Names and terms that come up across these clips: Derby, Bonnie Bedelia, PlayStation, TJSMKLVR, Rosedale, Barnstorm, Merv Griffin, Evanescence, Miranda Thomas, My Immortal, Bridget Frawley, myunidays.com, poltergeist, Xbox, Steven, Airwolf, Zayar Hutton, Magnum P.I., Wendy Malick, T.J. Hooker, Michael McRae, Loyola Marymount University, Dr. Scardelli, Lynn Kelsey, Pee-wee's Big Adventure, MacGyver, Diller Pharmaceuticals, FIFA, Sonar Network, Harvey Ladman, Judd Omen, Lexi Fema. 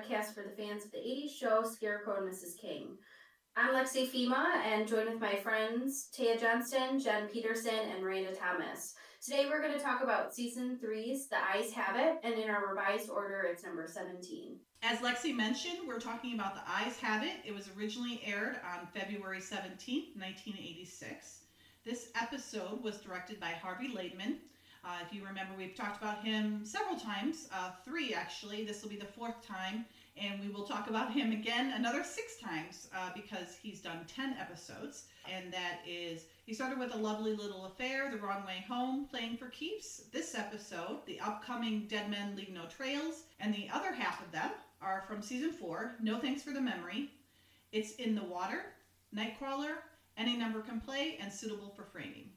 podcast for the fans of the 80s show, Scarecrow and Mrs. King. I'm Lexi Fema, and joined with my friends Taya Johnston, Jen Peterson, and Miranda Thomas. Today we're going to talk about Season 3's The Eyes Have It, and in our revised order, it's number 17. As Lexi mentioned, we're talking about The Eyes Have It. It was originally aired on February 17th, 1986. This episode was directed by Harvey Ladman. If you remember, we've talked about him several times, three actually. This will be the fourth time, and we will talk about him again another six times because he's done 10 episodes. And that is, he started with A Lovely Little Affair, The Wrong Way Home, Playing for Keeps. This episode, the upcoming Dead Men Leave No Trails, and the other half of them are from Season 4, No Thanks for the Memory, It's in the Water, Nightcrawler, Any Number Can Play, and Suitable for Framing.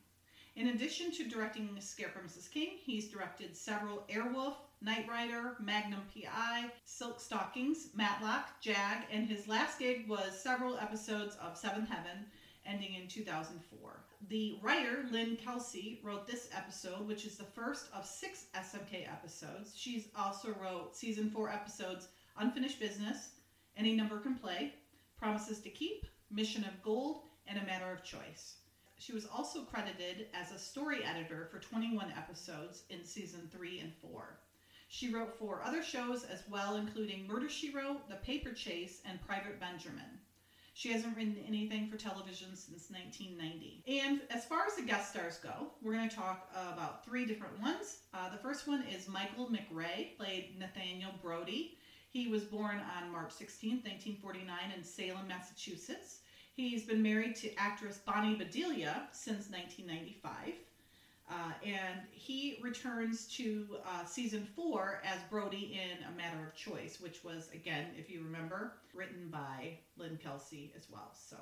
In addition to directing Scarecrow and Mrs. King, he's directed several Airwolf, Knight Rider, Magnum P.I., Silk Stockings, Matlock, Jag, and his last gig was several episodes of Seventh Heaven, ending in 2004. The writer, Lynn Kelsey, wrote this episode, which is the first of six SMK episodes. She's also wrote Season 4 episodes Unfinished Business, Any Number Can Play, Promises to Keep, Mission of Gold, and A Matter of Choice. She was also credited as a story editor for 21 episodes in Season 3 and 4. She wrote four other shows as well, including Murder, She Wrote, The Paper Chase, and Private Benjamin. She hasn't written anything for television since 1990. And as far as the guest stars go, we're going to talk about three different ones. The first one is Michael McRae, played Nathaniel Brody. He was born on March 16, 1949 in Salem, Massachusetts. He's been married to actress Bonnie Bedelia since 1995, and he returns to Season 4 as Brody in A Matter of Choice, which was, again, if you remember, written by Lynn Kelsey as well. So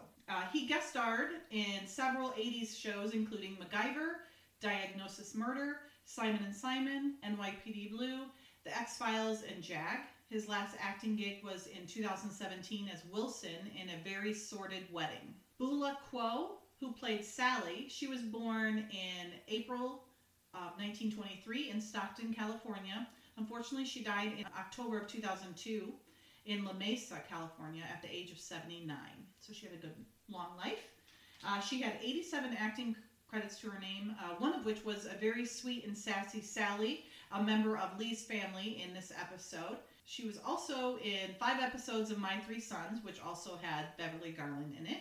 he guest starred in several 80s shows, including MacGyver, Diagnosis Murder, Simon & Simon, NYPD Blue, The X-Files, and Jag. His last acting gig was in 2017 as Wilson in A Very Sordid Wedding. Bula Kuo, who played Sally, she was born in April of 1923 in Stockton, California. Unfortunately, she died in October of 2002 in La Mesa, California at the age of 79. So she had a good long life. She had 87 acting credits to her name, one of which was A Very Sweet and Sassy Sally, a member of Lee's family in this episode. She was also in five episodes of My Three Sons, which also had Beverly Garland in it.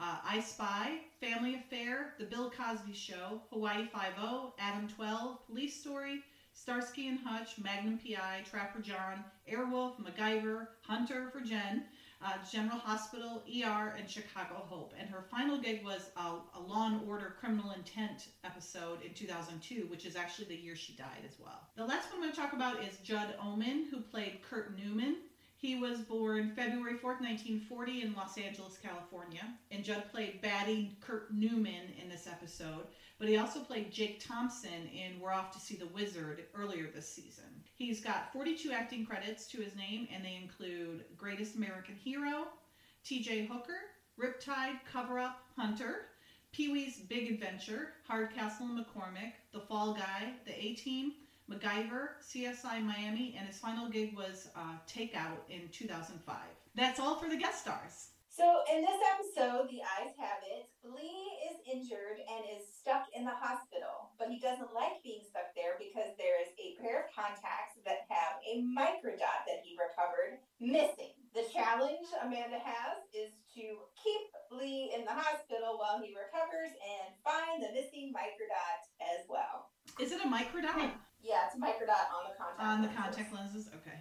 I Spy, Family Affair, The Bill Cosby Show, Hawaii Five-O, Adam 12, Police Story, Starsky and Hutch, Magnum P.I., Trapper John, Airwolf, MacGyver, Hunter for Jen, General Hospital, ER, and Chicago Hope. And her final gig was a Law and Order Criminal Intent episode in 2002, which is actually the year she died as well. The last one I'm going to talk about is Judd Omen, who played Kurt Newman. He was born February 4th, 1940 in Los Angeles, California. And Judd played Batty Kurt Newman in this episode, but he also played Jake Thompson in We're Off to See the Wizard earlier this season. He's got 42 acting credits to his name, and they include Greatest American Hero, T.J. Hooker, Riptide, Cover Up, Hunter, Pee-wee's Big Adventure, Hardcastle and McCormick, The Fall Guy, The A-Team, MacGyver, CSI Miami, and his final gig was Takeout in 2005. That's all for the guest stars. So in this episode, The Eyes Have It, Lee is injured and is stuck in the hospital, but he doesn't like being stuck there because there is a pair of contacts that have a microdot that he recovered missing. The challenge Amanda has is to keep Lee in the hospital while he recovers and find the missing microdot as well. Is it a microdot? Yeah, it's a microdot on the contact lenses. On the contact lenses? Okay.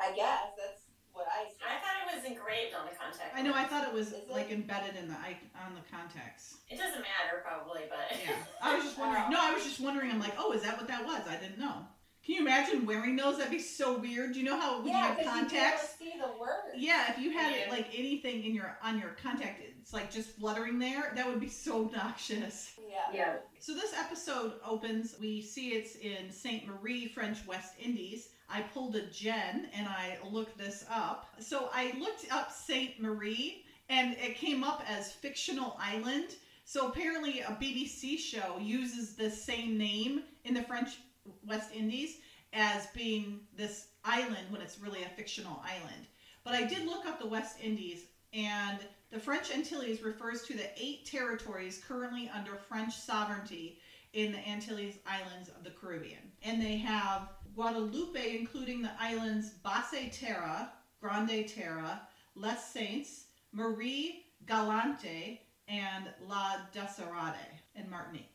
I guess that's what I said. I thought it was engraved on the contact. I know. I thought it was embedded in the on the contacts. It doesn't matter, probably, but yeah. I was just wondering. No, I was just wondering. I'm like, oh, is that what that was? I didn't know. Can you imagine wearing those? That'd be so weird. Do you know how when you have contacts? You can't see the words. Yeah, if you had like anything in your contact, it's like just fluttering there. That would be so obnoxious. Yeah. So this episode opens. We see it's in Saint Marie, French West Indies. I pulled a Jen and I looked this up. So I looked up Saint Marie and it came up as fictional island. So apparently a BBC show uses the same name in the French West Indies as being this island when it's really a fictional island. But I did look up the West Indies, and the French Antilles refers to the 8 territories currently under French sovereignty in the Antilles Islands of the Caribbean. And they have Guadeloupe, including the islands Basse Terre, Grande Terre, Les Saints, Marie Galante, and La Desirade in Martinique.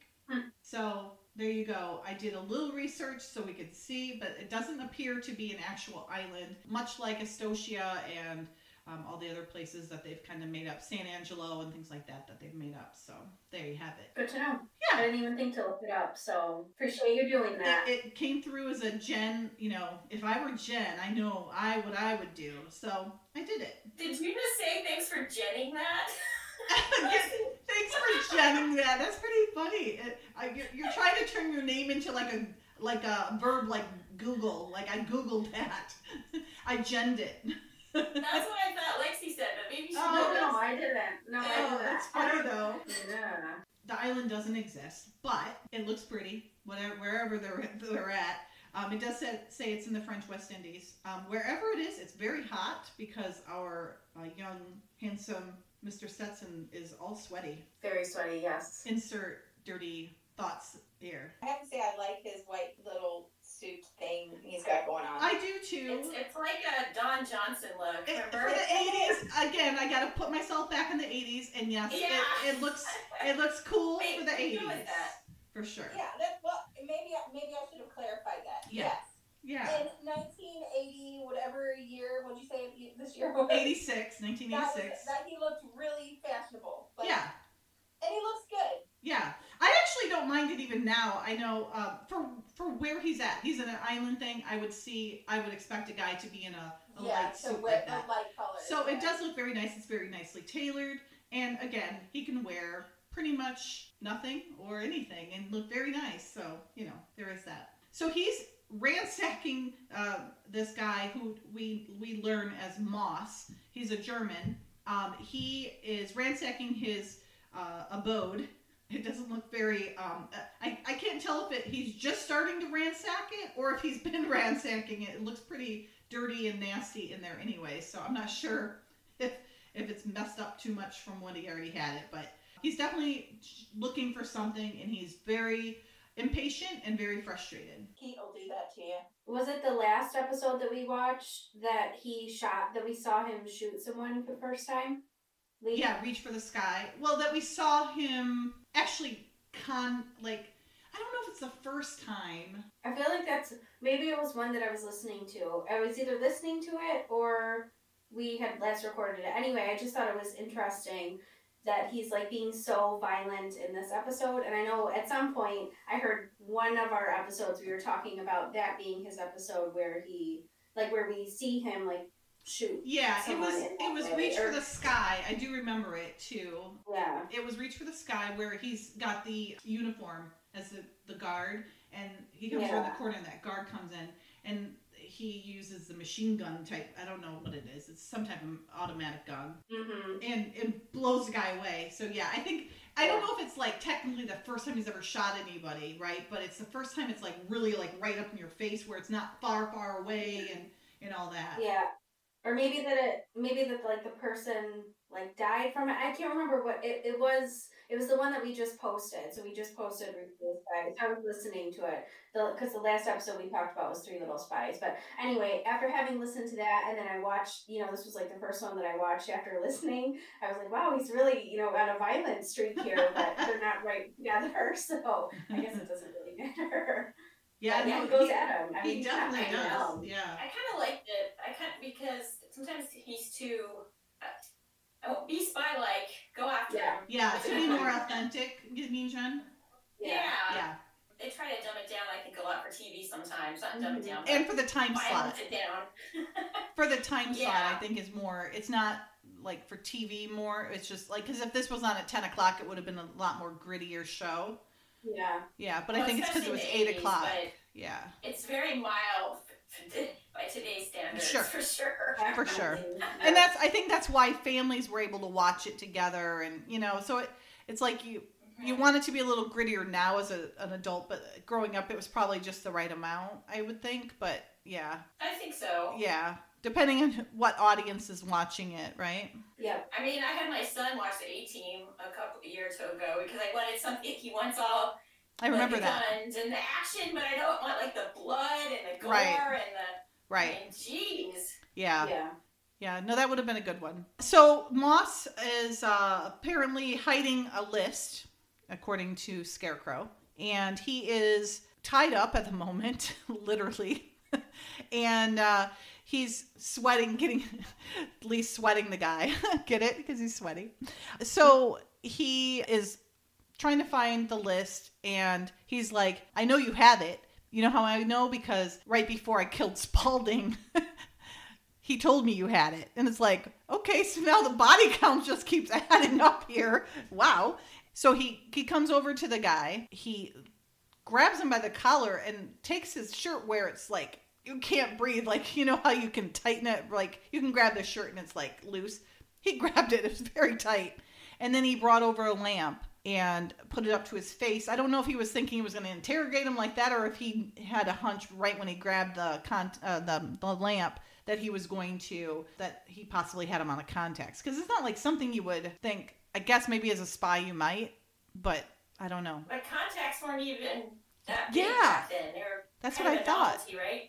So there you go. I did a little research so we could see, but it doesn't appear to be an actual island, much like Estotia and all the other places that they've kind of made up, San Angelo and things like that, that they've made up. So there you have it. Good to know. Yeah. I didn't even think to look it up, so appreciate you doing that. It came through as a Jen, you know, if I were Jen, I know what I would do. So I did it. Did you just say thanks for Jenning that? Thanks for Jenning that. That's pretty funny. You're trying to turn your name into like a verb, like Google. Like I Googled that. I Jenned it. That's what I thought Lexi said, but maybe she No, I didn't. No, I didn't. That's funny though. Yeah. The island doesn't exist, but it looks pretty. Wherever they're at, it does say it's in the French West Indies. Wherever it is, it's very hot because our young, handsome Mr. Stetson is all sweaty. Very sweaty, yes. Insert dirty thoughts here. I have to say, I like his white little suit thing he's got going on. I do too. It's like a Don Johnson look. Remember? For the 80s, again, I gotta put myself back in the 80s, and yes, yeah. it looks cool. Wait, for the 80s. With that. For sure. Yeah, maybe I should have clarified that. Yeah. Yes. Yeah. In 1980, whatever year, what'd you say this year was? 1986. That he looked really fashionable. Like, yeah. And he looks good. Yeah. I actually don't mind it even now. I know for where he's at, he's in an island thing. I would expect a guy to be in a light suit like that. Light color. So it does look very nice. It's very nicely tailored. And again, he can wear pretty much nothing or anything and look very nice. So, you know, there is that. So he's ransacking this guy who we learn as Moss. He's a German. He is ransacking his abode. It doesn't look very I can't tell if he's just starting to ransack it or if he's been ransacking it. It looks pretty dirty and nasty in there anyway, so I'm not sure if it's messed up too much from what he already had it, but he's definitely looking for something, and he's very impatient and very frustrated. He'll do that to you. Was it the last episode that we watched that we saw him shoot someone for the first time? Lee? Yeah, Reach for the Sky. Well, that we saw him actually I don't know if it's the first time. I feel like maybe it was one that I was listening to. I was either listening to it or we had last recorded it. Anyway, I just thought it was interesting that he's like being so violent in this episode. And I know at some point I heard one of our episodes, we were talking about that being his episode where he, like where we see him like shoot. Yeah, it was Reach for the Sky. I do remember it too. Yeah. It was Reach for the Sky where he's got the uniform as the guard, and he comes around the corner and that guard comes in and he uses the machine gun type. I don't know what it is. It's some type of automatic gun, and it blows the guy away. So yeah, I think I don't know if it's like technically the first time he's ever shot anybody, right? But it's the first time it's like really like right up in your face where it's not far away and all that. Yeah, or maybe that like the person like died from it. I can't remember what it was. It was the one that we just posted. So we just posted Reach for the Sky. I was listening to it because the last episode we talked about was Three Little Spies. But anyway, after having listened to that, and then I watched, you know, this was like the first one that I watched after listening. I was like, wow, he's really, you know, on a violent streak here, but they're not right together. So I guess it doesn't really matter. Yeah, he goes at him. He definitely does. Yeah. I kind of liked it. Because sometimes he's too. Oh, be spy-like. Go after him. Yeah, to be more authentic, you mean, Jen? Yeah. They try to dumb it down, I think, a lot for TV sometimes. Not dumb it down. And for the time slot. It down. For the time slot, I think, is more. It's not, like, for TV more. It's just, like, because if this was on at 10 o'clock, it would have been a lot more grittier show. Yeah. Yeah, but I think it's because it was 8 o'clock. Yeah. It's very mild. By today's standards, for sure. And I think that's why families were able to watch it together, and you know, so it's like you You want it to be a little grittier now as an adult, but growing up it was probably just the right amount, I would think. But yeah, I think so. Yeah, depending on what audience is watching it, right? Yeah, I mean, I had my son watch the A-Team a couple years ago because I wanted something. He wants all I remember the guns and the action, but I don't want like the blood and the gore and the and jeez. Yeah. Yeah. Yeah, no, that would have been a good one. So Moss is apparently hiding a list, according to Scarecrow, and he is tied up at the moment, literally, and he's sweating, getting, at least sweating the guy, get it? Because he's sweaty. So he is trying to find the list, and he's like, I know you have it. You know how I know? Because right before I killed Spaulding, he told me you had it. And it's like, okay, so now the body count just keeps adding up here. Wow. So he comes over to the guy. He grabs him by the collar and takes his shirt where it's like, you can't breathe. Like, you know how you can tighten it? Like, you can grab the shirt and it's like loose. He grabbed it. It was very tight. And then he brought over a lamp and put it up to his face. I don't know if he was thinking he was going to interrogate him like that or if he had a hunch right when he grabbed the lamp that he was going to, that he possibly had him on a contacts. Because it's not like something you would think, I guess maybe as a spy you might, but I don't know. But contacts weren't even that big back then. They were that's what I thought. Novelty, right?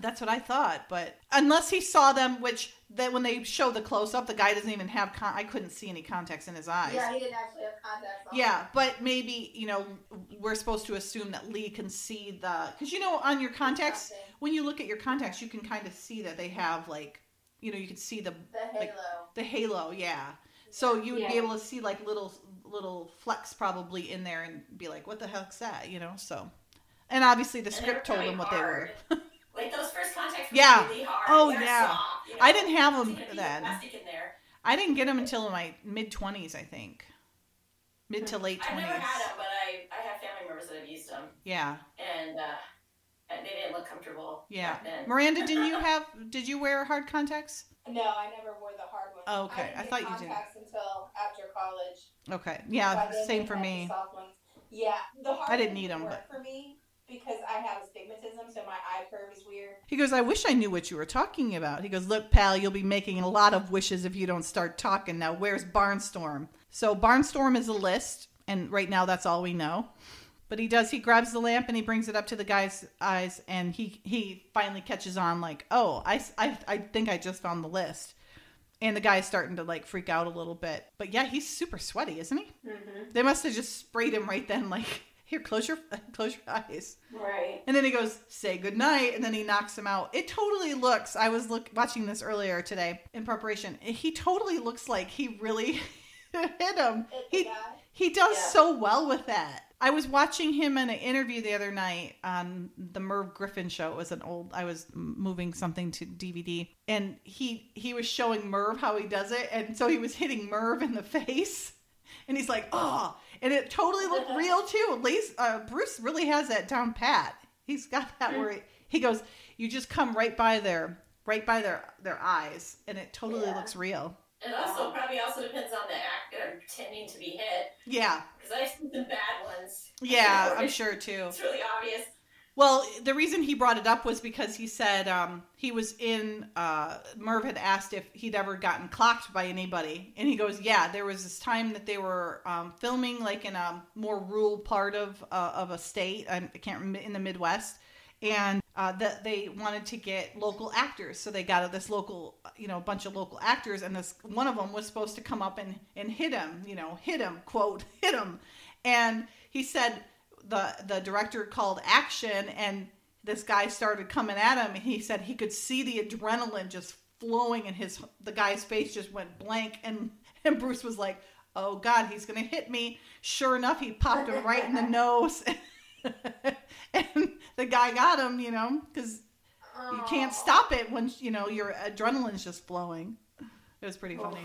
That's what I thought. But unless he saw them, which that when they show the close up, the guy doesn't even have, I couldn't see any contacts in his eyes. Yeah, he didn't actually have contacts on. Yeah, but maybe, you know, we're supposed to assume that Lee can see the, because you know on your contacts, when you look at your contacts, you can kind of see that they have like, you know, you can see the halo. Like, the halo, yeah. So you would be able to see like little flecks probably in there and be like, what the heck's that? You know, so. And obviously the script told them what they were. Like those first contacts were really hard. Oh, yeah. Soft, you know? I didn't have them then. I didn't get them until my mid-20s, I think. Mid to late 20s. I've never had them, but I have family members that have used them. Yeah. And they didn't look comfortable. Yeah. Back then. Miranda, did you wear hard contacts? No, I never wore the hard ones. Oh, okay. I thought you did. Contacts until after college. Okay. Yeah, same for me. Soft ones. Yeah. The hard I didn't need them, but for me, because I have astigmatism, so my eye curve is weird. He goes, I wish I knew what you were talking about. He goes, look, pal, you'll be making a lot of wishes if you don't start talking. Now, where's Barnstorm? So Barnstorm is a list, and right now that's all we know. But he grabs the lamp and he brings it up to the guy's eyes, and he finally catches on like, oh, I think I just found the list. And the guy's starting to like freak out a little bit. But yeah, he's super sweaty, isn't he? Mm-hmm. They must have just sprayed him right then like, here, close your eyes. Right. And then he goes, say goodnight. And then he knocks him out. It totally looks, I was watching this earlier today in preparation. He totally looks like he really hit him. He does so well with that. I was watching him in an interview the other night on the Merv Griffin show. It was I was moving something to DVD, and he was showing Merv how he does it. And so he was hitting Merv in the face, and he's like, oh. And it totally looked real, too. At least Bruce really has that down pat. He's got that where he goes, you just come right by their eyes. And it totally looks real. It probably depends on the actor pretending to be hit. Yeah. Because I've seen some bad ones. Yeah, I'm sure, too. It's really obvious. Well, the reason he brought it up was because he said he was in, Merv had asked if he'd ever gotten clocked by anybody. And he goes, yeah, there was this time that they were filming like in a more rural part of a state, I can't remember, in the Midwest. And that they wanted to get local actors. So they got this local, you know, bunch of local actors. And this one of them was supposed to come up and hit him, you know, hit him, quote, hit him. And he said, the director called action, and this guy started coming at him, and he said he could see the adrenaline just flowing in the guy's face just went blank, and Bruce was like, oh God, he's going to hit me. Sure enough, he popped him right in the nose and the guy got him, you know, because you can't stop it when, you know, your adrenaline's just flowing. It was pretty funny.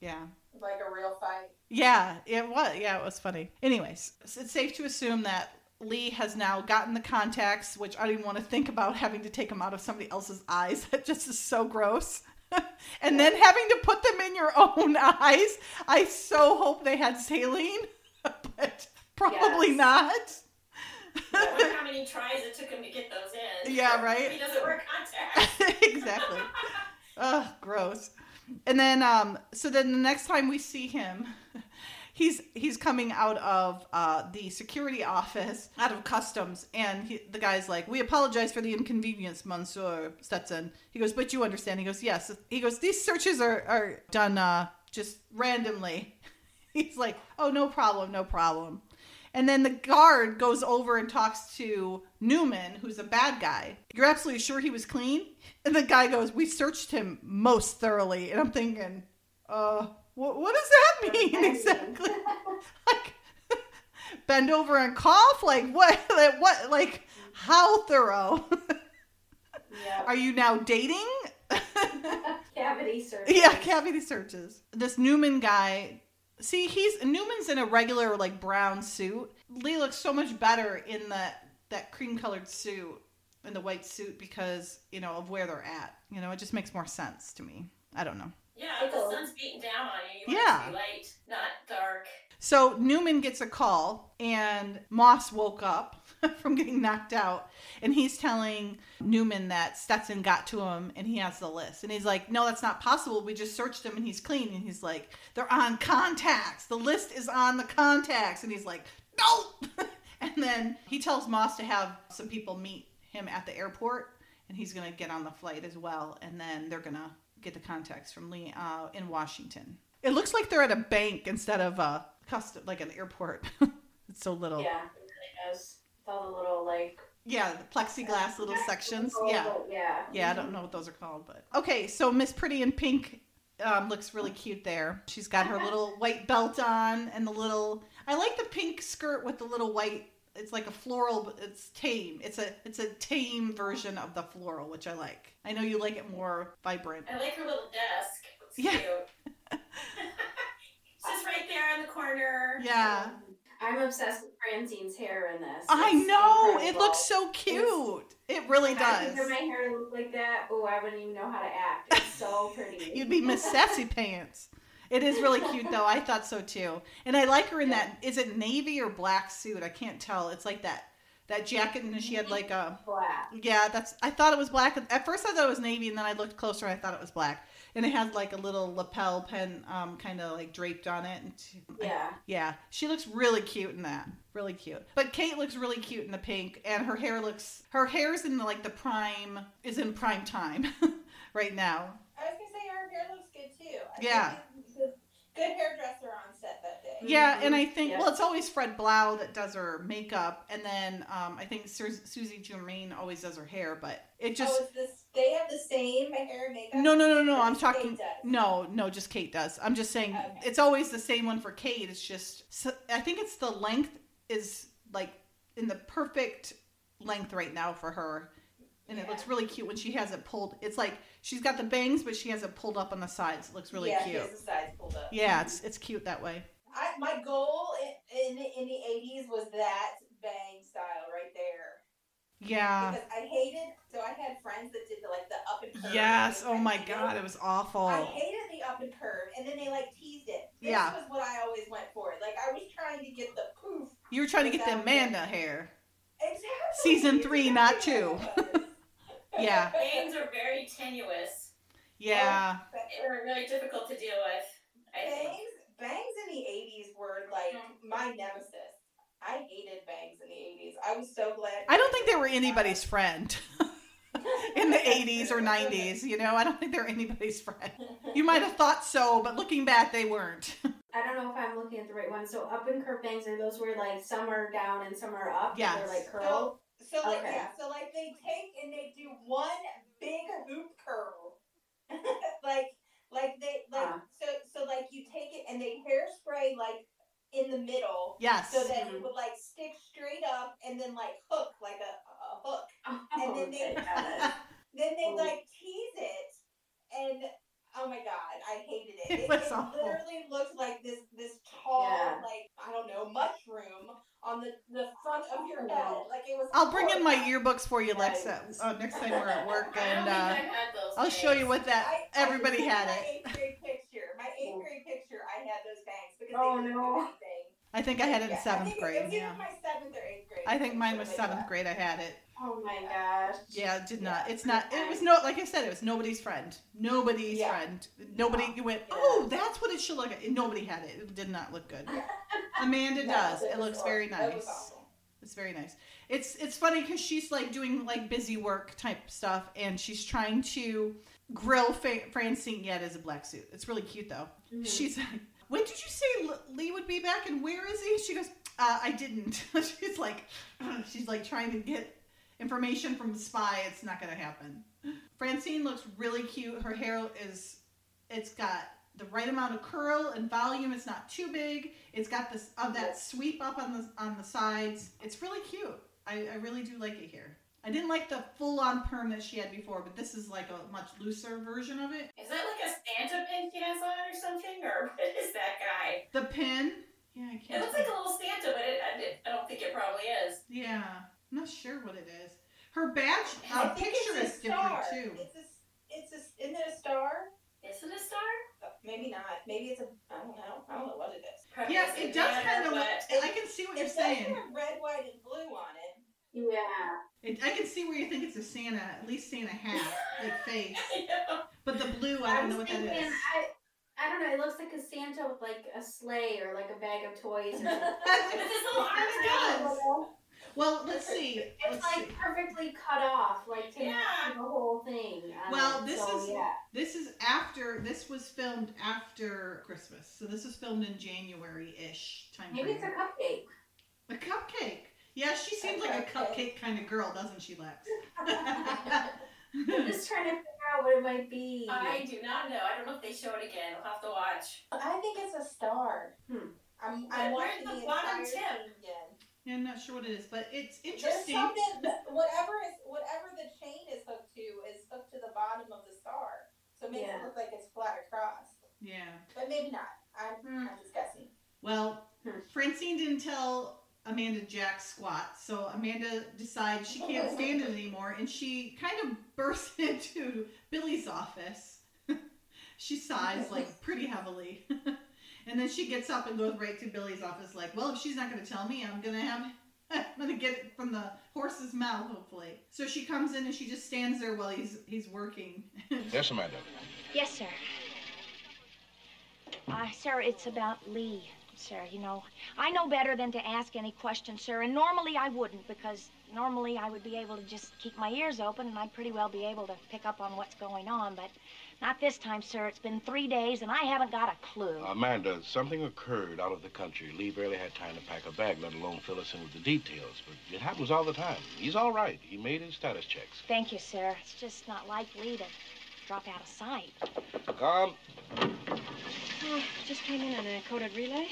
Yeah. Like a real fight. Yeah, it was. Yeah, it was funny. Anyways, it's safe to assume that Lee has now gotten the contacts, which I didn't want to think about having to take them out of somebody else's eyes. That just is so gross. And then having to put them in your own eyes. I so hope they had saline. But Probably not. I wonder how many tries it took him to get those in. Yeah, right? He doesn't wear contacts. Exactly. Ugh, gross. And then, so then the next time we see him, he's coming out of the security office, out of customs, and the guy's like, "We apologize for the inconvenience, Monsieur Stetson." He goes, "But you understand." He goes, "Yes." He goes, "These searches are done just randomly." He's like, "Oh, no problem, no problem." And then the guard goes over and talks to Newman, who's a bad guy. "You're absolutely sure he was clean?" And the guy goes, "We searched him most thoroughly." And I'm thinking, what does that mean exactly? Like, bend over and cough? Like, what? Like, how thorough? Yeah. Are you now dating? Cavity searches. Yeah, cavity searches. This Newman guy... See, Newman's in a regular, like, brown suit. Lee looks so much better in that cream-colored suit, in the white suit, because, you know, of where they're at. You know, it just makes more sense to me. I don't know. Yeah, if the sun's beating down on you, you want it to be light, not dark. So Newman gets a call, and Moss woke up from getting knocked out, and he's telling Newman that Stetson got to him and he has the list, and he's like, "No, that's not possible. We just searched him and he's clean." And he's like, "They're on contacts. The list is on the contacts." And he's like, "No." And then he tells Moss to have some people meet him at the airport, and he's gonna get on the flight as well, and then they're gonna get the contacts from Lee in Washington. It looks like they're at a bank instead of a custom, like an airport. It's so little. Yeah, it really is. All the little, like... Yeah, the plexiglass little sections. Yeah, I don't know what those are called, but... Okay, so Miss Pretty in Pink looks really cute there. She's got her little white belt on and the little... I like the pink skirt with the little white... It's like a floral, but it's tame. It's a tame version of the floral, which I like. I know you like it more vibrant. I like her little desk. It's cute. It's just right there in the corner. Yeah. I'm obsessed with Francine's hair in this. I know. Incredible. It looks so cute. It really does. If I could my hair look like that, oh, I wouldn't even know how to act. It's so pretty. You'd be Miss Sassy Pants. It is really cute, though. I thought so, too. And I like her in that, is it navy or black suit? I can't tell. It's like that jacket, and she had like a... Black. Yeah, I thought it was black. At first, I thought it was navy, and then I looked closer, and I thought it was black. And it had like a little lapel pin kind of like draped on it. And she looks really cute in that. Really cute. But Kate looks really cute in the pink, and her hair's in prime time right now. I was going to say her hair looks good too. I think good hairdresser on set that day. Yeah, and I think, it's always Fred Blau that does her makeup, and then I think Susie Germain always does her hair, but it just... Oh, they have the same hair and makeup? No, I'm talking... No, just Kate does. I'm just saying, It's always the same one for Kate. It's just... So I think it's the length is, like, in the perfect length right now for her, and it looks really cute when she has it pulled. It's like... She's got the bangs, but she has it pulled up on the sides. It looks really cute. Yeah, she has the sides pulled up. Yeah, it's cute that way. My goal in the 80s was that bang style right there. Yeah. Because I hated, so I had friends that did the up and curve. Yes, oh my God, it was awful. I hated the up and curve, and then they teased it. This was what I always went for. I was trying to get the poof. You were trying to get the Amanda hair. Exactly. Season 3, not 2. Yeah. Bangs are very tenuous. Yeah. They were really difficult to deal with. Bangs in the 80s were my nemesis. I hated bangs in the 80s. I was so glad. I don't think they were anybody's friend in the 80s or 90s. You know, I don't think they were anybody's friend. You might have thought so, but looking back, they weren't. I don't know if I'm looking at the right one. So up and curved bangs, are those were some are down and some are up? Yeah. They're curled? Oh. So they take and they do one big hoop curl. So you take it and they hairspray in the middle. Yes. So that it would stick straight up and then hook like a hook. And then they tease it, and oh my God, I hated it. It literally looked like this tall I don't know, mushroom on the front of your head. It was. I'll bring in my yearbooks for you, Lexa. Next time we're at work, and I'll show you what that everybody had. My eighth grade picture, I had those bangs because they were I think I had it in seventh grade. It was either my seventh or eighth grade. I think mine was seventh grade. I had it. Oh my gosh. Yeah, it did not. It's not. It was no. Like I said, it was nobody's friend. Nobody's friend. Nobody went. Oh, that's what it should look like. Nobody had it. It did not look good. Amanda does. It looks very nice. It was awesome. It's very nice. It's funny because she's like doing like busy work type stuff, and she's trying to grill Francine yet as a black suit. It's really cute though. Mm-hmm. She's like, when did you say Lee would be back, and where is he? She goes, I didn't. she's like trying to get information from the spy. It's not gonna happen. Francine looks really cute. Her hair it's got the right amount of curl and volume. It's not too big. It's got this that sweep up on the sides. It's really cute. I really do like it here. I didn't like the full-on perm that she had before, but this is like a much looser version of it. Is that like a Santa pin she has on or something, or what is that guy? The pin? Yeah, I can't. It looks like a little Santa, but I don't think it probably is. Yeah, I'm not sure what it is. Her badge picture is different too. Isn't it a star? Is it a star? Maybe not. Maybe it's I don't know. I don't know what it is. Probably yes, it does kind of look. I can see what you're saying. It has red, white, and blue on it. Yeah. I can see where you think it's a Santa. At least Santa hat, like face. But the blue, I don't know what that is. I don't know. It looks like a Santa with like a sleigh or like a bag of toys. Or it does. Well, let's see. It's perfectly cut off, like to the whole thing. This is after. This was filmed after Christmas, so this is filmed in January-ish time. Maybe it's a cupcake. A cupcake. Yeah, she seems like a cupcake kind of girl, doesn't she, Lex? I'm just trying to figure out what it might be. I do not know. I don't know if they show it again. I'll have to watch. I think it's a star. I'm wearing the bottom tip again. Yeah, I'm not sure what it is, but it's interesting. Whatever the chain is hooked to is hooked to the bottom of the star, so it makes it look like it's flat across. Yeah, but maybe not. I'm just guessing. Well, Francine didn't tell Amanda Jack squat, so Amanda decides she can't stand it anymore, and she kind of bursts into Billy's office. She sighs like pretty heavily. And then she gets up and goes right to Billy's office like, well, if she's not going to tell me, I'm going to get it from the horse's mouth, hopefully. So she comes in and she just stands there while he's working. Yes, Amanda. Yes, sir. Sir, it's about Lee, sir. You know, I know better than to ask any questions, sir. And normally I wouldn't, because normally I would be able to just keep my ears open and I'd pretty well be able to pick up on what's going on, but... not this time, sir. It's been 3 days, and I haven't got a clue. Amanda, something occurred out of the country. Lee barely had time to pack a bag, let alone fill us in with the details. But it happens all the time. He's all right. He made his status checks. Thank you, sir. It's just not like Lee to drop out of sight. Come. Just came in on a coded relay.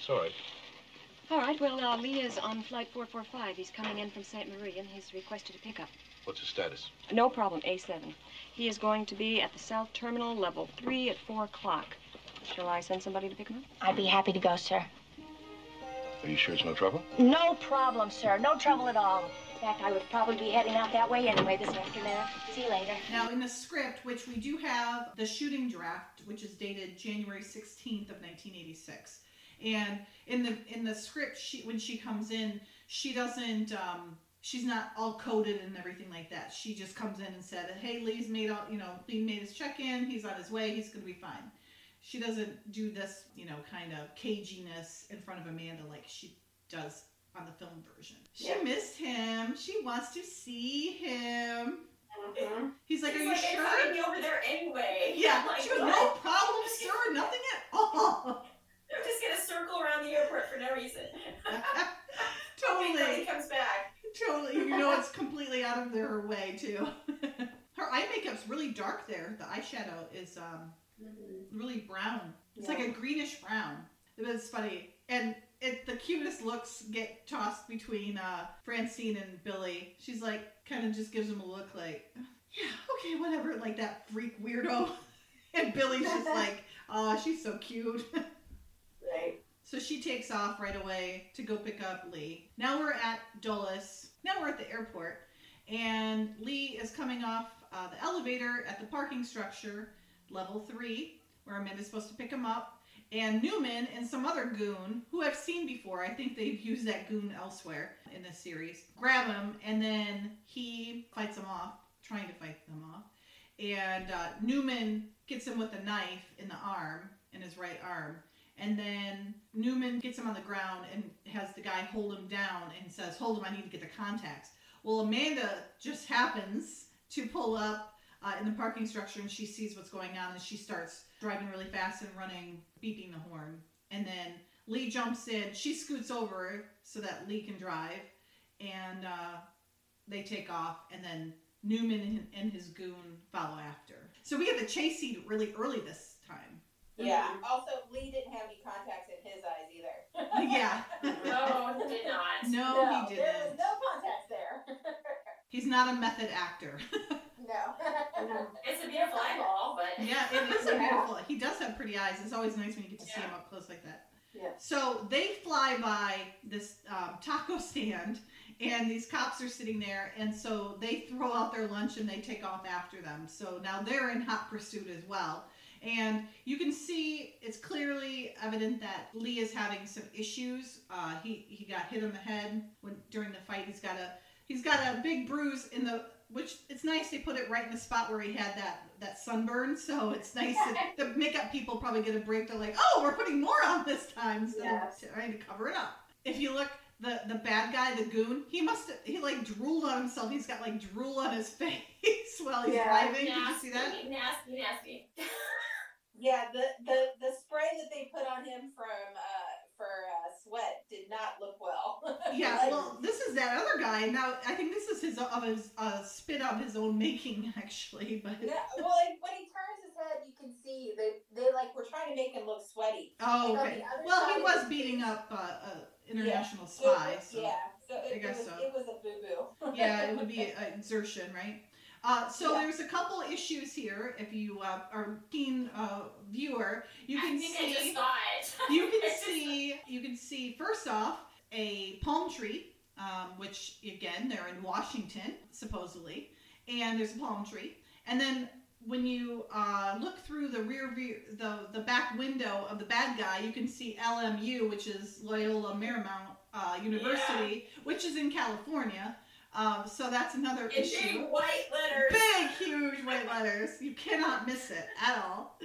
Sorry. All right. Well, Lee is on flight 445. He's coming in from St. Marie, and he's requested a pickup. What's his status? No problem, A7. He is going to be at the South Terminal, level 3 at 4 o'clock. Shall I send somebody to pick him up? I'd be happy to go, sir. Are you sure it's no trouble? No problem, sir. No trouble at all. In fact, I would probably be heading out that way anyway this afternoon. See you later. Now, in the script, which we do have the shooting draft, which is dated January 16th of 1986. And in the script, when she comes in, she doesn't... she's not all coded and everything like that. She just comes in and said, hey, Lee's made all, you know, Lee made his check-in. He's on his way. He's going to be fine. She doesn't do this, you know, kind of caginess in front of Amanda like she does on the film version. She missed him. She wants to see him. Mm-hmm. He's like, are you sure? It's going to be over there anyway. Yeah. Like, she goes, no problem, sir. Nothing at all. They're just going to circle around the airport for no reason. Totally. Until he comes back. Totally, you know, it's completely out of their way too. Her eye makeup's really dark there. The eyeshadow is really brown. It's like a greenish brown. It was funny, and the cutest looks get tossed between Francine and Billy. She's like, kind of just gives him a look like, yeah, okay, whatever, like that freak weirdo. And Billy's just like, oh, she's so cute. Right. So she takes off right away to go pick up Lee. Now we're at Dulles. Now we're at the airport. And Lee is coming off the elevator at the parking structure, level 3, where Amanda's supposed to pick him up. and Newman and some other goon, who I've seen before, I think they've used that goon elsewhere in this series, grab him, and then he fights them off, trying to fight them off. And Newman gets him with a knife in the arm, in his right arm. And then Newman gets him on the ground and has the guy hold him down and says, hold him, I need to get the contacts. Well, Amanda just happens to pull up in the parking structure, and she sees what's going on, and she starts driving really fast and running, beeping the horn. And then Lee jumps in. She scoots over so that Lee can drive, and they take off, and then Newman and his goon follow after. So we have the chase scene really early this time. Yeah. Also, Lee didn't have any contacts in his eyes either. Yeah. No, he did not. No, he didn't. There was no contacts there. He's not a method actor. No. It's a beautiful eyeball, but... Yeah, it is a beautiful... He does have pretty eyes. It's always nice when you get to see him up close like that. Yeah. So they fly by this taco stand, and these cops are sitting there, and so they throw out their lunch and they take off after them. So now they're in hot pursuit as well. And you can see it's clearly evident that Lee is having some issues. He got hit on the head during the fight. He's got a big bruise in the... Which, it's nice they put it right in the spot where he had that sunburn, so it's nice that the makeup people probably get a break. They're like, oh, we're putting more on this time, so trying to cover it up. If you look, the bad guy, the goon, he like drooled on himself. He's got like drool on his face while he's driving. Did you see that? Nasty. The spray that they put on him for sweat did not look well. This is that other guy. Now, I think this is his spit of his own making, actually. But yeah, well, when he turns his head, you can see they like were trying to make him look sweaty. Oh, like, okay. Well, he was beating up international spy. It was a boo-boo. Yeah, it would be an exertion, right? There's a couple issues here. If you are a keen viewer, you can see first off a palm tree, which again they're in Washington supposedly, and there's a palm tree. And then when you look through the rear view, the back window of the bad guy, you can see LMU, which is Loyola Marymount University, which is in California. So that's another issue. Big white letters. Big, huge white letters. You cannot miss it at all.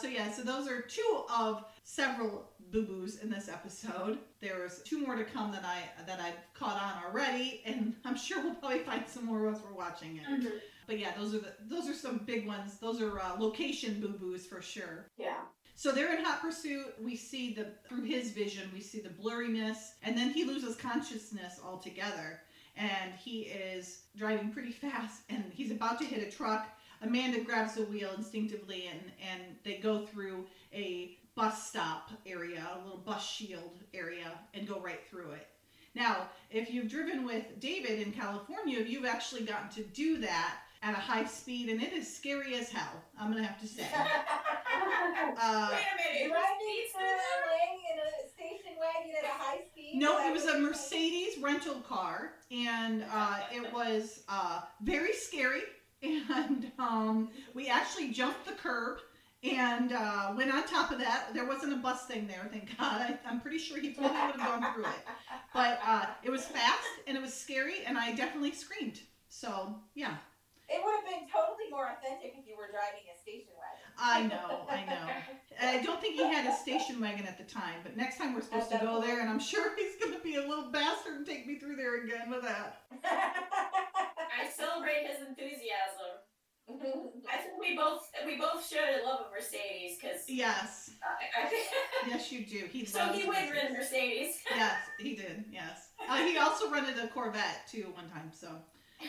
So those are two of several boo-boos in this episode. There's two more to come that I've caught on already, and I'm sure we'll probably find some more once we're watching it. Mm-hmm. But yeah, those are some big ones. Those are location boo-boos for sure. Yeah. So they're in hot pursuit. We see through his vision, we see the blurriness, and then he loses consciousness altogether. And he is driving pretty fast, and he's about to hit a truck. Amanda grabs the wheel instinctively, and they go through a bus stop area, a little bus shield area, and go right through it. Now, if you've driven with David in California, you've actually gotten to do that at a high speed, and it is scary as hell, I'm going to have to say. Wait a minute. Driving through LA in a station wagon at a high speed? No, it was a Mercedes rental car, and it was very scary, and we actually jumped the curb and went on top of that. There wasn't a bus thing there, thank God. I'm pretty sure he probably would have gone through it. But it was fast, and it was scary, and I definitely screamed. So, yeah. It would have been totally more authentic if you were driving a station wagon. I know. I don't think he had a station wagon at the time, but next time we're supposed to go there, and I'm sure he's going to be a little bastard and take me through there again with that. I celebrate his enthusiasm. I think we both showed a love of Mercedes because yes, yes you do. He would rent Mercedes. Yes, he did. Yes, he also rented a Corvette too one time. So.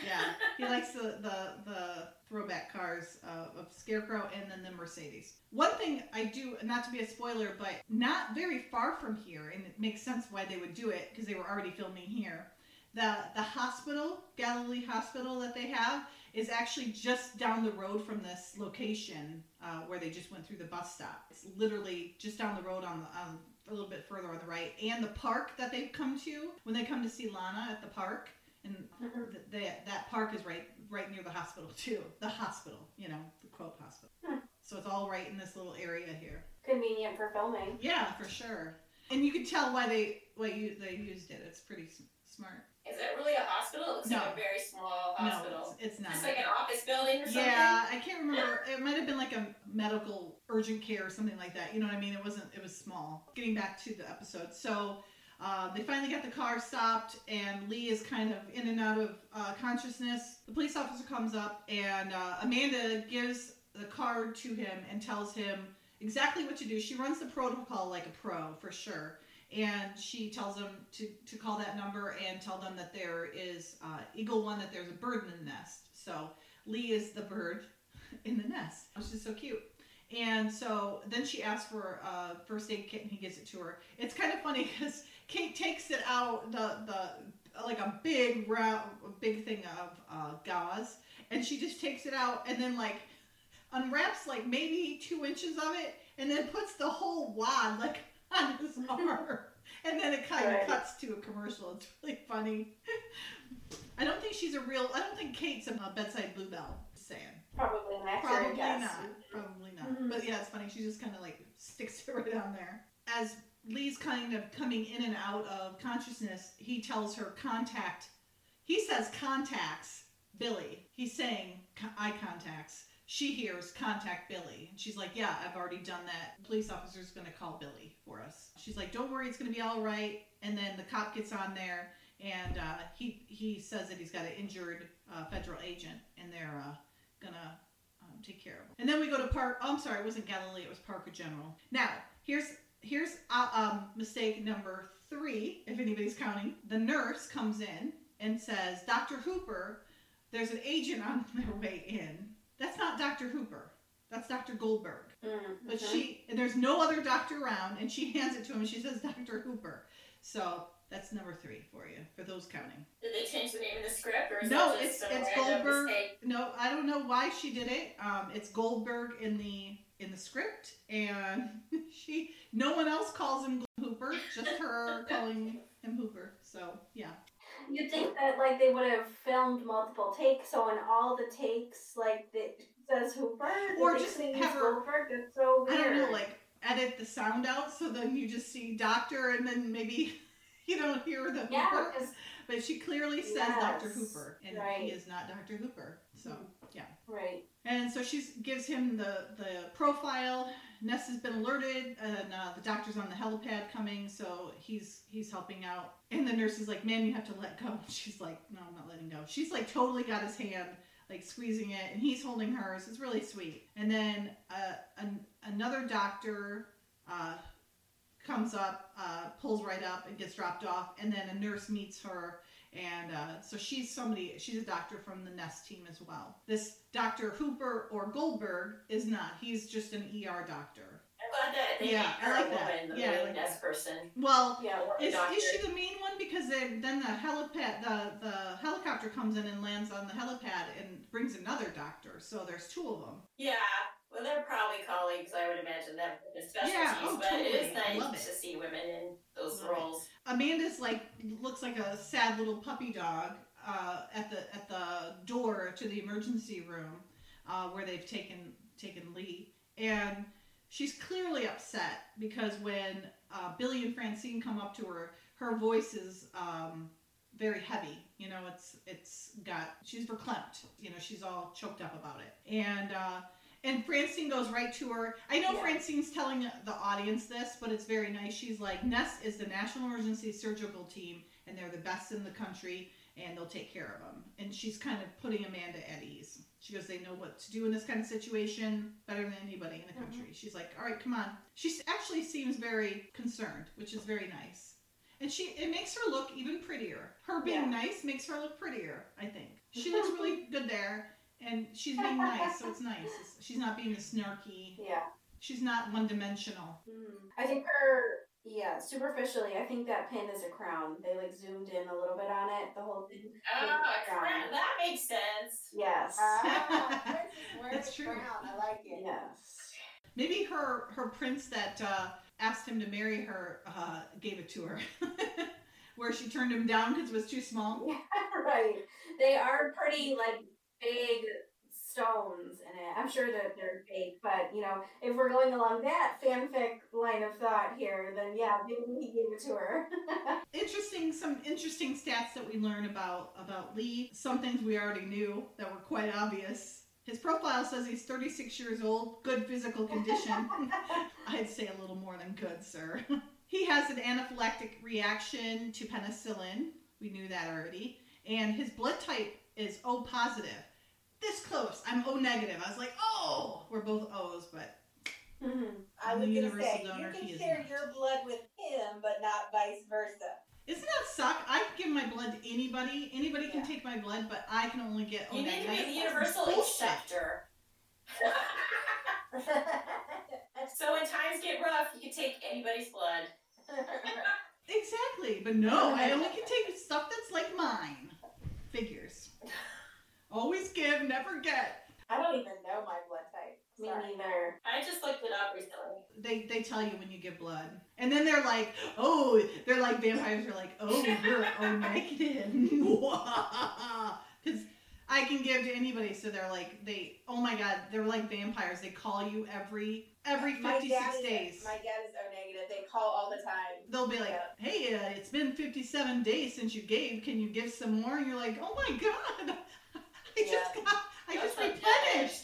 Yeah, he likes the throwback cars of Scarecrow and then the Mercedes. One thing I do, not to be a spoiler, but not very far from here, and it makes sense why they would do it because they were already filming here. The hospital, Galilee Hospital that they have, is actually just down the road from this location where they just went through the bus stop. It's literally just down the road on a little bit further on the right, and the park that they've come to when they come to see Lana at the park. And that park is right near the hospital, too. The hospital, the quote hospital. So it's all right in this little area here. convenient for filming. Yeah, for sure. And you can tell why they used it. It's pretty smart. Is it really a hospital? It looks like a very small hospital. No, it's not. It's like an office building or something? Yeah, I can't remember. It might have been like a medical urgent care or something like that. You know what I mean? It was small. Getting back to the episode. So they finally got the car stopped, and Lee is kind of in and out of consciousness. The police officer comes up, and Amanda gives the card to him and tells him exactly what to do. She runs the protocol like a pro, for sure. And she tells them to call that number and tell them that there is Eagle One, that there's a bird in the nest. So Lee is the bird in the nest, which is so cute. And so then she asks for a first aid kit, and he gives it to her. It's kind of funny because Kate takes it out, the like a big round, big thing of gauze, and she just takes it out and then like unwraps like maybe 2 inches of it, and then puts the whole wad like on his arm. And then it kind of cuts to a commercial. It's really funny. I don't think Kate's a bedside bluebell. Saying probably not. Probably not. Mm-hmm. But yeah, it's funny. She just kind of like sticks it right on there. As Lee's kind of coming in and out of consciousness, he tells her contact. He says contacts Billy. He's saying eye contacts. She hears contact Billy. And she's like, yeah, I've already done that. The police officer's going to call Billy for us. She's like, don't worry, it's going to be all right. And then the cop gets on there, and he says that he's got an injured federal agent, and they're going to take care of him. And then we go to it wasn't Galilee, it was Parker General. Now, here's mistake number 3, if anybody's counting. The nurse comes in and says, Dr. Hooper, there's an agent on their way in. That's not Dr. Hooper. That's Dr. Goldberg. Mm-hmm. But there's no other doctor around, and she hands it to him, and she says, Dr. Hooper. So that's number 3 for you, for those counting. Did they change the name of the script, or is that just some random Goldberg mistake? No, I don't know why she did it. It's Goldberg in the script, and no one else calls him Hooper, just her calling him Hooper. So yeah. You'd think that, like, they would have filmed multiple takes, so in all the takes, like, it says Hooper. Or just have her, Goldberg. That's so weird. I don't know, like, edit the sound out, so then you just see Doctor, and then maybe you don't hear the Hooper. But she clearly says Dr. Hooper, and he is not Dr. Hooper. So, yeah. Right. And so she gives him the profile. Ness has been alerted, and the doctor's on the helipad coming, so he's helping out. And the nurse is like, man, you have to let go. She's like, no, I'm not letting go. She's like totally got his hand, like squeezing it, and he's holding hers. It's really sweet. And then another doctor comes up, pulls right up, and gets dropped off. And then a nurse meets her, and so she's a doctor from the Nest team as well. This Dr. Hooper or Goldberg is not. He's just an ER doctor. I love that. I like that. Nest person. Well, is she the main one? Because then the helicopter comes in and lands on the helipad and brings another doctor. So there's 2 of them. Yeah. Well, they're probably colleagues, I would imagine, that with specialties, totally. It is nice to see women in those roles. Amanda's looks like a sad little puppy dog at the door to the emergency room where they've taken Lee, and she's clearly upset because when Billy and Francine come up to her, her voice is very heavy. You know, she's verklempt. You know, she's all choked up about it, And Francine goes right to her. I know Francine's telling the audience this, but it's very nice. She's like, Ness is the National Emergency Surgical Team, and they're the best in the country, and they'll take care of them. And she's kind of putting Amanda at ease. She goes, they know what to do in this kind of situation better than anybody in the country. Mm-hmm. She's like, all right, come on. She actually seems very concerned, which is very nice. And it makes her look even prettier. Her being nice makes her look prettier, I think. She looks really good there. And she's being nice, so it's nice. She's not being snarky. Yeah. She's not one-dimensional. Mm. I think superficially, I think that pin is a crown. They, zoomed in a little bit on it, the whole thing. Oh, a crown. That makes sense. Yes. That's true. Crown. I like it. Yes. Maybe her prince that asked him to marry her gave it to her. Where she turned him down because it was too small. Yeah, right. They are pretty, big stones in it. I'm sure that they're fake, but, you know, if we're going along that fanfic line of thought here, then yeah, maybe he gave it to her. Some interesting stats that we learn about Lee. Some things we already knew that were quite obvious. His profile says he's 36 years old, good physical condition. I'd say a little more than good, sir. He has an anaphylactic reaction to penicillin. We knew that already. And his blood type is O positive. This close. I'm O negative. I was like, oh, we're both O's, but mm-hmm. I was going to say, donor, you can share your blood with him, but not vice versa. Isn't that suck? I can give my blood to anybody. Anybody can take my blood, but I can only get O negative. You need to be a universal acceptor. So when times get rough, you can take anybody's blood. Exactly, but no, I only can take stuff that's like mine. Figures. Always give, never get. I don't even know my blood type. Sorry. Me neither. I just looked it up recently. They tell you when you give blood. And then they're like, oh, they're like vampires are like, oh, you're O negative. Because I can give to anybody. So they're like, they, oh my God, they're like vampires. They call you every 56 days. My dad is O negative. They call all the time. They'll be like, hey, it's been 57 days since you gave. Can you give some more? And you're like, oh my God. I just replenished.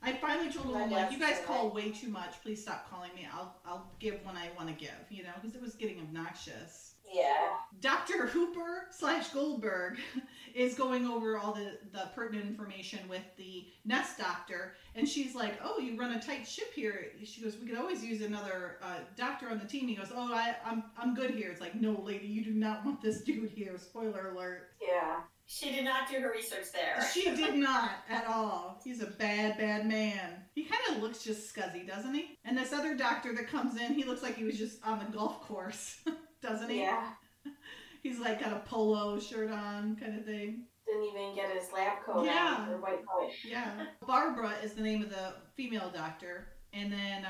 I finally told him, like, you guys call way too much. Please stop calling me. I'll give when I want to give, you know, because it was getting obnoxious. Yeah. Dr. Hooper/Goldberg is going over all the pertinent information with the nest doctor, and she's like, oh, you run a tight ship here. She goes, we could always use another doctor on the team. He goes, oh, I'm good here. It's like, no, lady, you do not want this dude here. Spoiler alert. Yeah. She did not do her research there. She did not at all. He's a bad, bad man. He kind of looks just scuzzy, doesn't he? And this other doctor that comes in, he looks like he was just on the golf course, doesn't he? Yeah. He's like got a polo shirt on kind of thing. Didn't even get his lab coat on, or white coat. Yeah. Barbara is the name of the female doctor. And then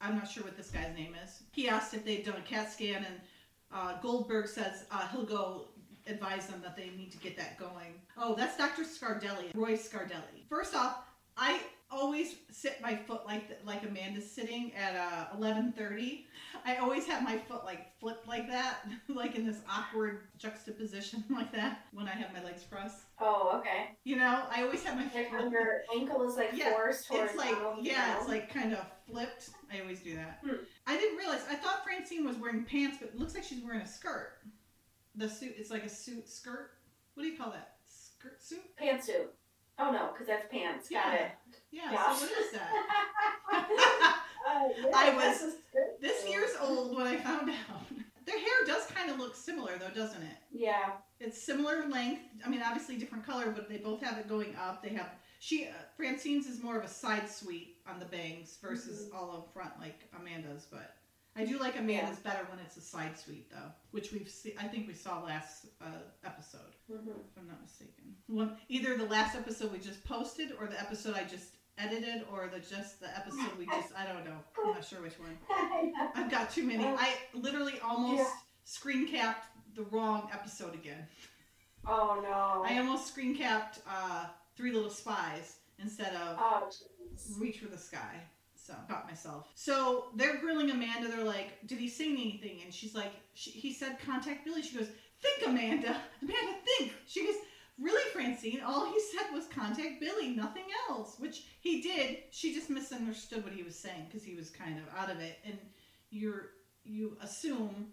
I'm not sure what this guy's name is. He asked if they'd done a CAT scan, and Goldberg says he'll go advise them that they need to get that going. Oh, that's Dr. Scardelli, Roy Scardelli. First off, I always sit my foot like Amanda's sitting at 11:30. I always have my foot like flipped like that, like in this awkward juxtaposition like that when I have my legs crossed. Oh, okay. You know, I always have my foot. Your ankle is like forced towards. It's like it's like kind of flipped. I always do that. I didn't realize. I thought Francine was wearing pants, but it looks like she's wearing a skirt. The suit, it's like a suit skirt. What do you call that? Skirt suit? Pantsuit. Oh no, because that's pants. Got it. Yeah, so what is that? I was this year's old when I found out. Their hair does kind of look similar though, doesn't it? Yeah. It's similar length. I mean, obviously different color, but they both have it going up. They have, Francine's is more of a side sweep on the bangs versus all up front like Amanda's, but. I do like Amanda's better when it's a side suite, though, which we've seen, I think we saw last episode, if I'm not mistaken. Well, either the last episode we just posted, or the episode I just edited, or the episode we just, I don't know, I'm not sure which one. I've got too many. I literally almost screen capped the wrong episode again. Oh, no. I almost screen capped Three Little Spies instead of Reach for the Sky. So, caught myself. So, they're grilling Amanda. They're like, did he sing anything? And she's like, he said, contact Billy. She goes, think, Amanda. Amanda, think. She goes, really, Francine? All he said was contact Billy, nothing else. Which he did. She just misunderstood what he was saying because he was kind of out of it. And you assume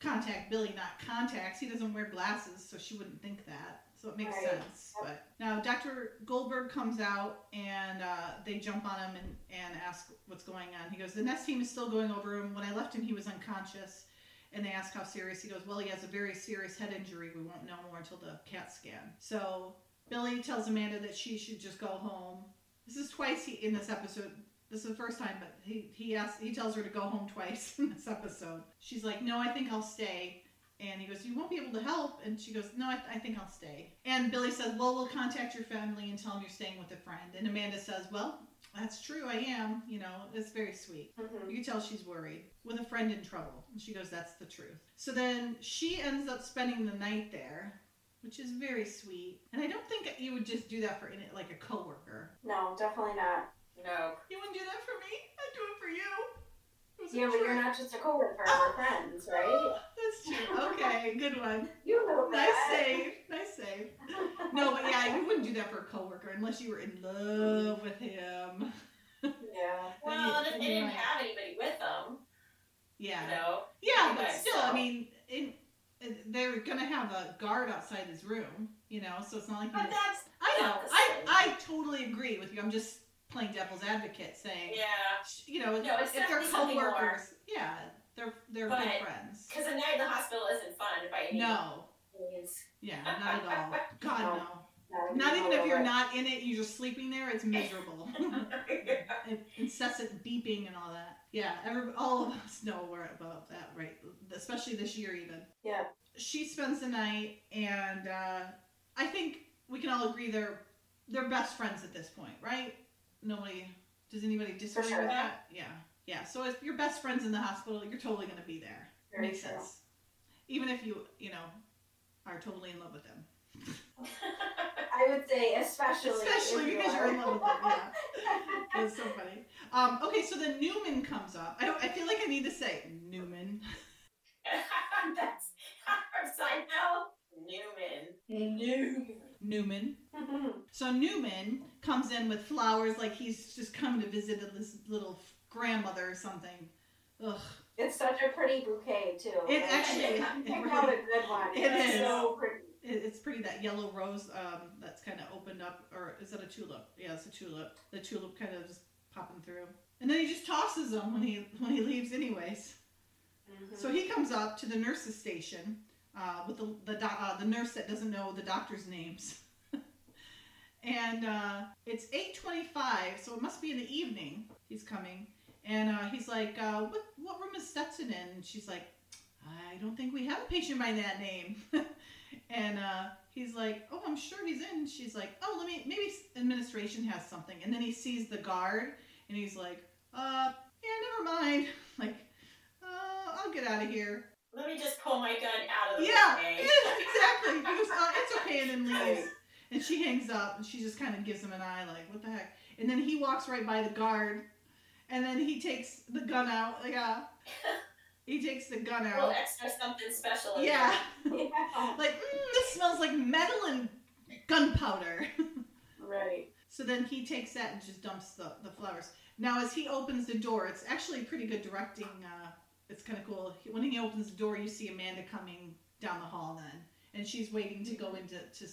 contact Billy, not contacts. He doesn't wear glasses, so she wouldn't think that. So it makes sense. But now Dr. Goldberg comes out and they jump on him and ask what's going on. He goes, the nest team is still going over him. When I left him, he was unconscious. And they ask how serious. He goes, well, he has a very serious head injury. We won't know more until the CAT scan. So Billy tells Amanda that she should just go home. This is twice in this episode. This is the first time, but he tells her to go home twice in this episode. She's like, no, I think I'll stay. And he goes, you won't be able to help. And she goes, no, I think I'll stay. And Billy says, well, we'll contact your family and tell them you're staying with a friend. And Amanda says, well, that's true, I am. You know, it's very sweet. Mm-hmm. You can tell she's worried. With a friend in trouble. And she goes, that's the truth. So then she ends up spending the night there. which is very sweet. And I don't think you would just do that for like a coworker. No, definitely not. No. You wouldn't do that for me? I'd do it for you. Yeah, but you're not just a coworker. We're friends, right? Oh, that's true. Okay, good one. You know that. Nice save. Nice save. No, but yeah, you wouldn't do that for a coworker unless you were in love with him. Yeah. Well, if they didn't have anybody with them. Yeah. You know? Yeah, anyway, but still, so. I mean, they're gonna have a guard outside his room, you know. So it's not like. But that's. I know. I totally agree with you. I'm just playing devil's advocate, saying. Yeah. You know, no, if they're coworkers, yeah, they're good friends. Because a night in the hospital isn't fun by any means. No. Yeah, not at all. God no. Not even if you're not in it, you're just sleeping there. It's miserable. Incessant beeping and all that. Yeah, all of us know about that, right? Especially this year, even. Yeah. She spends the night, and I think we can all agree they're best friends at this point, right? Does anybody disagree with that? Yeah. Yeah. So if you're best friends in the hospital, you're totally going to be there. Makes sense. Even if you are totally in love with them. I would say especially because you're in love with them. Yeah. It's so funny. Okay, so then Newman comes up. I feel like I need to say Newman. That's our side note. Newman. So Newman comes in with flowers, like he's just come to visit this little grandmother or something. Ugh. It's such a pretty bouquet too. It actually picked out a good one. It is so pretty. It's pretty, that yellow rose that's kind of opened up, or is that a tulip? Yeah, it's a tulip. The tulip kind of just popping through, and then he just tosses them when he leaves, anyways. Mm-hmm. So he comes up to the nurse's station with the nurse that doesn't know the doctor's names, and it's 8:25, so it must be in the evening. He's coming, and he's like, "What room is Stetson in?" And she's like, "I don't think we have a patient by that name." And he's like, "Oh, I'm sure he's in." She's like, "Oh, maybe administration has something." And then he sees the guard, and he's like, yeah, never mind. Like, I'll get out of here. Let me just pull my gun out of the way. Yeah, exactly. He goes, "It's okay," and then leaves. And she hangs up, and she just kind of gives him an eye, like, what the heck? And then he walks right by the guard, and then he takes the gun out. Yeah. He takes the gun out. A little extra something special. Yeah. Like, this smells like metal and gunpowder. Right. So then he takes that and just dumps the flowers. Now, as he opens the door, it's actually pretty good directing. It's kind of cool. When he opens the door, you see Amanda coming down the hall then. And she's waiting to go in to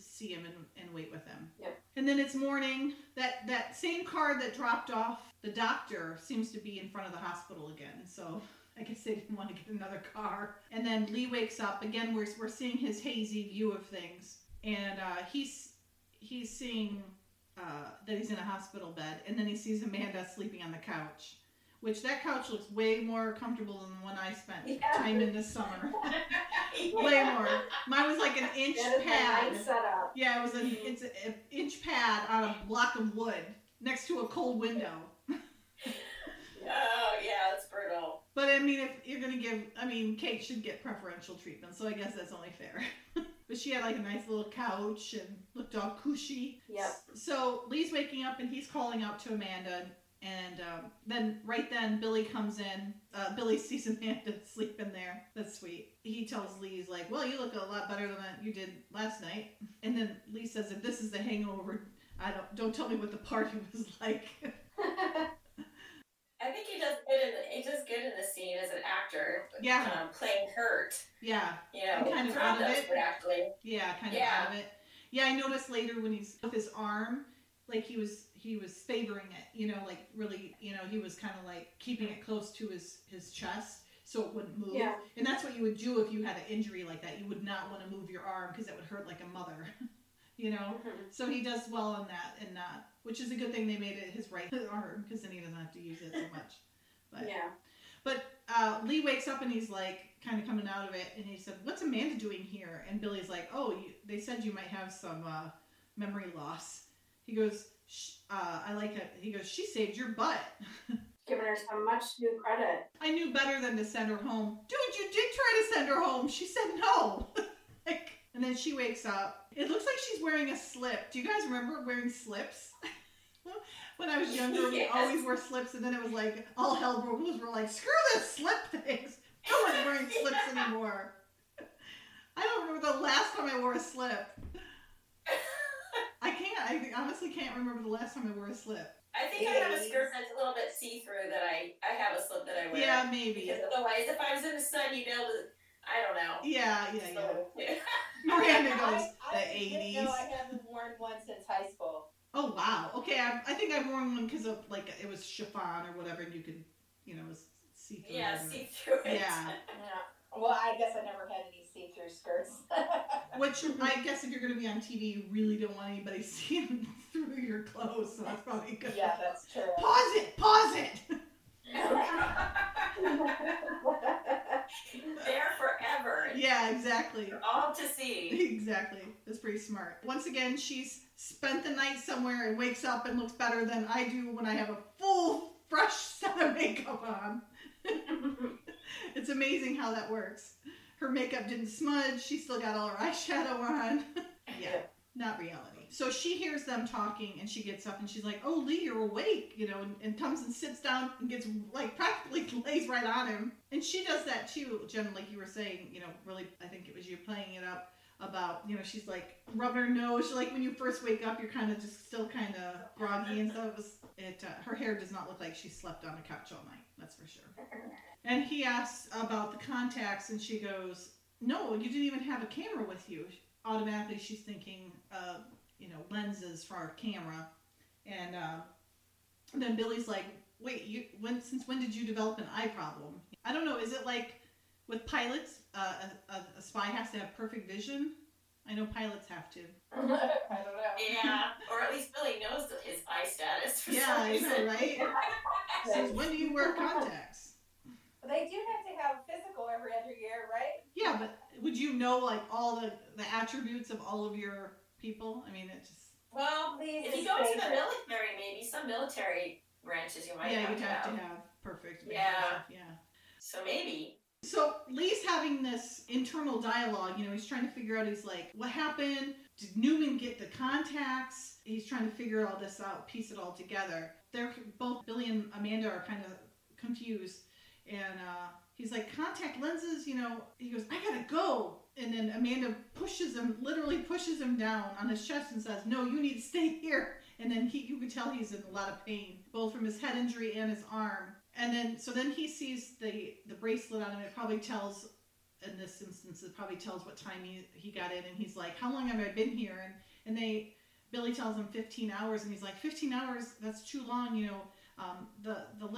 see him and wait with him. Yep. And then it's morning. That same car that dropped off the doctor seems to be in front of the hospital again. So... I guess they didn't want to get another car. And then Lee wakes up. Again, we're seeing his hazy view of things. And he's seeing that he's in a hospital bed. And then he sees Amanda sleeping on the couch. Which, that couch looks way more comfortable than the one I spent time in this summer. Way more. Mine was like an inch pad. That is my nice setup. Yeah, it was an inch pad on a block of wood next to a cold window. Oh, yeah, that's brutal. But, I mean, if you're going to Kate should get preferential treatment, so I guess that's only fair. But she had, like, a nice little couch and looked all cushy. Yep. So Lee's waking up, and he's calling out to Amanda, and then Billy comes in. Billy sees Amanda sleeping there. That's sweet. He tells Lee, he's like, "Well, you look a lot better than you did last night." And then Lee says, "If this is the hangover, don't tell me what the party was like." I think he does good in the scene as an actor. Yeah. Playing Kurt. Yeah. Yeah. You know, kind of out of it. Actually. Yeah, kind of out of it. Yeah, I noticed later when he's with his arm, like he was favoring it, you know, like really, you know, he was kind of like keeping it close to his chest so it wouldn't move. Yeah. And that's what you would do if you had an injury like that. You would not want to move your arm because it would hurt like a mother, you know. Mm-hmm. So he does well on that and not. Which is a good thing they made it his right arm, because then he doesn't have to use it so much. But, yeah. But Lee wakes up and he's like kind of coming out of it, and he said, "What's Amanda doing here?" And Billy's like, "Oh, they said you might have some memory loss." He goes, "I like it." He goes, "She saved your butt." Giving her some much due credit. I knew better than to send her home. Dude, you did try to send her home. She said no. Like, And then she wakes up. It looks like she's wearing a slip. Do you guys remember wearing slips? When I was younger, yes. We always wore slips, and then it was like all hell broke loose. We're like, screw this slip things. No one's wearing slips anymore. I don't remember the last time I wore a slip. I honestly can't remember the last time I wore a slip. I think I have a skirt that's a little bit see-through that I have a slip that I wear. Yeah, maybe. Because otherwise, if I was in the sun, you'd be able to... I don't know. Yeah. Miranda goes, the 80s. No, I haven't worn one since high school. Oh, wow. Okay, I think I've worn one because of, like, it was chiffon or whatever, and you could, you know, see through it. Yeah, see through it. Yeah. Well, I guess I never had any see-through skirts. Which, I guess if you're going to be on TV, you really don't want anybody seeing through your clothes, so that's probably good. Yeah, that's true. Pause it! There forever. Yeah, exactly. For all to see. Exactly. That's pretty smart. Once again, she's spent the night somewhere and wakes up and looks better than I do when I have a full, fresh set of makeup on. It's amazing how that works. Her makeup didn't smudge. She still got all her eyeshadow on. Yeah, not reality. So she hears them talking, and she gets up, and she's like, oh, Lee, you're awake, you know, and comes and sits down and gets, like, practically lays right on him. And she does that, too, Jen, like you were saying, you know, really, I think it was you playing it up about, you know, she's, like, rubbing her nose. She, like, when you first wake up, you're kind of just still kind of groggy and stuff. Her hair does not look like she slept on a couch all night, that's for sure. And he asks about the contacts, and she goes, no, you didn't even have a camera with you. Automatically, she's thinking, you know, lenses for our camera. And then Billy's like, wait, since when did you develop an eye problem? I don't know, is it like with pilots, a spy has to have perfect vision? I know pilots have to. I don't know. Yeah, or at least Billy knows his eye status for some reason. Yeah, I know, right? Since when do you wear contacts? Well, they do have to have physical every other year, right? Yeah, but would you know, like, all the attributes of all of your people? I mean, it just... Well, if you go to the military, maybe some military branches you might have to have. Yeah, you'd have to have perfect. Yeah. So maybe. So Lee's having this internal dialogue. You know, he's trying to figure out, he's like, what happened? Did Newman get the contacts? He's trying to figure all this out, piece it all together. They're both, Billy and Amanda are kind of confused. And he's like, contact lenses, you know, he goes, I gotta go. And then Amanda literally pushes him down on his chest and says, no, you need to stay here. And then you can tell he's in a lot of pain, both from his head injury and his arm. And then, so then he sees the bracelet on him. It probably tells, in this instance, what time he got in. And he's like, how long have I been here? And Billy tells him 15 hours. And he's like, 15 hours, that's too long, you know. The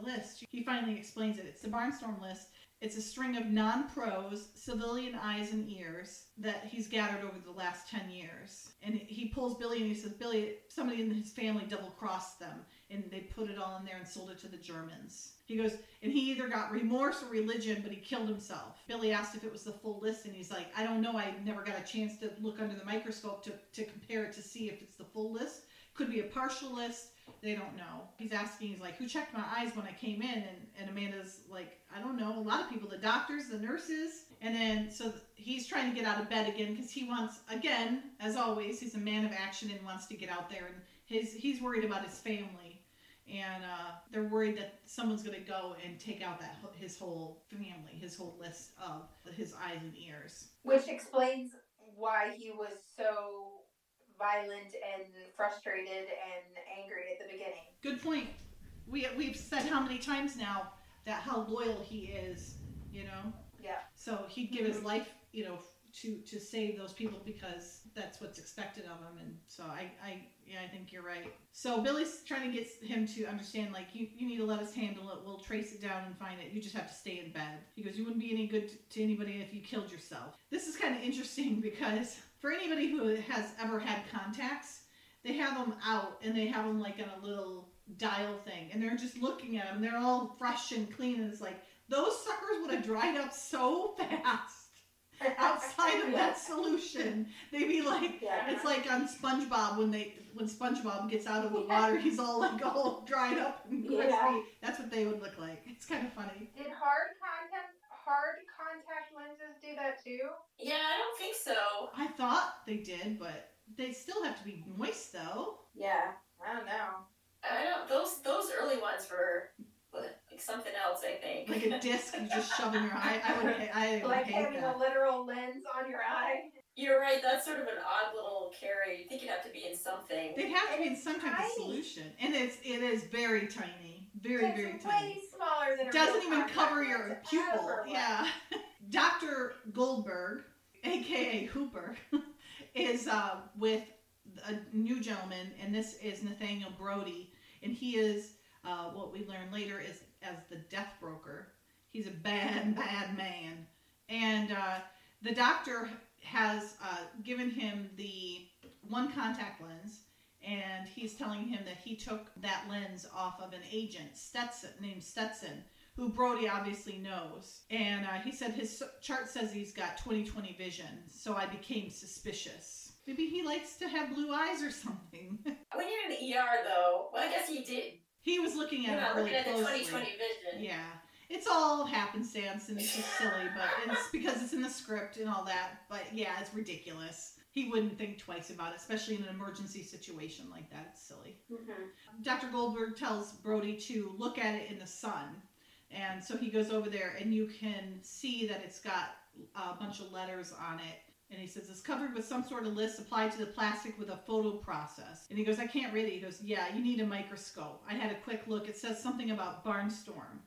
list. He finally explains it. It's the Barnstorm list. It's a string of non-pros, civilian eyes and ears that he's gathered over the last 10 years. And he pulls Billy and he says, Billy, somebody in his family double-crossed them, and they put it all in there and sold it to the Germans. He goes, and he either got remorse or religion, but he killed himself. Billy asked if it was the full list, and he's like, I don't know. I never got a chance to look under the microscope to compare it to see if it's the full list. Could be a partial list. They don't know. He's asking, he's like, who checked my eyes when I came in? And Amanda's like, I don't know. A lot of people, the doctors, the nurses. And then, so he's trying to get out of bed again because he wants, again, as always, he's a man of action and wants to get out there. And he's worried about his family. And they're worried that someone's going to go and take out his whole family, his whole list of his eyes and ears. Which explains why he was so... violent and frustrated and angry at the beginning. Good point. We've said how many times now that how loyal he is, you know? Yeah. So he'd give his life, you know, to save those people because that's what's expected of him. And so I think you're right. So Billy's trying to get him to understand, like, you need to let us handle it. We'll trace it down and find it. You just have to stay in bed. He goes, you wouldn't be any good to anybody if you killed yourself. This is kind of interesting because for anybody who has ever had contacts, they have them out and they have them like on a little dial thing. And they're just looking at them. They're all fresh and clean. And it's like, those suckers would have dried up so fast. Outside of that solution, they'd be like, it's like on SpongeBob when SpongeBob gets out of the water, he's all like all dried up and crispy. Yeah. That's what they would look like. It's kind of funny. Did hard contact lenses do do that too? Yeah, I don't think so. I thought they did, but they still have to be moist, though. Yeah, I don't know. I don't. Those early ones were like something else, I think. Like a disc you just shove in your eye. I would like having that. A literal lens on your eye. You're right. That's sort of an odd little carry. You think it'd have to be in something. They'd have to be in some kind of solution, and it is very tiny, very tiny. Way smaller than a doesn't even cover your pupil. Yeah. Dr. Goldberg, aka Hooper, is with a new gentleman, and this is Nathaniel Brody, and he is what we learn later is as the death broker. He's a bad man, and the doctor has given him the one contact lens, and he's telling him that he took that lens off of an agent, named Stetson, who Brody obviously knows. And he said his chart says he's got 20/20 vision, so I became suspicious. Maybe he likes to have blue eyes or something. When you're in the ER, though, well, I guess he did. He was looking at it really closely. Looking at the 20/20 vision. Yeah. It's all happenstance, and it's just silly, but it's because it's in the script and all that. But yeah, it's ridiculous. He wouldn't think twice about it, especially in an emergency situation like that. It's silly. Mm-hmm. Dr. Goldberg tells Brody to look at it in the sun. And so he goes over there, and you can see that it's got a bunch of letters on it. And he says, it's covered with some sort of list applied to the plastic with a photo process. And he goes, I can't read it. He goes, yeah, you need a microscope. I had a quick look. It says something about Barnstorm.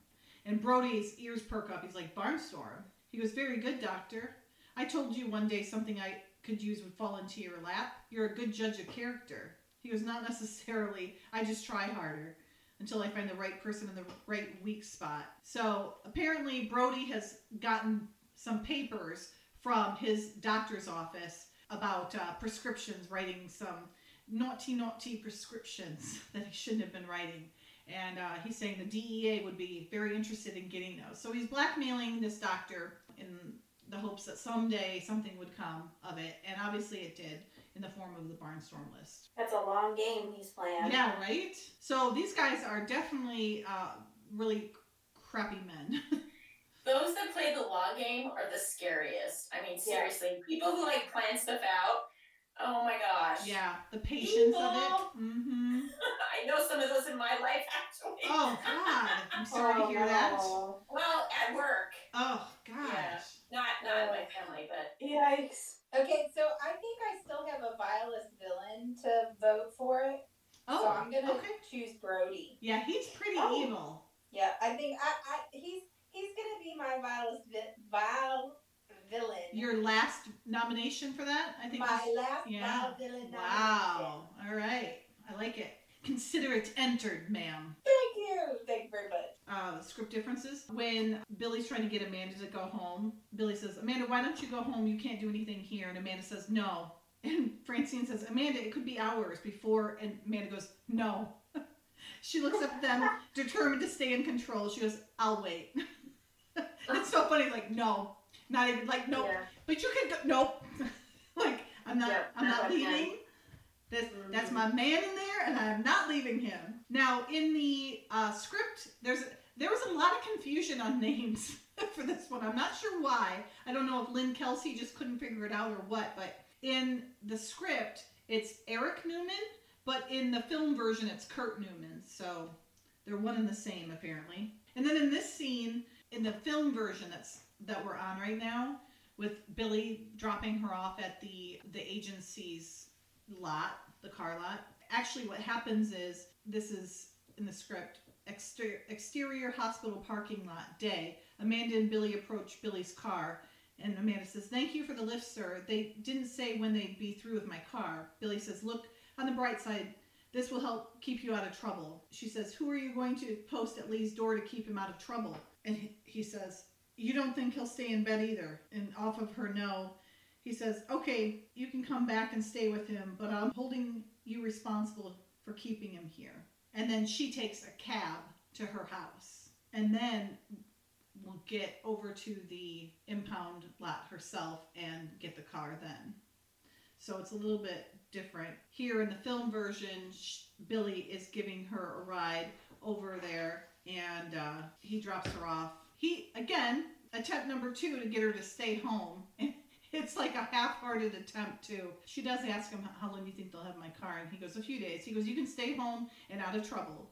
And Brody's ears perk up. He's like, Barnstorm? He goes, very good, doctor. I told you one day something I could use would fall into your lap. You're a good judge of character. He goes, not necessarily. I just try harder until I find the right person in the right weak spot. So apparently Brody has gotten some papers from his doctor's office about prescriptions, writing some naughty prescriptions that he shouldn't have been writing. And he's saying the DEA would be very interested in getting those. So he's blackmailing this doctor in the hopes that someday something would come of it. And obviously it did in the form of the Barnstorm list. That's a long game he's playing. Yeah, right? So these guys are definitely really crappy men. Those that play the long game are the scariest. I mean, seriously. Yeah. People who like plan stuff out. Oh my gosh. Yeah, the patience of it. Mm-hmm. I know some of those in my life, actually. Oh, God. I'm sorry to hear that. Well, at work. Oh, gosh. Yeah. Not in my family, but... Yikes. Okay, so I think I still have a vilest villain to vote for. Oh, so I'm going to choose Brody. Yeah, he's pretty evil. Yeah, I think he's going to be my vilest villain. Your last nomination for that? I think my last vile villain nomination. Wow. All right. I like it. Consider it entered, ma'am. Thank you. Thank you very much. Script differences. When Billy's trying to get Amanda to go home, Billy says, Amanda, why don't you go home? You can't do anything here. And Amanda says, no. And Francine says, Amanda, it could be hours before. And Amanda goes, no. She looks up at them, determined to stay in control. She goes, I'll wait. It's so funny. Like, no. Not even, like, nope. Yeah. But you can go, nope. Like, I'm not leaving. That's my man in there, and I'm not leaving him. Now, in the script, there was a lot of confusion on names for this one. I'm not sure why. I don't know if Lynn Kelsey just couldn't figure it out or what, but in the script, it's Eric Newman, but in the film version, it's Kurt Newman. So they're one and the same, apparently. And then in this scene, in the film version that we're on right now, with Billy dropping her off at the agency's car lot. Actually, what happens is, this is in the script, exterior hospital parking lot day. Amanda and Billy approach Billy's car, and Amanda says, thank you for the lift, sir. They didn't say when they'd be through with my car. Billy says, look on the bright side. This will help keep you out of trouble. She says, who are you going to post at Lee's door to keep him out of trouble? And he says, you don't think he'll stay in bed either? And off of her, no. He says, okay, you can come back and stay with him, but I'm holding you responsible for keeping him here. And then she takes a cab to her house. And then we'll get over to the impound lot herself and get the car then. So it's a little bit different. Here in the film version, Billy is giving her a ride over there, and he drops her off. He, again, Attempt number 2 to get her to stay home. It's like a half-hearted attempt, too. She does ask him, how long do you think they'll have my car? And he goes, a few days. He goes, you can stay home and out of trouble.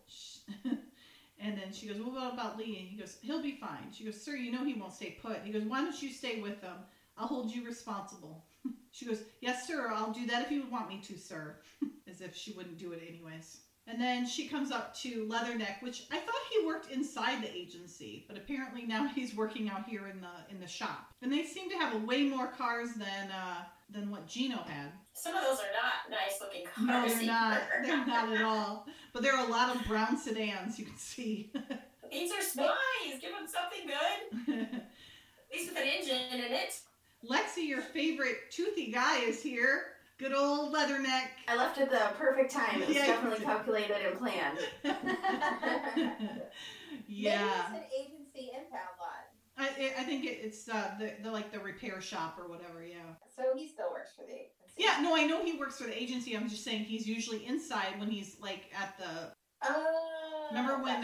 And then she goes, well, what about Lee? And he goes, he'll be fine. She goes, sir, you know he won't stay put. And he goes, why don't you stay with them? I'll hold you responsible. She goes, yes, sir, I'll do that if you would want me to, sir. As if she wouldn't do it anyways. And then she comes up to Leatherneck, which I thought he worked inside the agency, but apparently now he's working out here in the shop. And they seem to have way more cars than what Gino had. Some of those are not nice looking cars. No, they're not. They're not at all. But there are a lot of brown sedans you can see. These are spies. Give them something good. At least with an engine in it. Lexi, your favorite toothy guy, is here. Good old Leatherneck. I left at the perfect time. It was definitely calculated and planned. Yeah. Maybe it's an agency impound lot. I think it's like the repair shop or whatever, yeah. So he still works for the agency. Yeah, no, I know he works for the agency. I'm just saying he's usually inside when he's like at the... Oh. Remember when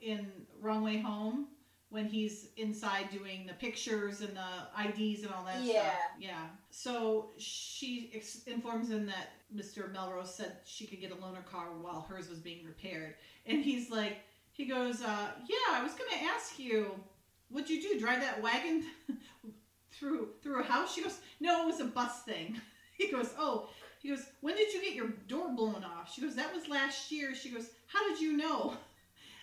in Wrong Way Home? When he's inside doing the pictures and the IDs and all that stuff. Yeah. So she informs him that Mr. Melrose said she could get a loaner car while hers was being repaired. And he's like, he goes, yeah, I was going to ask you, what'd you do, drive that wagon through a house? She goes, no, it was a bus thing. He goes, oh. He goes, when did you get your door blown off? She goes, that was last year. She goes, how did you know?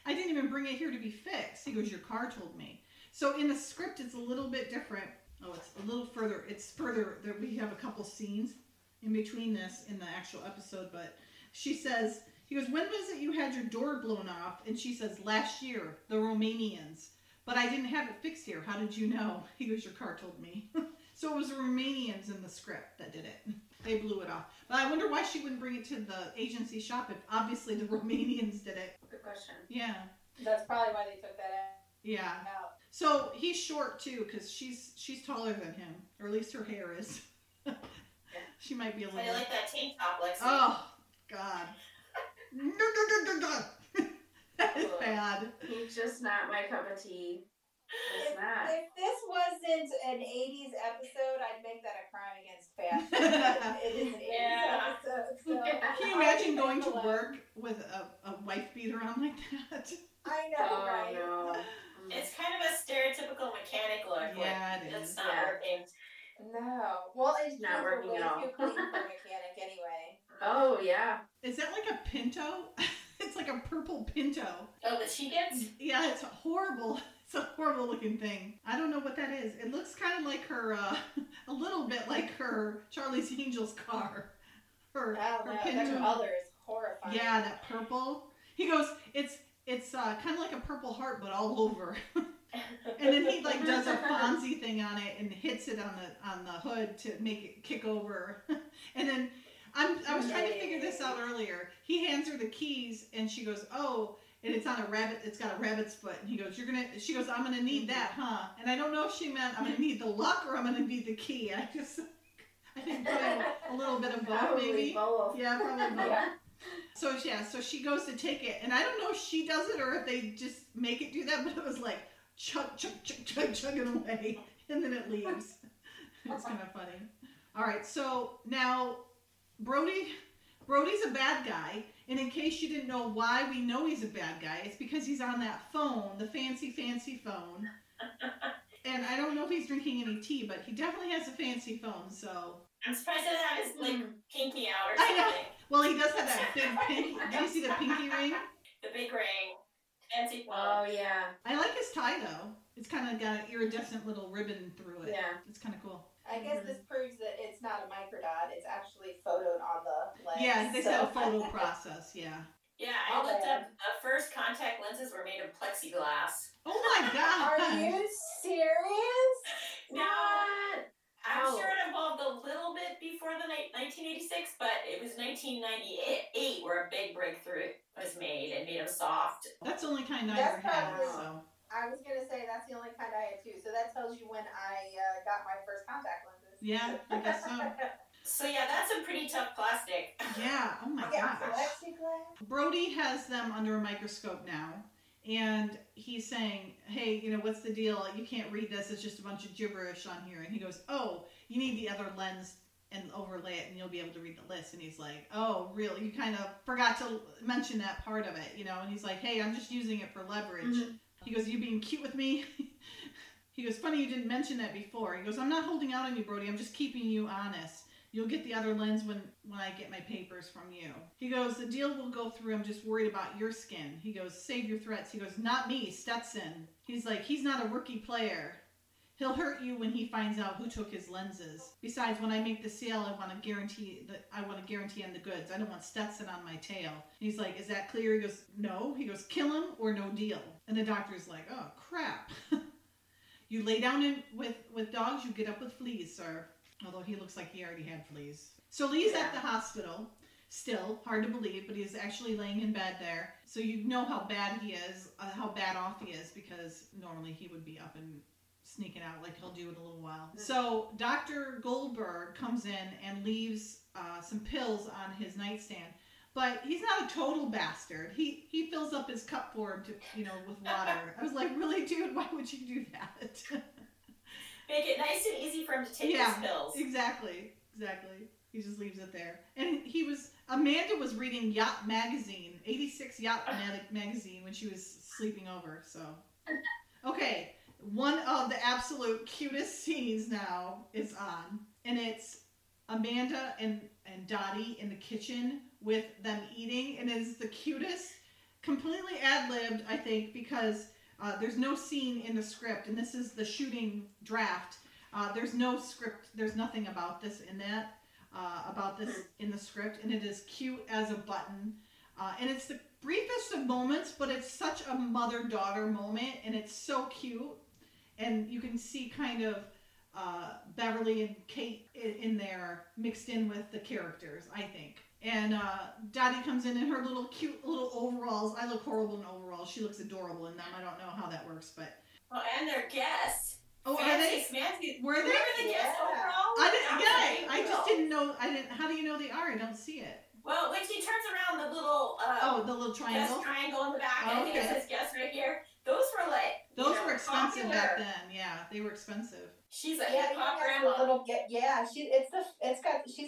I didn't even bring it here to be fixed. He goes, your car told me. So in the script, it's a little bit different. Oh, it's a little further. It's further. We have a couple scenes in between this in the actual episode. But she says, he goes, when was it you had your door blown off? And she says, last year, the Romanians. But I didn't have it fixed here. How did you know? He goes, your car told me. So it was the Romanians in the script that did it. They blew it off. But I wonder why she wouldn't bring it to the agency shop if obviously the Romanians did it. Good question. Yeah. That's probably why they took that out. Yeah. So he's short too because she's taller than him. Or at least her hair is. Yeah. She might be a little... I like that tank top, Lexi. Oh, God. That is bad. He's just not my cup of tea. If this wasn't an 80s episode, I'd make that a crime against fashion. It is an 80s episode. So. Can you imagine going to work with a wife beater on like that? I know, right? No. It's kind of a stereotypical mechanic look. Yeah, it is. It's not working. No. Well, it's not working at all. Too clean for a mechanic anyway. Oh, yeah. Is that like a Pinto? It's like a purple Pinto. Oh, that she gets? Yeah, it's horrible. It's a horrible looking thing. I don't know what that is. It looks kind of like her, a little bit like her Charlie's Angels car. Her Pinto color is horrifying. Yeah, that purple. He goes, it's kind of like a Purple Heart, but all over. And then he like does a Fonzie thing on it and hits it on the hood to make it kick over. And then I was trying to figure this out earlier. He hands her the keys and she goes, oh. And it's on a rabbit, it's got a rabbit's foot. And he goes, she goes, I'm gonna need that, huh? And I don't know if she meant I'm gonna need the luck or I'm gonna need the key. I think probably a little bit of both, probably maybe. Both. Yeah, probably both. Yeah. So she goes to take it. And I don't know if she does it or if they just make it do that, but it was like chugging away. And then it leaves. It's kind of funny. All right, so now Brody's a bad guy. And in case you didn't know why we know he's a bad guy, it's because he's on that phone, the fancy phone. And I don't know if he's drinking any tea, but he definitely has a fancy phone, so. I'm surprised that is like pinky out or something. I know. Well, he does have that big pinky. Do you see the pinky ring? The big ring. Fancy phone. Oh, yeah. I like his tie, though. It's kind of got an iridescent little ribbon through it. Yeah. It's kind of cool. I guess this proves that it's not a microdot. It's actually photoed on the lens. Yeah, they said a photo process, yeah. Yeah, I looked up the first contact lenses were made of plexiglass. Oh my God! Are you serious? No. What? I'm sure it evolved a little bit before the 1986, but it was 1998 where a big breakthrough was made and made them soft. That's the only kind I ever had, so... I was going to say that's the only kind I had too. So that tells you when I got my first contact lenses. Yeah, I guess so. So yeah, that's a pretty tough plastic. Yeah, oh my gosh. Plexiglass. Brody has them under a microscope now. And he's saying, hey, you know, what's the deal? You can't read this. It's just a bunch of gibberish on here. And he goes, oh, you need the other lens and overlay it and you'll be able to read the list. And he's like, oh, really? You kind of forgot to mention that part of it, you know? And he's like, hey, I'm just using it for leverage. Mm-hmm. He goes, you being cute with me? He goes, funny you didn't mention that before. He goes, I'm not holding out on you, Brody. I'm just keeping you honest. You'll get the other lens when I get my papers from you. He goes, the deal will go through. I'm just worried about your skin. He goes, save your threats. He goes, not me, Stetson. He's like, he's not a rookie player. He'll hurt you when he finds out who took his lenses. Besides, when I make the sale, I want to guarantee on the goods. I don't want Stetson on my tail. And he's like, is that clear? He goes, no. He goes, kill him or no deal. And the doctor's like, oh, crap. You lay down with dogs, you get up with fleas, sir. Although he looks like he already had fleas. So Lee's at the hospital, still, hard to believe, but he's actually laying in bed there. So you know how bad he is, how bad off he is, because normally he would be up and sneaking out like he'll do in a little while. So Dr. Goldberg comes in and leaves some pills on his nightstand. But he's not a total bastard. He fills up his cup for him, to, you know, with water. I was like, really, dude, why would you do that? Make it nice and easy for him to take his pills. Exactly. He just leaves it there. And Amanda was reading Yacht Magazine, 86 Yacht Magazine, when she was sleeping over, so. Okay, one of the absolute cutest scenes now is on. And it's Amanda and Dottie in the kitchen with them eating. And it is the cutest, completely ad-libbed, I think, because... there's no scene in the script, and this is the shooting draft. There's no script. There's nothing about this in the script, and it is cute as a button. And it's the briefest of moments, but it's such a mother-daughter moment, and it's so cute. And you can see kind of Beverly and Kate in there mixed in with the characters, I think. And Dottie comes in her little cute little overalls. I look horrible in overalls. She looks adorable in them. I don't know how that works, but... Oh, and their guests. Oh, fancy. Were they? Remember the guests overalls? I didn't get it. I just didn't know. How do you know they are? I don't see it. Well, when she turns around the little... the little triangle? Guest triangle in the back. Oh, okay. I think it says guests right here. Those were like... Those were expensive back then. Yeah, they were expensive. She's like hip hop grandma. She's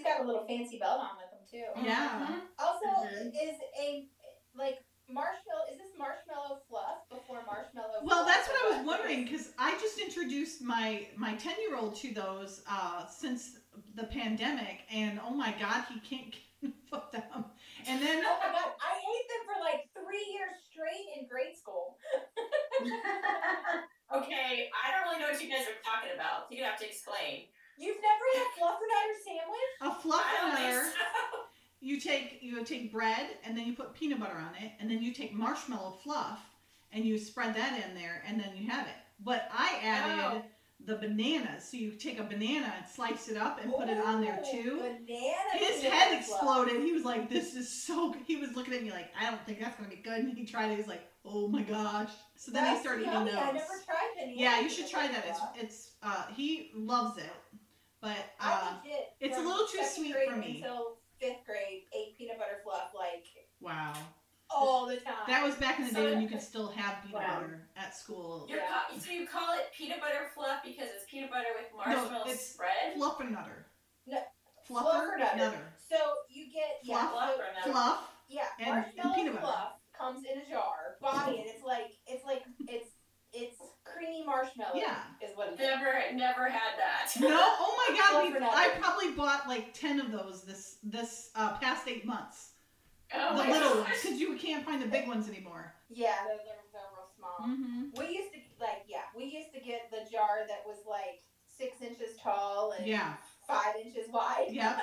got a little fancy belt on with them too. Yeah. Mm-hmm. Also, is this marshmallow fluff before marshmallow? Well, that's what I was wondering, because I just introduced my 10-year-old to those since the pandemic, and oh my god, he can't fuck them. And then oh my god, I ate them for like 3 years straight in grade school. Okay, I don't really know what you guys are talking about. You're gonna have to explain. You've never had a fluffernutter sandwich? A fluffernutter. So. You take bread and then you put peanut butter on it, and then you take marshmallow fluff and you spread that in there, and then you have it. But I added the bananas, so you take a banana and slice it up and put it on there too. His head exploded. Fluff. He was like, "This is so good." He was looking at me like, "I don't think that's gonna be good." And he tried it. He's like, "Oh my gosh!" So then he started eating those. I never tried any. Yeah, you should try that. It's he loves it, but it's a little too sweet for me. Until 5th grade, ate peanut butter fluff like all the time. That was back in the day when you could still have peanut butter at school. So you call it peanut butter fluff because it's peanut butter with marshmallow spread? Fluffernutter. No, fluffernutter. So you get fluff. Yeah, marshmallow peanut butter. Fluff comes in a jar, Bonnie, and it's creamy marshmallow. Yeah, is what it is. Never had that. No, oh my god, I probably bought like 10 of those this past 8 months. Oh, the little ones, because you can't find the big ones anymore. Yeah, they're real small. Mm-hmm. We used to get the jar that was like 6 inches tall and 5 inches wide. Yep.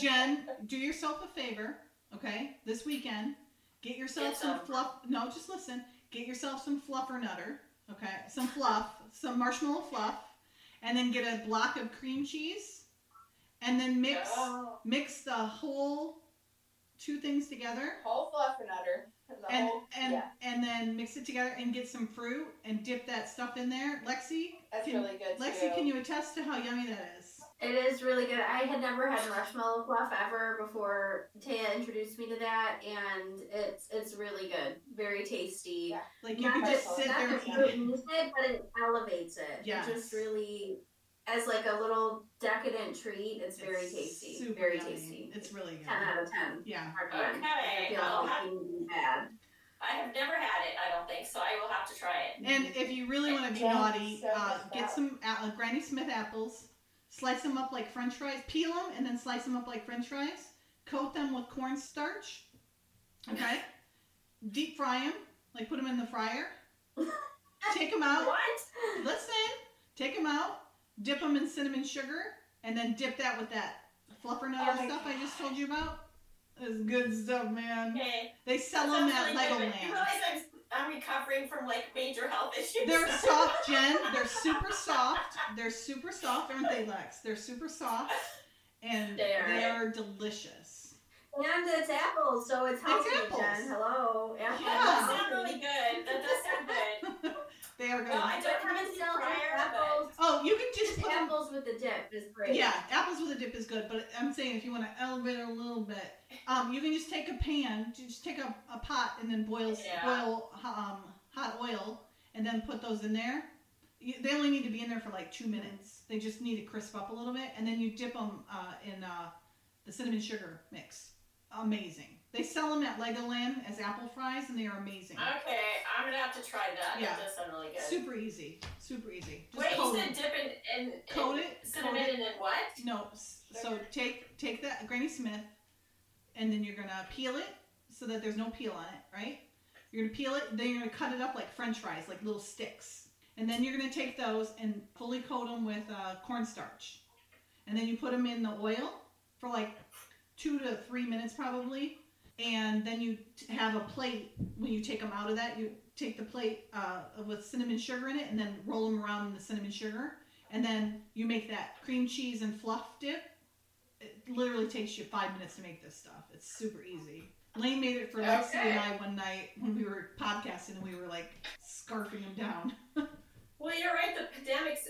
Jen, do yourself a favor, okay? This weekend, get yourself some fluff. No, just listen. Get yourself some fluffernutter, okay? Some fluff, some marshmallow fluff, and then get a block of cream cheese, and then mix the whole two things together. Whole fluffernutter. And then mix it together and get some fruit and dip that stuff in there. Lexi, that's really good. Lexi, can you attest to how yummy that is? It is really good. I had never had marshmallow fluff ever before Taya introduced me to that, and it's really good. Very tasty. Yeah. Like you could just sit there and eat it. But it elevates it. Yeah. It just really, as like a little decadent treat, it's very tasty. Super very yummy. Tasty. It's really good. 10 out of 10. Yeah. Okay. I feel like bad. I have never had it, I don't think, so I will have to try it. And if you really want to be naughty, get some Granny Smith apples, slice them up like french fries, peel them, and then slice them up like french fries, coat them with cornstarch, okay? Deep fry them, like put them in the fryer. Take them out. What? Listen. Take them out, dip them in cinnamon sugar, and then dip that with that fluffernutter stuff I just told you about. It's good stuff, man. Okay. They sell them at Legoland. You realize I'm recovering from like major health issues. They're soft, Jen. They're super soft. They're super soft, aren't they, Lex? They're super soft, and they are delicious. And it's apples, so it's healthy, Jen. Hello, apples. Yeah. That does sound really good. That does sound good. They are good. Well, I don't have to sell apples. Oh, you can just put apples with the dip is great. Yeah, apples with a dip is good, but I'm saying if you want to elevate it a little bit, you can just take a pan, just take a pot, and then boil hot oil, and then put those in there. They only need to be in there for like 2 minutes. They just need to crisp up a little bit, and then you dip them in the cinnamon sugar mix. Amazing. They sell them at Legoland as apple fries, and they are amazing. Okay, I'm going to have to try that. Yeah. That does sound really good. Super easy. Just coat you said dip in coat it, cinnamon coat it. And then what? No, so take that Granny Smith, and then you're going to peel it so that there's no peel on it, right? You're going to peel it, then you're going to cut it up like french fries, like little sticks. And then you're going to take those and fully coat them with cornstarch. And then you put them in the oil for like 2 to 3 minutes probably. And then you have a plate. When you take them out of that, you take the plate with cinnamon sugar in it and then roll them around in the cinnamon sugar. And then you make that cream cheese and fluff dip. It literally takes you 5 minutes to make this stuff. It's super easy. Lane made it for Lexi and I one night when we were podcasting and we were like scarfing them down. Well, you're right. The pandemic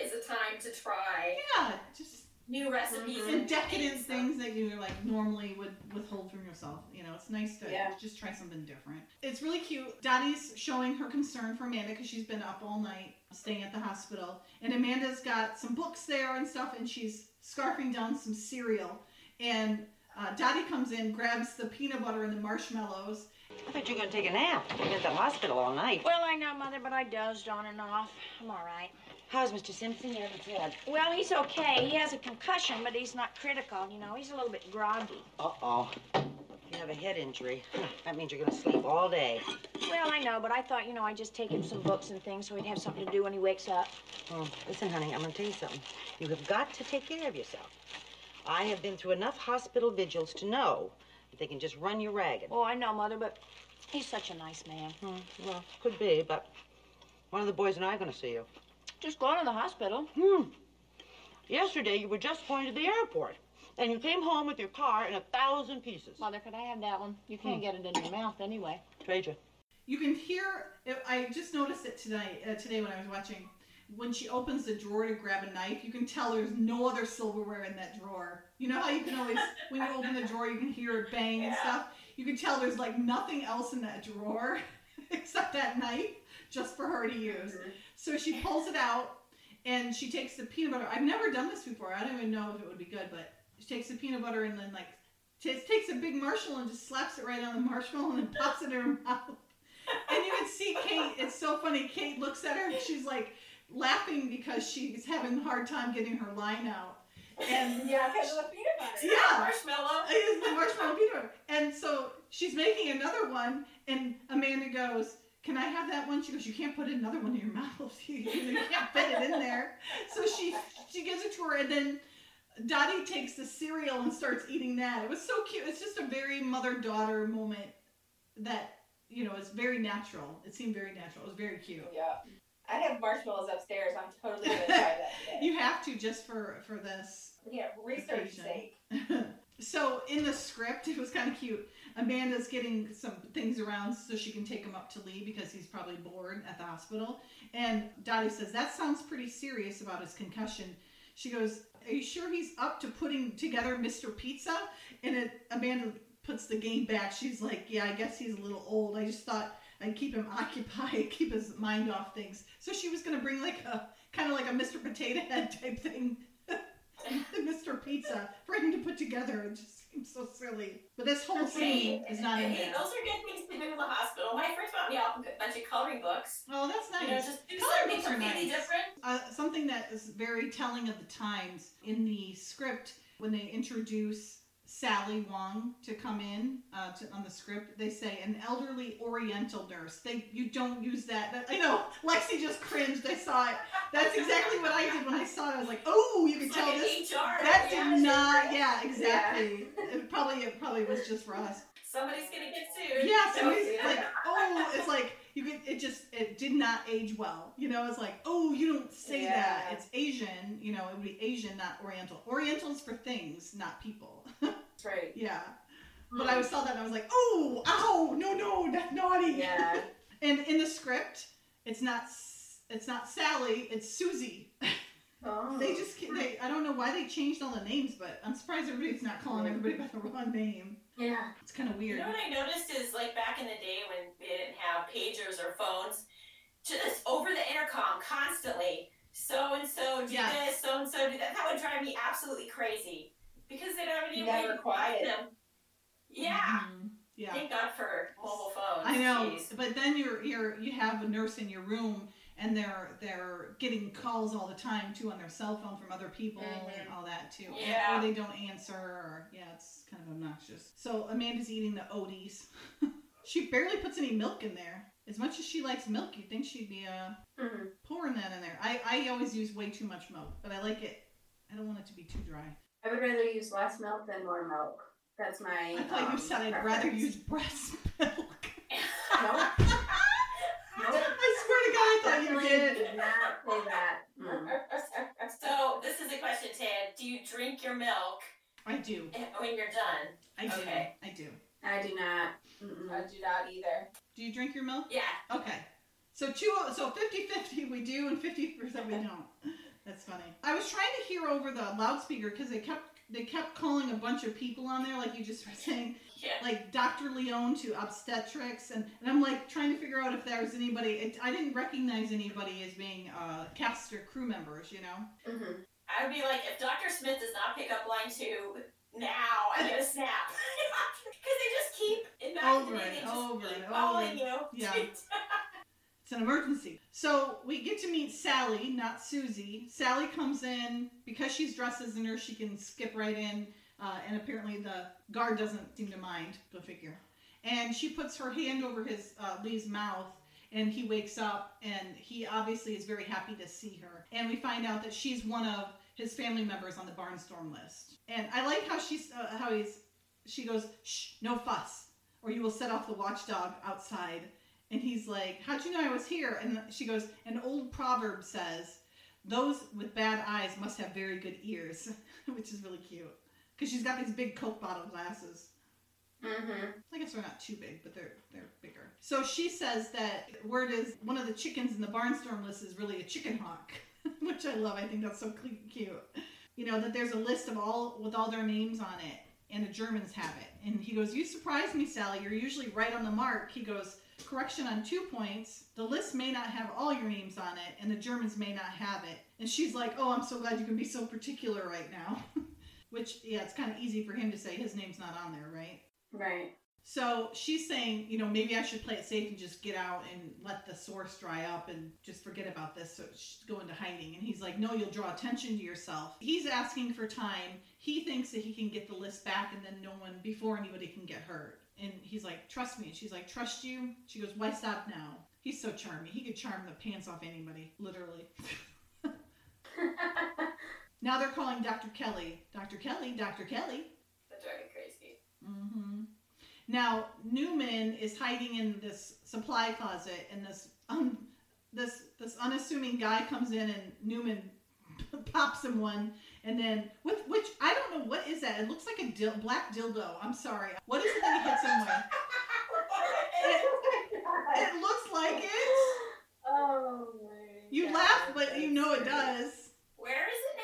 is a time to try. Yeah, just new recipes and decadent things that you like normally would withhold from yourself. You know, it's nice to just try something different. It's really cute. Dottie's showing her concern for Amanda because she's been up all night staying at the hospital. And Amanda's got some books there and stuff, and she's scarfing down some cereal. And Dottie comes in, grabs the peanut butter and the marshmallows. I thought you were going to take a nap. You've been at the hospital all night. Well, I know, Mother, but I dozed on and off. I'm all right. How's Mr. Simpson? You haven't said. Well, he's okay. He has a concussion, but he's not critical, you know. He's a little bit groggy. Uh-oh. You have a head injury. That means you're going to sleep all day. Well, I know, but I thought, you know, I'd just take him some books and things so he'd have something to do when he wakes up. Oh, listen, honey, I'm going to tell you something. You have got to take care of yourself. I have been through enough hospital vigils to know that they can just run you ragged. Oh, I know, Mother, but he's such a nice man. Well, could be, but one of the boys and I are going to see you. Just gone to the hospital. Yesterday, you were just going to the airport, and you came home with your car in 1,000 pieces. Mother, could I have that one? You can't get it in your mouth anyway. Traja. You can hear, I just noticed it today when I was watching, when she opens the drawer to grab a knife, you can tell there's no other silverware in that drawer. You know how you can always, when you open the drawer, you can hear it bang and stuff? You can tell there's like nothing else in that drawer except that knife. Just for her to use. So she pulls it out and she takes the peanut butter. I've never done this before. I don't even know if it would be good, but she takes the peanut butter and then like takes a big marshmallow and just slaps it right on the marshmallow and then pops it in her mouth. And you can see Kate. It's so funny. Kate looks at her and she's like laughing because she's having a hard time getting her line out. And because of the peanut butter. Yeah. Marshmallow. It's the marshmallow peanut butter. And so she's making another one and Amanda goes, "Can I have that one?" She goes, "You can't put another one in your mouth. You can't fit it in there." So she gives it to her, and then Dottie takes the cereal and starts eating that. It was so cute. It's just a very mother-daughter moment that, you know, is very natural. It seemed very natural. It was very cute. Yeah. I have marshmallows upstairs. I'm totally going to try that today. You have to just for this. Yeah, research sake. So in the script, it was kind of cute. Amanda's getting some things around so she can take him up to Lee because he's probably bored at the hospital. And Dottie says, "That sounds pretty serious about his concussion. She goes, "Are you sure he's up to putting together Mr. Pizza?" And Amanda puts the game back. She's like, "Yeah, I guess he's a little old. I just thought I'd keep him occupied, keep his mind off things." So she was going to bring like a kind of like a Mr. Potato Head type thing, Mr. Pizza, for him to put together. It just seems so silly. But this whole scene is not in there. Those are good things to do in the hospital. My friends bought me out a bunch of coloring books. Oh, that's nice. You know, just do coloring books are nice. Different. Something that is very telling of the times in the script when they introduce Sally Wong to come in on the script. They say an elderly Oriental nurse. You don't use that. I know. Lexi just cringed. I saw it. That's exactly what I did when I saw it. I was like, oh, you can tell like this. HR, that did not. Yeah, exactly. Yeah. It probably was just for us. Somebody's gonna get sued. Yeah. Somebody's like, oh, it's like you could. It did not age well. You know, it's like, oh, you don't say that. It's Asian. You know, it would be Asian, not Oriental. Oriental's for things, not people. Right. Yeah. But I saw that and I was like, oh, ow, no, that's naughty. Yeah. And in the script, it's not Sally, it's Susie. Oh. I don't know why they changed all the names, but I'm surprised everybody's not calling everybody by the wrong name. Yeah. It's kind of weird. You know what I noticed is like back in the day when they didn't have pagers or phones, just over the intercom constantly, so-and-so do this, so-and-so do that. That would drive me absolutely crazy. Because they don't have any way to quiet them. Yeah. Mm-hmm. Yeah. Thank God for mobile phones. I know. Jeez. But then you have a nurse in your room and they're getting calls all the time too on their cell phone from other people and all that too. Yeah. Or they don't answer it's kind of obnoxious. So Amanda's eating the Oaties. She barely puts any milk in there. As much as she likes milk, you'd think she'd be pouring that in there. I always use way too much milk, but I like it. I don't want it to be too dry. I would rather use less milk than more milk. That's my. I thought you said preference. I'd rather use breast milk. Nope. I swear to God, I thought you did. Did not say that. So this is a question, Tad. Do you drink your milk? I do. When you're done. I do. Okay. I do. I do not. Mm-mm. I do not either. Do you drink your milk? Yeah. Okay. So 50-50 we do and 50% we don't. That's funny. I was trying to hear over the loudspeaker because they kept calling a bunch of people on there, like you just were saying, like Dr. Leone to obstetrics, and I'm like trying to figure out if there was anybody. I didn't recognize anybody as being cast or crew members, you know. Mm-hmm. I would be like, if Dr. Smith does not pick up line 2 now, I'm gonna snap because they just keep over and over calling you. Yeah. It's an emergency. So we get to meet Sally, not Susie. Sally comes in. Because she's dressed as a nurse, she can skip right in. And apparently the guard doesn't seem to mind. Go figure. And she puts her hand over his Lee's mouth. And he wakes up. And he obviously is very happy to see her. And we find out that she's one of his family members on the Barnstorm list. And I like how she goes, "Shh, no fuss. Or you will set off the watchdog outside." And he's like, "How'd you know I was here?" And she goes, "An old proverb says, those with bad eyes must have very good ears," which is really cute. Because she's got these big Coke bottle glasses. Mm-hmm. I guess they're not too big, but they're bigger. So she says that word is one of the chickens in the Barnstorm list is really a chicken hawk, which I love. I think that's so cute. You know, that there's a list of all with all their names on it, and the Germans have it. And he goes, "You surprised me, Sally. You're usually right on the mark." He goes, "Correction on 2 points. The list may not have all your names on it, and the Germans may not have it." And she's like, "Oh, I'm so glad you can be so particular right now." Which, yeah, it's kind of easy for him to say his name's not on there, right? Right. So she's saying, you know, maybe I should play it safe and just get out and let the source dry up and just forget about this. So she's going into hiding. And he's like, "No, you'll draw attention to yourself." He's asking for time. He thinks that he can get the list back and then no one before anybody can get hurt. And he's like, "Trust me." And she's like, "Trust you?" She goes, "Why stop now?" He's so charming. He could charm the pants off anybody, literally. Now they're calling Dr. Kelly. Dr. Kelly, Dr. Kelly. That's driving crazy. Mm-hmm. Now, Newman is hiding in this supply closet, and this unassuming guy comes in, and Newman pops him one. And then, which I don't know, what is that? It looks like a black dildo. I'm sorry. What is it that he hits him with? It looks like it. Oh, my God. You laugh, but you know it does. Where is it now?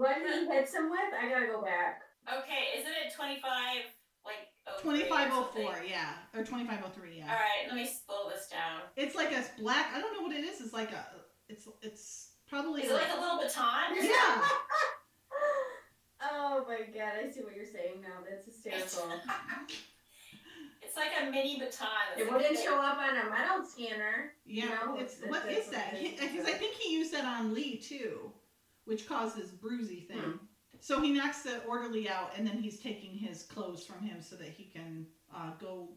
Wendy hits him with? I gotta go back. Okay, isn't it 25, like, 2504, yeah. Or 2503, yeah. All right, let me slow this down. It's like a black, I don't know what it is. It's like a, it's probably... Is it like a little baton? Yeah. Oh, my God, I see what you're saying now. That's hysterical. It's like a mini baton. It wouldn't show up on a metal scanner. Yeah, you know? What is that? Because I think he used that on Lee, too, which caused this bruisey thing. Hmm. So he knocks the orderly out, and then he's taking his clothes from him so that he can go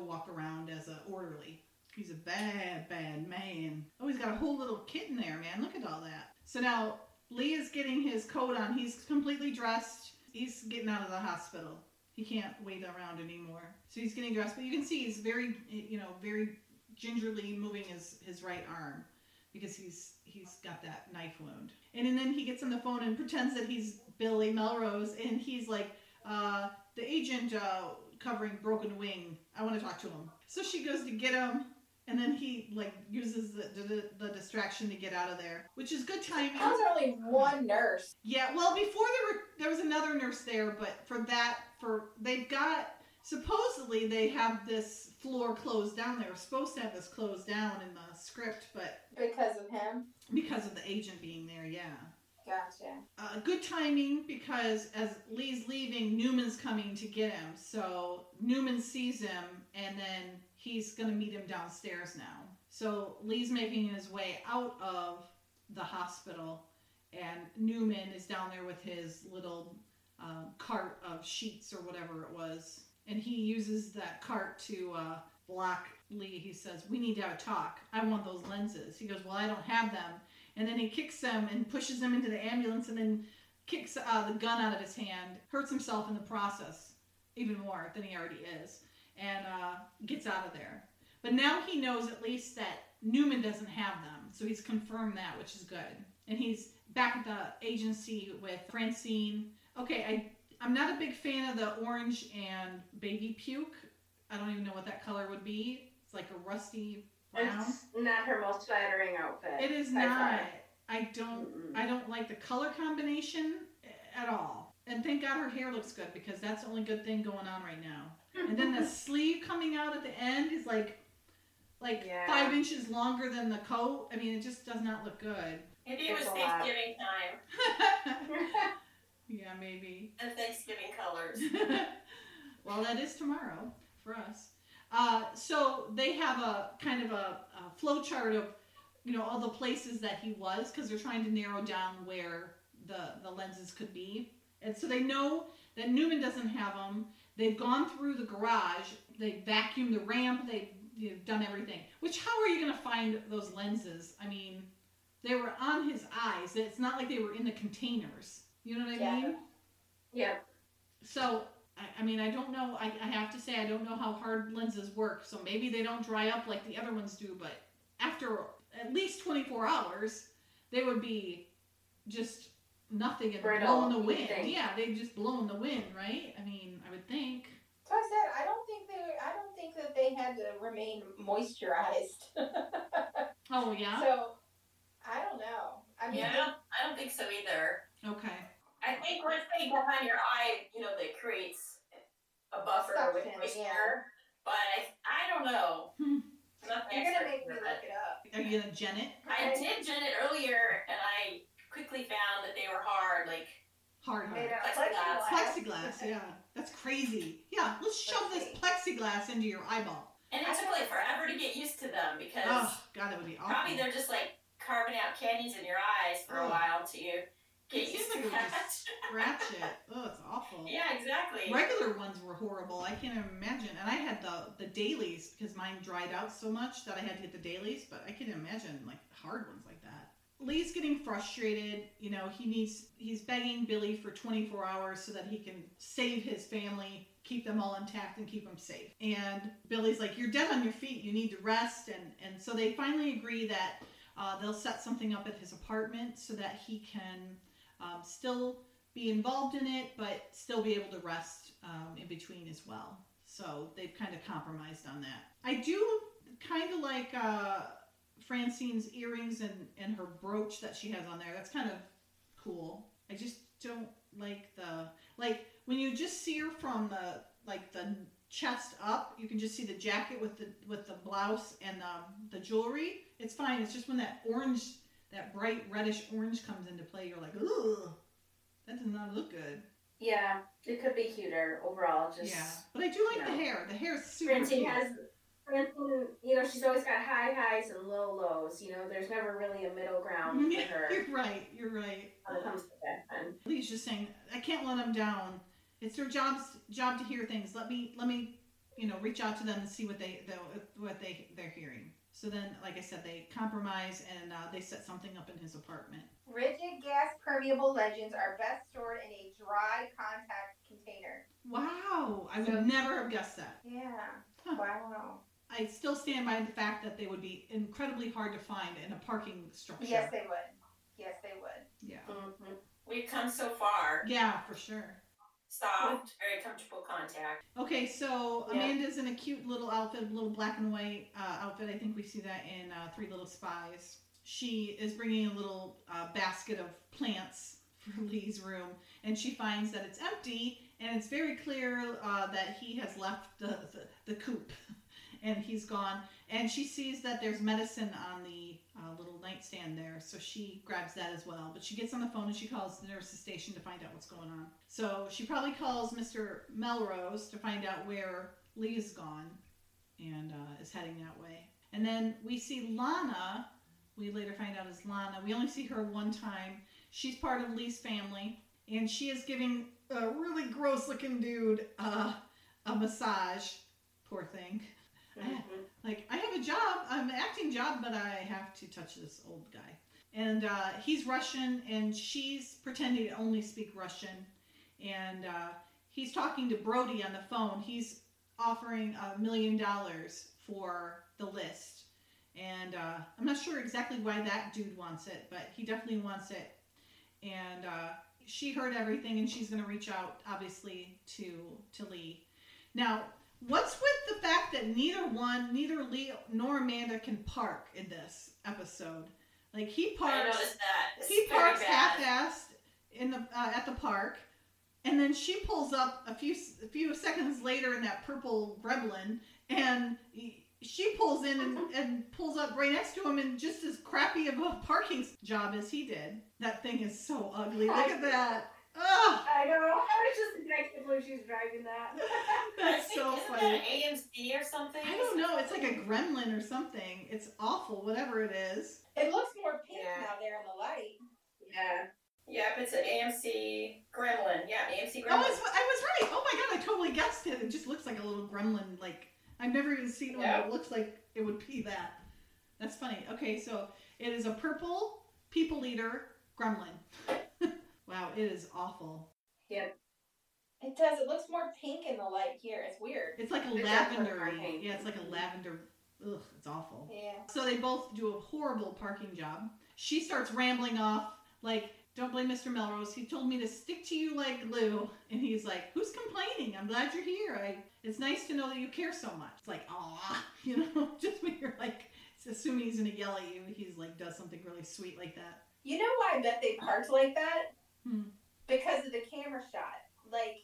walk around as an orderly. He's a bad, bad man. Oh, he's got a whole little kitten there, man. Look at all that. So now Lee is getting his coat on. He's completely dressed. He's getting out of the hospital. He can't wait around anymore. So he's getting dressed. But you can see he's very, very gingerly moving his right arm because he's got that knife wound. And then he gets on the phone and pretends that he's Billy Melrose. And he's like, the agent covering Broken Wing. I want to talk to him. So she goes to get him. And then he, uses the distraction to get out of there, which is good timing. That was only one nurse. Yeah, well, before there was another nurse there, but supposedly they have this floor closed down. They were supposed to have this closed down in the script, but... Because of him? Because of the agent being there, yeah. Gotcha. Good timing, because as Lee's leaving, Newman's coming to get him. So Newman sees him, and then... He's going to meet him downstairs now. So Lee's making his way out of the hospital, and Newman is down there with his little cart of sheets or whatever it was. And he uses that cart to block Lee. He says, "We need to have a talk. I want those lenses." He goes, "Well, I don't have them." And then he kicks him and pushes him into the ambulance and then kicks the gun out of his hand, hurts himself in the process even more than he already is. And gets out of there. But now he knows at least that Newman doesn't have them. So he's confirmed that, which is good. And he's back at the agency with Francine. Okay, I'm not a big fan of the orange and baby puke. I don't even know what that color would be. It's like a rusty brown. It's not her most flattering outfit. It is not. I don't like the color combination at all. And thank God her hair looks good, because that's the only good thing going on right now. And then the sleeve coming out at the end is like 5 inches longer than the coat. I mean, it just does not look good. Maybe it was Thanksgiving time. Yeah, maybe. And Thanksgiving colors. Well, that is tomorrow for us. So they have a kind of a flow chart of, all the places that he was, because they're trying to narrow down where the lenses could be. And so they know that Newman doesn't have them. They've gone through the garage, they vacuumed the ramp, they've done everything. Which, how are you going to find those lenses? I mean, they were on his eyes. It's not like they were in the containers. You know what I mean? Yeah. So, I don't know. I have to say, I don't know how hard lenses work. So maybe they don't dry up like the other ones do. But after at least 24 hours, they would be just... nothing and blowing the wind. Yeah, they've just blown the wind, right? I mean, I would think. So I said, I don't think that they had to remain moisturized. Oh yeah. So I don't know. I mean, I don't think so either. Okay. I think once they get on your eye, that creates a buffer with moisture. Yeah. But I don't know. You're gonna make me look it up. Are you gonna gen it? Okay. I did gen it earlier, and I quickly found that they were hard. Plexiglass, yeah. That's crazy. Yeah, let's shove this plexiglass into your eyeball. And it took forever to get used to them because... Oh, God, that would be awful. Probably they're just carving out candies in your eyes for a while to get used to that. Scratch it. Oh, it's awful. Yeah, exactly. Regular ones were horrible. I can't even imagine. And I had the dailies because mine dried out so much that I had to get the dailies, but I can't imagine hard ones like that. Lee's getting frustrated, he's begging Billy for 24 hours so that he can save his family, keep them all intact and keep them safe. And Billy's like, "You're dead on your feet, you need to rest." And so they finally agree that they'll set something up at his apartment so that he can still be involved in it, but still be able to rest in between as well. So they've kind of compromised on that. I do kind of like... Francine's earrings and her brooch that she has on there. That's kind of cool. I I just don't like the, like when you just see her from the, like the chest up, you can just see the jacket with the blouse and the jewelry. It's fine. It's just when that orange, that bright reddish orange comes into play, you're like, ugh, that does not look good. Yeah, it could be cuter overall. Just yeah, but I do like the hair. The hair is super cute. Francine, you know, she's always got high highs and low lows. You know, there's never really a middle ground for her. You're right. When it comes to that. Lee's just saying, I can't let them down. It's their job to hear things. Let me, you know, reach out to them and see what they're hearing. So then, like I said, they compromise and they set something up in his apartment. Rigid gas permeable legends are best stored in a dry contact container. Wow, I would never have guessed that. Yeah. Huh. Wow. I still stand by the fact that they would be incredibly hard to find in a parking structure. Yes, they would. Yeah. Mm-hmm. We've come so far. Yeah, for sure. Soft, very comfortable contact. Okay, so Amanda's in a cute little outfit, little black and white outfit. I think we see that in Three Little Spies. She is bringing a little basket of plants for Lee's room, and she finds that it's empty, and it's very clear that he has left the coop, and he's gone. And she sees that there's medicine on the little nightstand there, so she grabs that as well. But she gets on the phone and she calls the nurse's station to find out what's going on. So she probably calls Mr. Melrose to find out where Lee's gone and is heading that way. And then we see Lana, we later find out is Lana. We only see her one time. She's part of Lee's family, and she is giving a really gross-looking dude a massage. Poor thing. Mm-hmm. Like, I have a job, I'm an acting job, but I have to touch this old guy. And he's Russian, and she's pretending to only speak Russian. And he's talking to Brody on the phone. He's offering $1 million for the list. And I'm not sure exactly why that dude wants it, but he definitely wants it. And she heard everything, and she's going to reach out, obviously, to Lee. Now, what's with the fact that neither Lee nor Amanda can park in this episode? Like, he parks half-assed in the at the park, and then she pulls up a few seconds later in that purple Gremlin, and she pulls in and pulls up right next to him in just as crappy of a parking job as he did. That thing is so ugly. Look at that. Ugh. I know. I was just connected when she was driving that. That's so funny. Isn't that an AMC or something? I don't know. It's like a Gremlin or something. It's awful, whatever it is. It looks more pink now there in the light. Yeah. Yeah, it's an AMC Gremlin. Yeah, AMC Gremlin. I was right. Oh my god, I totally guessed it. It just looks like a little Gremlin. Like, I've never even seen one that looks like it would be that. That's funny. Okay, so it is a purple people eater Gremlin. Wow, it is awful. Yeah. It does. It looks more pink in the light here. It's weird. It's like a lavender. Yeah, it's like a lavender. Ugh, it's awful. Yeah. So they both do a horrible parking job. She starts rambling off like, don't blame Mr. Melrose. He told me to stick to you like glue. And he's like, who's complaining? I'm glad you're here. It's nice to know that you care so much. It's like, aw, you know, just when you're like, assuming he's going to yell at you, he's like, does something really sweet like that. You know why I bet they parked like that? Because of the camera shot. Like,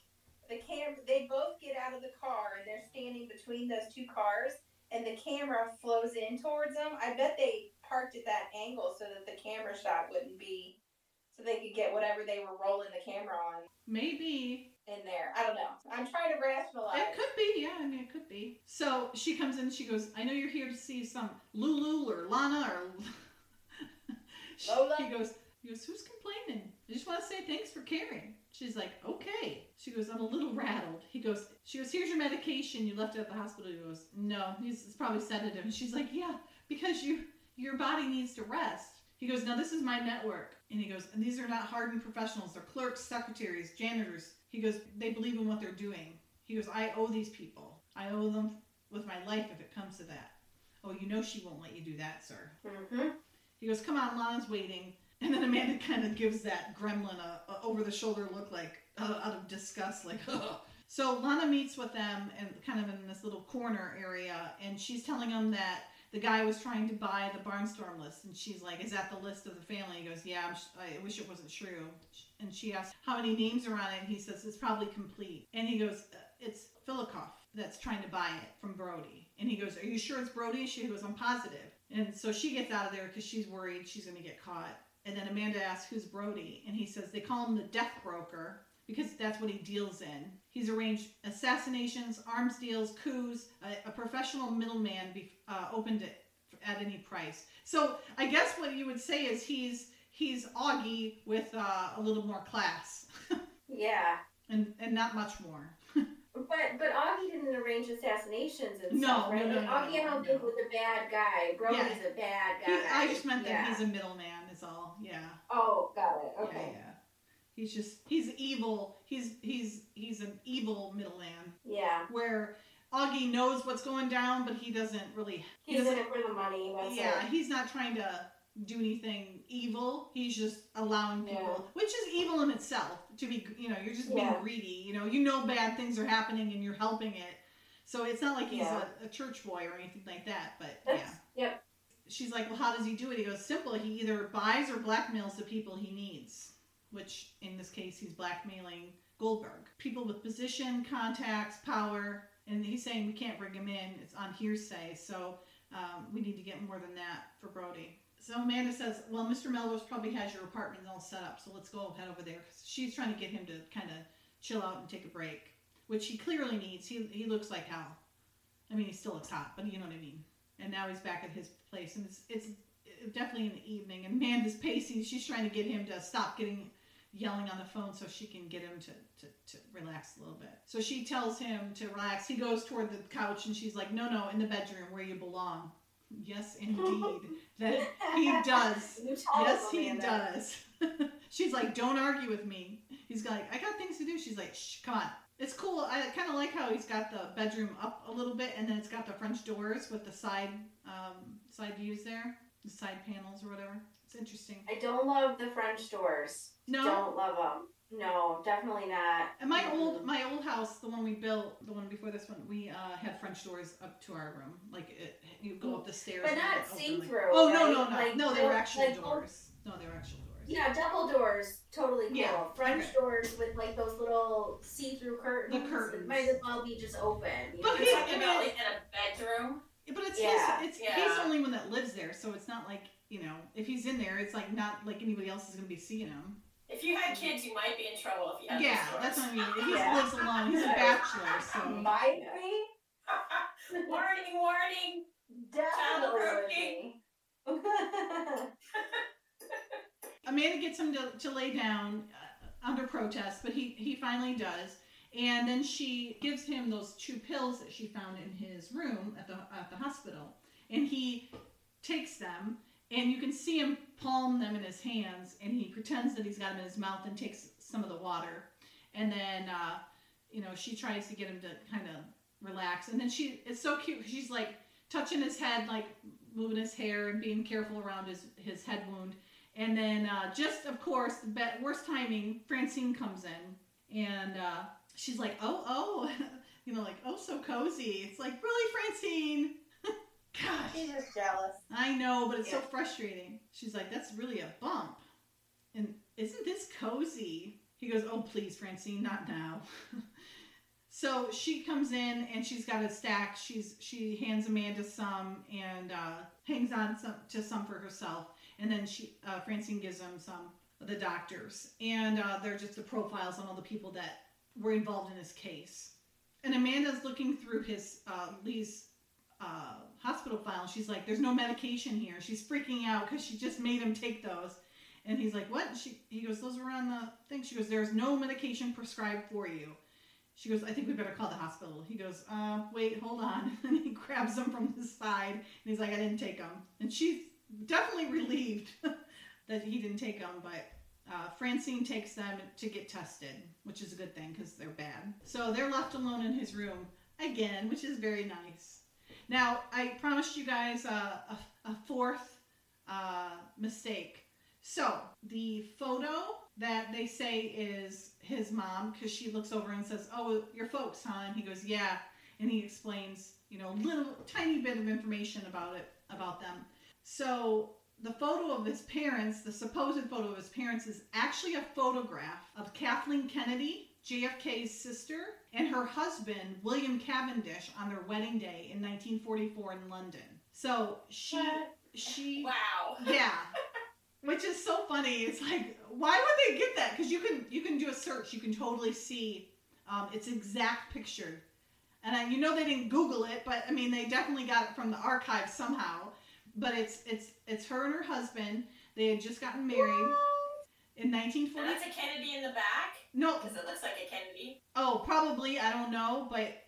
they both get out of the car, and they're standing between those two cars, and the camera flows in towards them. I bet they parked at that angle so that the camera shot wouldn't be, so they could get whatever they were rolling the camera on. Maybe. In there. I don't know. I'm trying to rationalize. It could be, yeah. I mean, it could be. So, she comes in, she goes, I know you're here to see some Lulu or Lana or... Lola. He goes, who's complaining? I just want to say thanks for caring. She's like, okay. She goes, I'm a little rattled. She goes, here's your medication. You left it at the hospital. He goes, no, it's probably sedative. And she's like, yeah, because your body needs to rest. He goes, now this is my network. And he goes, and these are not hardened professionals. They're clerks, secretaries, janitors. He goes, they believe in what they're doing. He goes, I owe these people. I owe them with my life if it comes to that. Oh, you know she won't let you do that, sir. Mm-hmm. He goes, come on, Lana's waiting. And then Amanda kind of gives that Gremlin a over-the-shoulder look, like, out of disgust, like, ugh. So Lana meets with them and kind of in this little corner area, and she's telling them that the guy was trying to buy the Barnstorm list, and she's like, is that the list of the family? He goes, yeah, I wish it wasn't true. And she asks how many names are on it, and he says, it's probably complete. And he goes, it's Philikoff that's trying to buy it from Brody. And he goes, are you sure it's Brody? She goes, I'm positive. And so she gets out of there because she's worried she's going to get caught. And then Amanda asks, who's Brody? And he says, they call him the Death Broker because that's what he deals in. He's arranged assassinations, arms deals, coups. A professional middleman opened it at any price. So I guess what you would say is he's Augie with a little more class. Yeah. And not much more. But Augie didn't arrange assassinations and stuff, right? No, Augie, I don't think, was a bad guy. Brody's a bad guy. I just meant that he's a middleman is all, yeah. Oh, got it. Okay. Yeah. He's evil. He's an evil middleman. Yeah. Where Augie knows what's going down, but he doesn't really... He's in it for the money. Yeah, he's not trying to do anything evil. He's just allowing people, which is evil in itself, to be, you're just being greedy. Bad things are happening and you're helping it. So it's not like he's a church boy or anything like that, but Yep. She's like, well, how does he do it? He goes, simple. He either buys or blackmails the people he needs, which in this case, he's blackmailing Goldberg. People with position, contacts, power, and he's saying we can't bring him in. It's on hearsay. So we need to get more than that for Brody. So Amanda says, well, Mr. Melrose probably has your apartment all set up, so let's go head over there. She's trying to get him to kind of chill out and take a break, which he clearly needs. He looks like hell. I mean, he still looks hot, but you know what I mean. And now he's back at his place, and it's definitely in the evening. And Amanda's pacing. She's trying to get him to stop yelling on the phone so she can get him to relax a little bit. So she tells him to relax. He goes toward the couch, and she's like, no, in the bedroom where you belong. Yes, indeed. That he does. Yes, he does. She's like, don't argue with me. He's like, I got things to do. She's like, shh, come on. It's cool. I kind of like how he's got the bedroom up a little bit, and then it's got the French doors with the side views there, the side panels or whatever. It's interesting. I don't love the French doors. No, don't love them. No, definitely not. And my old house, the one we built, the one before this one, we had French doors up to our room. Like you go up the stairs, but not see through. Oh right? No, they were actual doors. No, they were actual doors. Yeah, double doors, totally cool. Yeah. French doors with like those little see-through curtains. The curtains might as well be just open. But you're talking about like in a bedroom. But it's he's the only one that lives there, so it's not like if he's in there, it's like not like anybody else is gonna be seeing him. If you had kids, you might be in trouble if you had that's what I mean. He lives alone. He's a bachelor, so... Might be? warning. Child approaching. Amanda gets him to lay down under protest, but he finally does. And then she gives him those two pills that she found in his room at the hospital. And he takes them. And you can see him palm them in his hands, and he pretends that he's got them in his mouth and takes some of the water. And then, she tries to get him to kind of relax. And then it's so cute. She's like touching his head, like moving his hair and being careful around his head wound. And then just, of course, the worst timing, Francine comes in, and she's like, oh, like, oh, so cozy. It's like, really, Francine? Gosh. She's just jealous. I know, but it's so frustrating. She's like, that's really a bump. And isn't this cozy? He goes, oh, please, Francine, not now. So she comes in, and she's got a stack. She hands Amanda some and hangs on to some for herself. And then Francine gives them some of the doctors. And they're just the profiles on all the people that were involved in this case. And Amanda's looking through his Lee's hospital file. She's like, there's no medication here. She's freaking out because she just made him take those. And he's like, what? He goes, those were on the thing. She goes, there's no medication prescribed for you. She goes, I think we better call the hospital. He goes, wait, hold on. And he grabs them from the side, and he's like, I didn't take them. And she's definitely relieved that he didn't take them, but Francine takes them to get tested, which is a good thing because they're bad. So they're left alone in his room again, which is very nice. Now, I promised you guys a fourth mistake. So, the photo that they say is his mom, because she looks over and says, oh, your folks, huh? And he goes, yeah. And he explains, a little tiny bit of information about it, about them. So the photo of his parents, the supposed photo of his parents, is actually a photograph of Kathleen Kennedy, JFK's sister, and her husband, William Cavendish, on their wedding day in 1944 in London. So she wow. Yeah. Which is so funny. It's like, why would they get that? Because you can do a search. You can totally see its exact picture. And I, they didn't Google it, but I mean, they definitely got it from the archive somehow. But it's her and her husband. They had just gotten married in 1940. That's a Kennedy in the back? No. Because it looks like a Kennedy. Oh, probably. I don't know. But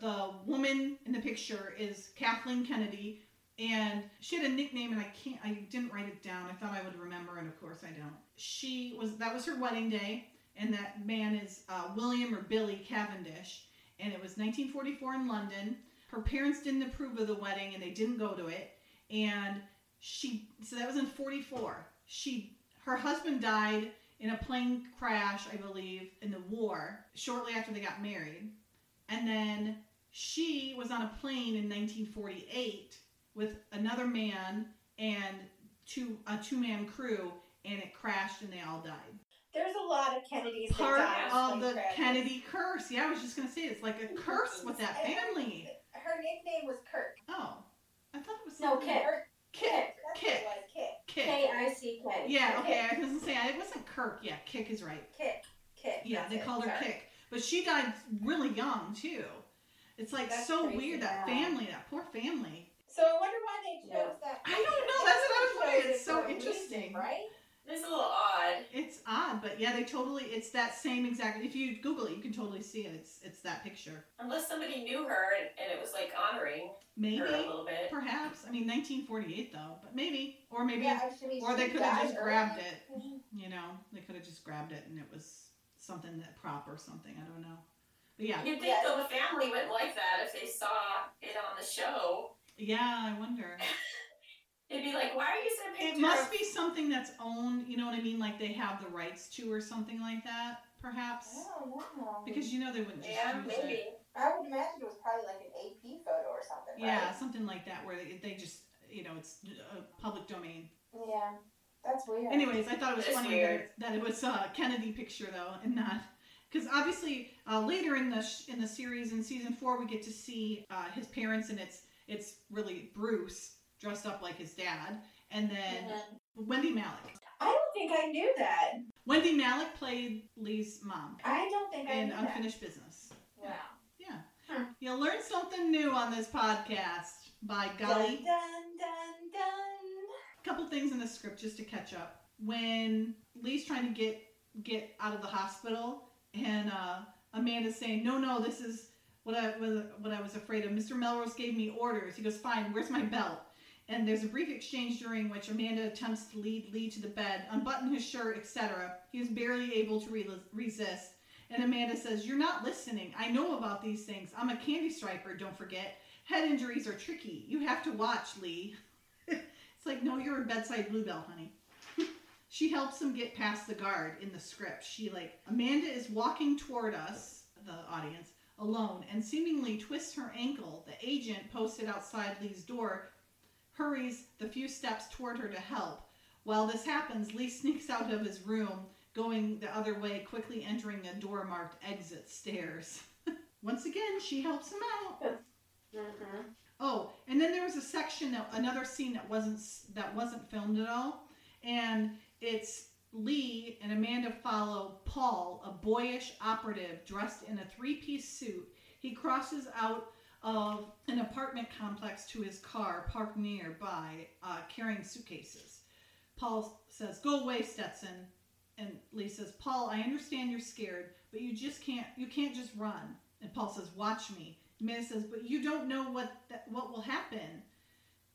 the woman in the picture is Kathleen Kennedy. And she had a nickname, and I didn't write it down. I thought I would remember, and of course I don't. That was her wedding day, and that man is William or Billy Cavendish. And it was 1944 in London. Her parents didn't approve of the wedding, and they didn't go to it. And so that was in 44. Her husband died in a plane crash, I believe, in the war, shortly after they got married. And then she was on a plane in 1948 with another man and a two-man crew, and it crashed and they all died. There's a lot of Kennedys that died. Part of the Kennedy curse. Yeah, I was just going to say, it's like a curse with that family. Her nickname was Kirk. Oh. I thought it was something. No, Kick. K-I-C-K. Yeah, okay. Kick. I was going to say, it wasn't Kirk. Yeah, Kick is right. Kick. Yeah, they called her Kick. But she died really young, too. It's like so weird, that family, that poor family. So I wonder why they chose that. I don't know. That's what I was wondering. It's so interesting, right? It's a little odd. It's odd, but yeah, it's that same exact. If you Google it, you can totally see it. It's that picture. Unless somebody knew her and it was like honoring her a little bit. Perhaps. I mean, 1948 though, but maybe, yeah, or they could have just grabbed it. They could have just grabbed it and it was something that prop or something. I don't know. But yeah, you'd think though the family wouldn't like that if they saw it on the show. Yeah, I wonder. They'd be like, why are you sending pictures? It must be something that's owned, you know what I mean? Like they have the rights to or something like that, perhaps. I don't know. Because they wouldn't just use maybe. It. I would imagine it was probably like an AP photo or something. Yeah, right? Something like that where they just, it's a public domain. Yeah, that's weird. Anyways, I thought it was funny that it was a Kennedy picture, though, and not... Because obviously, later in the series, in season 4, we get to see his parents, and it's really Bruce... dressed up like his dad, and then Wendy Malick. I don't think I knew that. Wendy Malick played Lee's mom. I don't think I knew that. In Unfinished Business. Wow. Yeah. Huh. You learn something new on this podcast, by golly. Dun, dun, dun, dun. A couple things in the script just to catch up. When Lee's trying to get out of the hospital, and Amanda's saying, no, this is what I was afraid of. Mr. Melrose gave me orders. He goes, fine, where's my belt? And there's a brief exchange during which Amanda attempts to lead Lee to the bed, unbutton his shirt, etc. He is barely able to resist. And Amanda says, you're not listening. I know about these things. I'm a candy striper, don't forget. Head injuries are tricky. You have to watch, Lee. It's like, no, you're a bedside bluebell, honey. She helps him get past the guard in the script. Amanda is walking toward us, the audience, alone, and seemingly twists her ankle. The agent posted outside Lee's door hurries the few steps toward her to help. While this happens, Lee sneaks out of his room, going the other way, quickly entering a door marked exit stairs. Once again, she helps him out. Mm-hmm. Oh, and then there was another scene that wasn't filmed at all, and it's Lee and Amanda follow Paul, a boyish operative dressed in a three-piece suit. He crosses out of an apartment complex to his car parked nearby, carrying suitcases. Paul says, go away, Stetson. And Lee says, Paul, I understand you're scared, but you can't just run. And Paul says, watch me. Amanda says, but you don't know what will happen.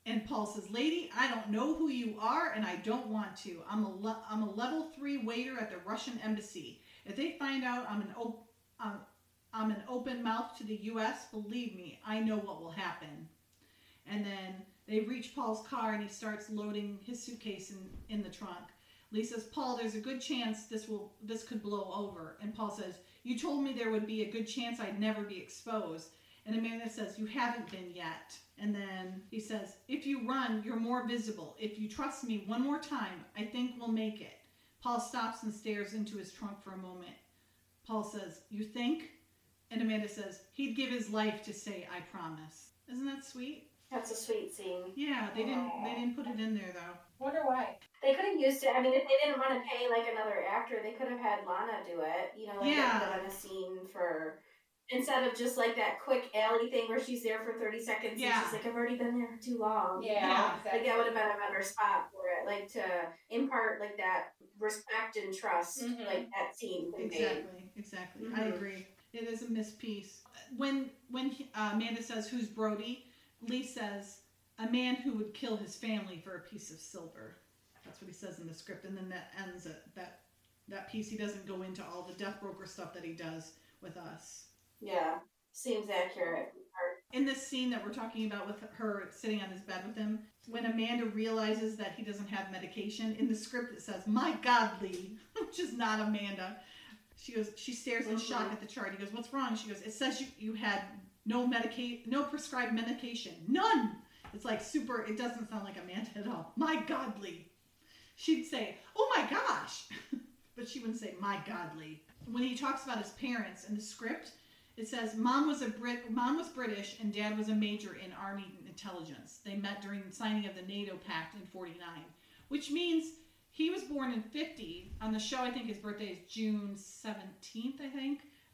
And Paul says, lady, I don't know who you are and I don't want to. I'm a level 3 waiter at the Russian embassy. If they find out I'm an open mouth to the U.S., believe me, I know what will happen. And then they reach Paul's car and he starts loading his suitcase in the trunk. Lee says, Paul, there's a good chance this could blow over. And Paul says, you told me there would be a good chance I'd never be exposed. And Amanda says, you haven't been yet. And then he says, if you run, you're more visible. If you trust me one more time, I think we'll make it. Paul stops and stares into his trunk for a moment. Paul says, you think? And Amanda says, he'd give his life to say, I promise. Isn't that sweet? That's a sweet scene. Yeah, they didn't put it in there, though. Wonder why. They could have used it. I mean, if they didn't want to pay, like, another actor, they could have had Lana do it. You know, like, yeah. They could have done a scene for... Instead of just, like, that quick alley thing where she's there for 30 seconds and she's like, I've already been there too long. Yeah. Exactly. Like, that would have been a better spot for it. Like, to impart, like, that respect and trust, like, that scene. Exactly. Mm-hmm. I agree. It is a missed piece. When Amanda says, who's Brody? Lee says, a man who would kill his family for a piece of silver. That's what he says in the script. And then that ends it. That piece, he doesn't go into all the Death Broker stuff that he does with us. Yeah, seems accurate. In this scene that we're talking about with her sitting on his bed with him, when Amanda realizes that he doesn't have medication, in the script it says, my God, Lee, which is not Amanda. She stares in shock at the chart. He goes, what's wrong? She goes, it says you had no prescribed medication. None! It's like super, it doesn't sound like Amanda at all. My God, Lee. She'd say, oh my gosh. But she wouldn't say, my God, Lee. When he talks about his parents in the script, it says, Mom was British and Dad was a major in Army intelligence. They met during the signing of the NATO Pact in 49, which means he was born in 50. On the show, I think his birthday is June 17th,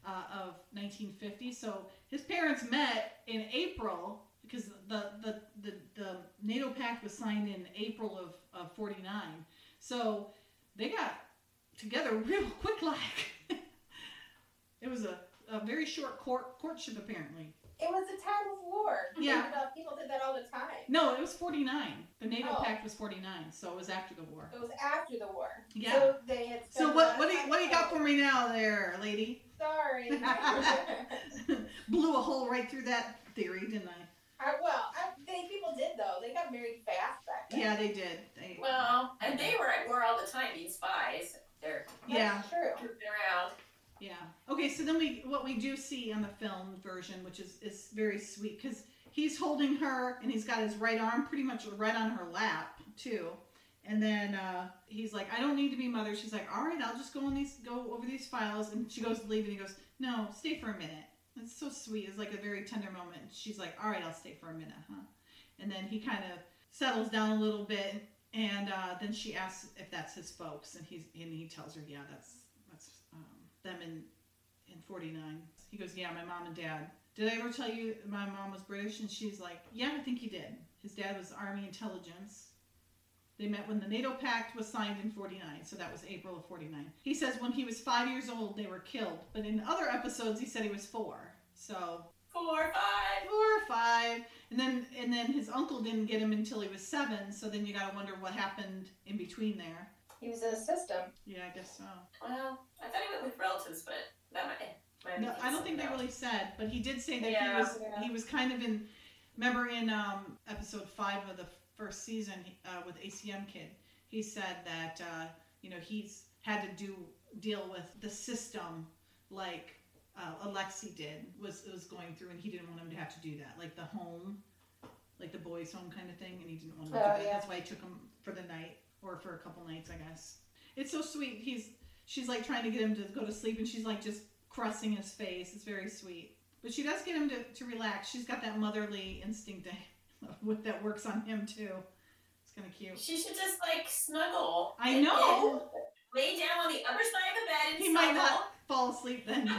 of 1950. So his parents met in April because the NATO Pact was signed in April of 49. So they got together real quick like. It was a very short courtship, apparently. It was a time of war. Yeah. People did that all the time. No, it was 49. The NATO Pact was 49, so it was after the war. It was after the war. Yeah. So, they had what do you got for me now there, lady? Sorry. Blew a hole right through that theory, didn't I? People did, though. They got married fast back then. Yeah, they did. And they were at war all the time, being spies. That's true. Trooping around. Yeah. Okay, so then what we do see on the film version, which is very sweet, because he's holding her, and he's got his right arm pretty much right on her lap, too. And then he's like, I don't need to be mother. She's like, all right, I'll just go over these files. And she goes to leave, and he goes, no, stay for a minute. That's so sweet. It's like a very tender moment. She's like, all right, I'll stay for a minute, huh? And then he kind of settles down a little bit, and then she asks if that's his folks, and he tells her, yeah, that's them in 49. He goes, yeah, my mom and dad. Did I ever tell you my mom was British? And she's like, yeah, I think you did. His dad was Army intelligence. They met when the NATO Pact was signed in 49, so that was April of 49. He says when he was 5 years old, they were killed, but in other episodes, he said he was four. So 4 or 5. And then his uncle didn't get him until he was 7, so then you gotta wonder what happened in between there. He was in a system. Yeah, I guess so. Well, I thought he went with relatives, but that might no, I don't think they really said, but he did say that he was kind of in, remember in episode 5 of the first season with ACM Kid, he said that, he's had to deal with the system like Alexi did, was going through, and he didn't want him to have to do that. Like the home, like the boys' home kind of thing, and he didn't want to do that. That's why he took him for the night, or for a couple nights, I guess. It's so sweet. She's like trying to get him to go to sleep, and she's like just caressing his face. It's very sweet. But she does get him to relax. She's got that motherly instinct that works on him, too. It's kind of cute. She should just, like, snuggle. I know. Lay down on the other side of the bed and he snuggle. Might not fall asleep then.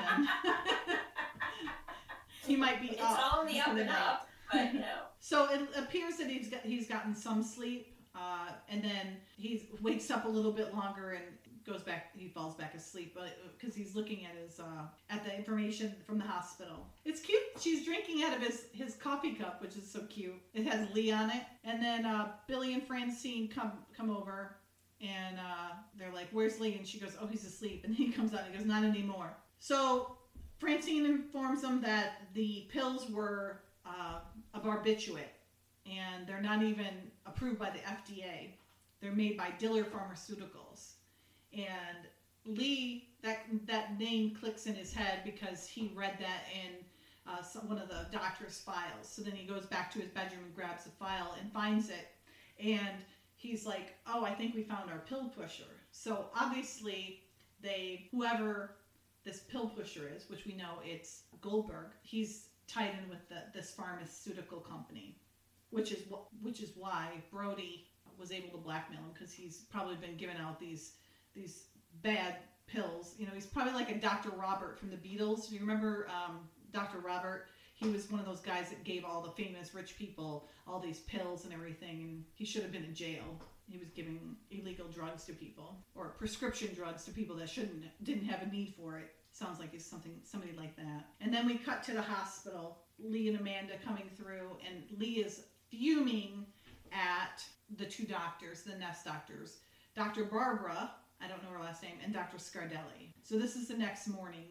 He might be up. It's all in the up and up, but no. So it appears that he's gotten some sleep, and then he wakes up a little bit longer and goes back. He falls back asleep because he's looking at his at the information from the hospital. It's cute. She's drinking out of his coffee cup, which is so cute. It has Lee on it. And then Billy and Francine come over, and they're like, "Where's Lee?" And she goes, "Oh, he's asleep." And he comes out and goes, "Not anymore." So Francine informs them that the pills were a barbiturate, and they're not even approved by the FDA. They're made by Diller Pharmaceuticals. And Lee, that name clicks in his head because he read that in one of the doctor's files. So then he goes back to his bedroom and grabs the file and finds it. And he's like, oh, I think we found our pill pusher. So obviously whoever this pill pusher is, which we know it's Goldberg, he's tied in with this pharmaceutical company, which is why Brody was able to blackmail him, because he's probably been giving out these bad pills. You know, he's probably like a Dr. Robert from the Beatles. Do you remember Dr. Robert? He was one of those guys that gave all the famous rich people all these pills and everything, and he should have been in jail. He was giving illegal drugs to people, or prescription drugs to people that didn't have a need for it. Sounds like it's somebody like that. And then we cut to the hospital. Lee and Amanda coming through, and Lee is fuming at the two doctors, the nest doctors, Dr. Barbara, I don't know her last name, and Dr. Scardelli. So this is the next morning.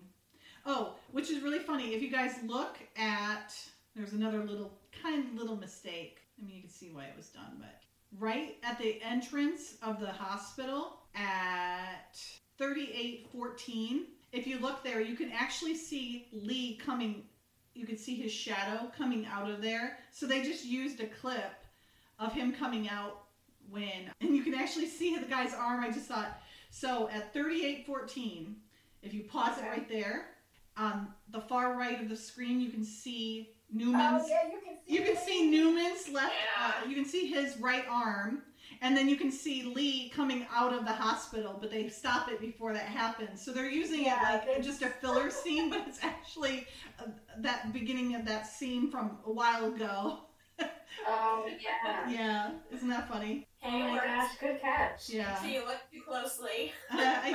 Oh, which is really funny. If you guys look at, there's another little mistake. I mean, you can see why it was done, but right at the entrance of the hospital at 3814, if you look there, you can actually see Lee coming. You can see his shadow coming out of there. So they just used a clip of him coming out and you can actually see the guy's arm. I just thought, so at 3814, if you pause it right there, on the far right of the screen, you can see Newman's. Oh, yeah, you can see Newman's left. Yeah. You can see his right arm. And then you can see Lee coming out of the hospital, but they stop it before that happens. So they're using it like just a filler scene, but it's actually that beginning of that scene from a while ago. Oh, yeah. Yeah. Isn't that funny? Hey, oh my gosh, good catch. Yeah. So you look too closely. I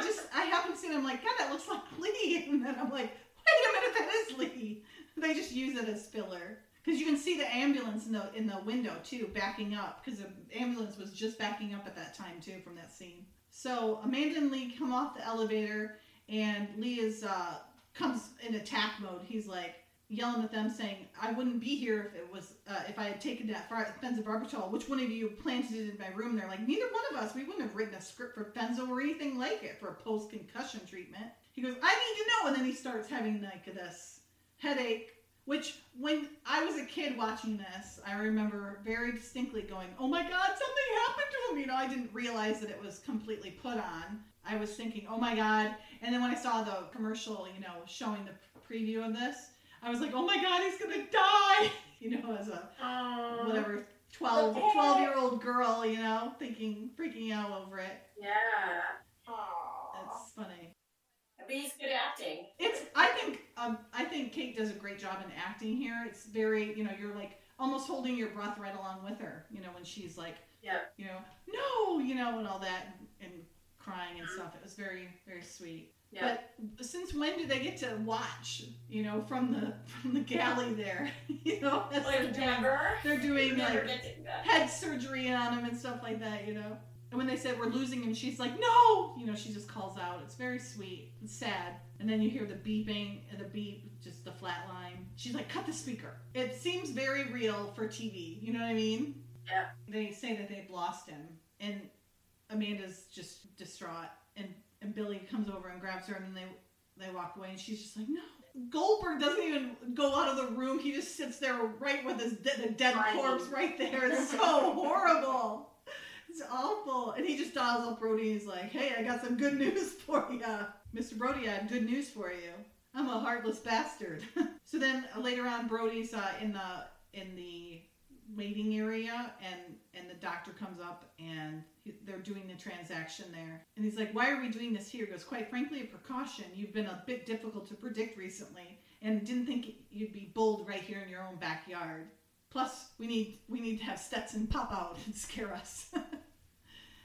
haven't seen it. I'm like, God, that looks like Lee. And then I'm like, wait a minute, that is Lee. They just use it as filler. Because you can see the ambulance in the window, too, backing up. Because the ambulance was just backing up at that time, too, from that scene. So Amanda and Lee come off the elevator, and Lee comes in attack mode. He's like yelling at them, saying, I wouldn't be here if it was if I had taken that benzo barbital. Which one of you planted it in my room? They're like, neither one of us. We wouldn't have written a script for benzo or anything like it for a post-concussion treatment. He goes, I need to know. And then he starts having like this headache. Which, when I was a kid watching this, I remember very distinctly going, oh my God, something happened to him. You know, I didn't realize that it was completely put on. I was thinking, oh my God. And then when I saw the commercial, you know, showing the preview of this, I was like, oh my God, he's going to die. You know, as a 12-year-old girl, you know, freaking out over it. Yeah. Aww. That's funny. But he's good acting. I think Kate does a great job in acting here. It's very, you know, you're like almost holding your breath right along with her, you know, when she's like, yep, you know, no, you know, and all that and crying and stuff. It was very, very sweet. Yep. But since when do they get to watch, you know, from the galley there? You know, that's they're doing head surgery on him and stuff like that, you know. And when they said we're losing him, she's like, no! You know, she just calls out. It's very sweet. It's sad. And then you hear the beeping, the beep, just the flat line. She's like, cut the speaker. It seems very real for TV. You know what I mean? Yeah. They say that they've lost him. And Amanda's just distraught. And Billy comes over and grabs her, and then they walk away. And she's just like, no. Goldberg doesn't even go out of the room. He just sits there right with his dead corpse right there. It's so horrible. It's awful. And he just dials up Brody and he's like, hey, I got some good news for you. Mr. Brody, I have good news for you. I'm a heartless bastard. So then later on, Brody's in the waiting area and the doctor comes up and they're doing the transaction there. And he's like, why are we doing this here? He goes, quite frankly, a precaution. You've been a bit difficult to predict recently and didn't think you'd be bold right here in your own backyard. Plus, we need to have Stetson pop out and scare us.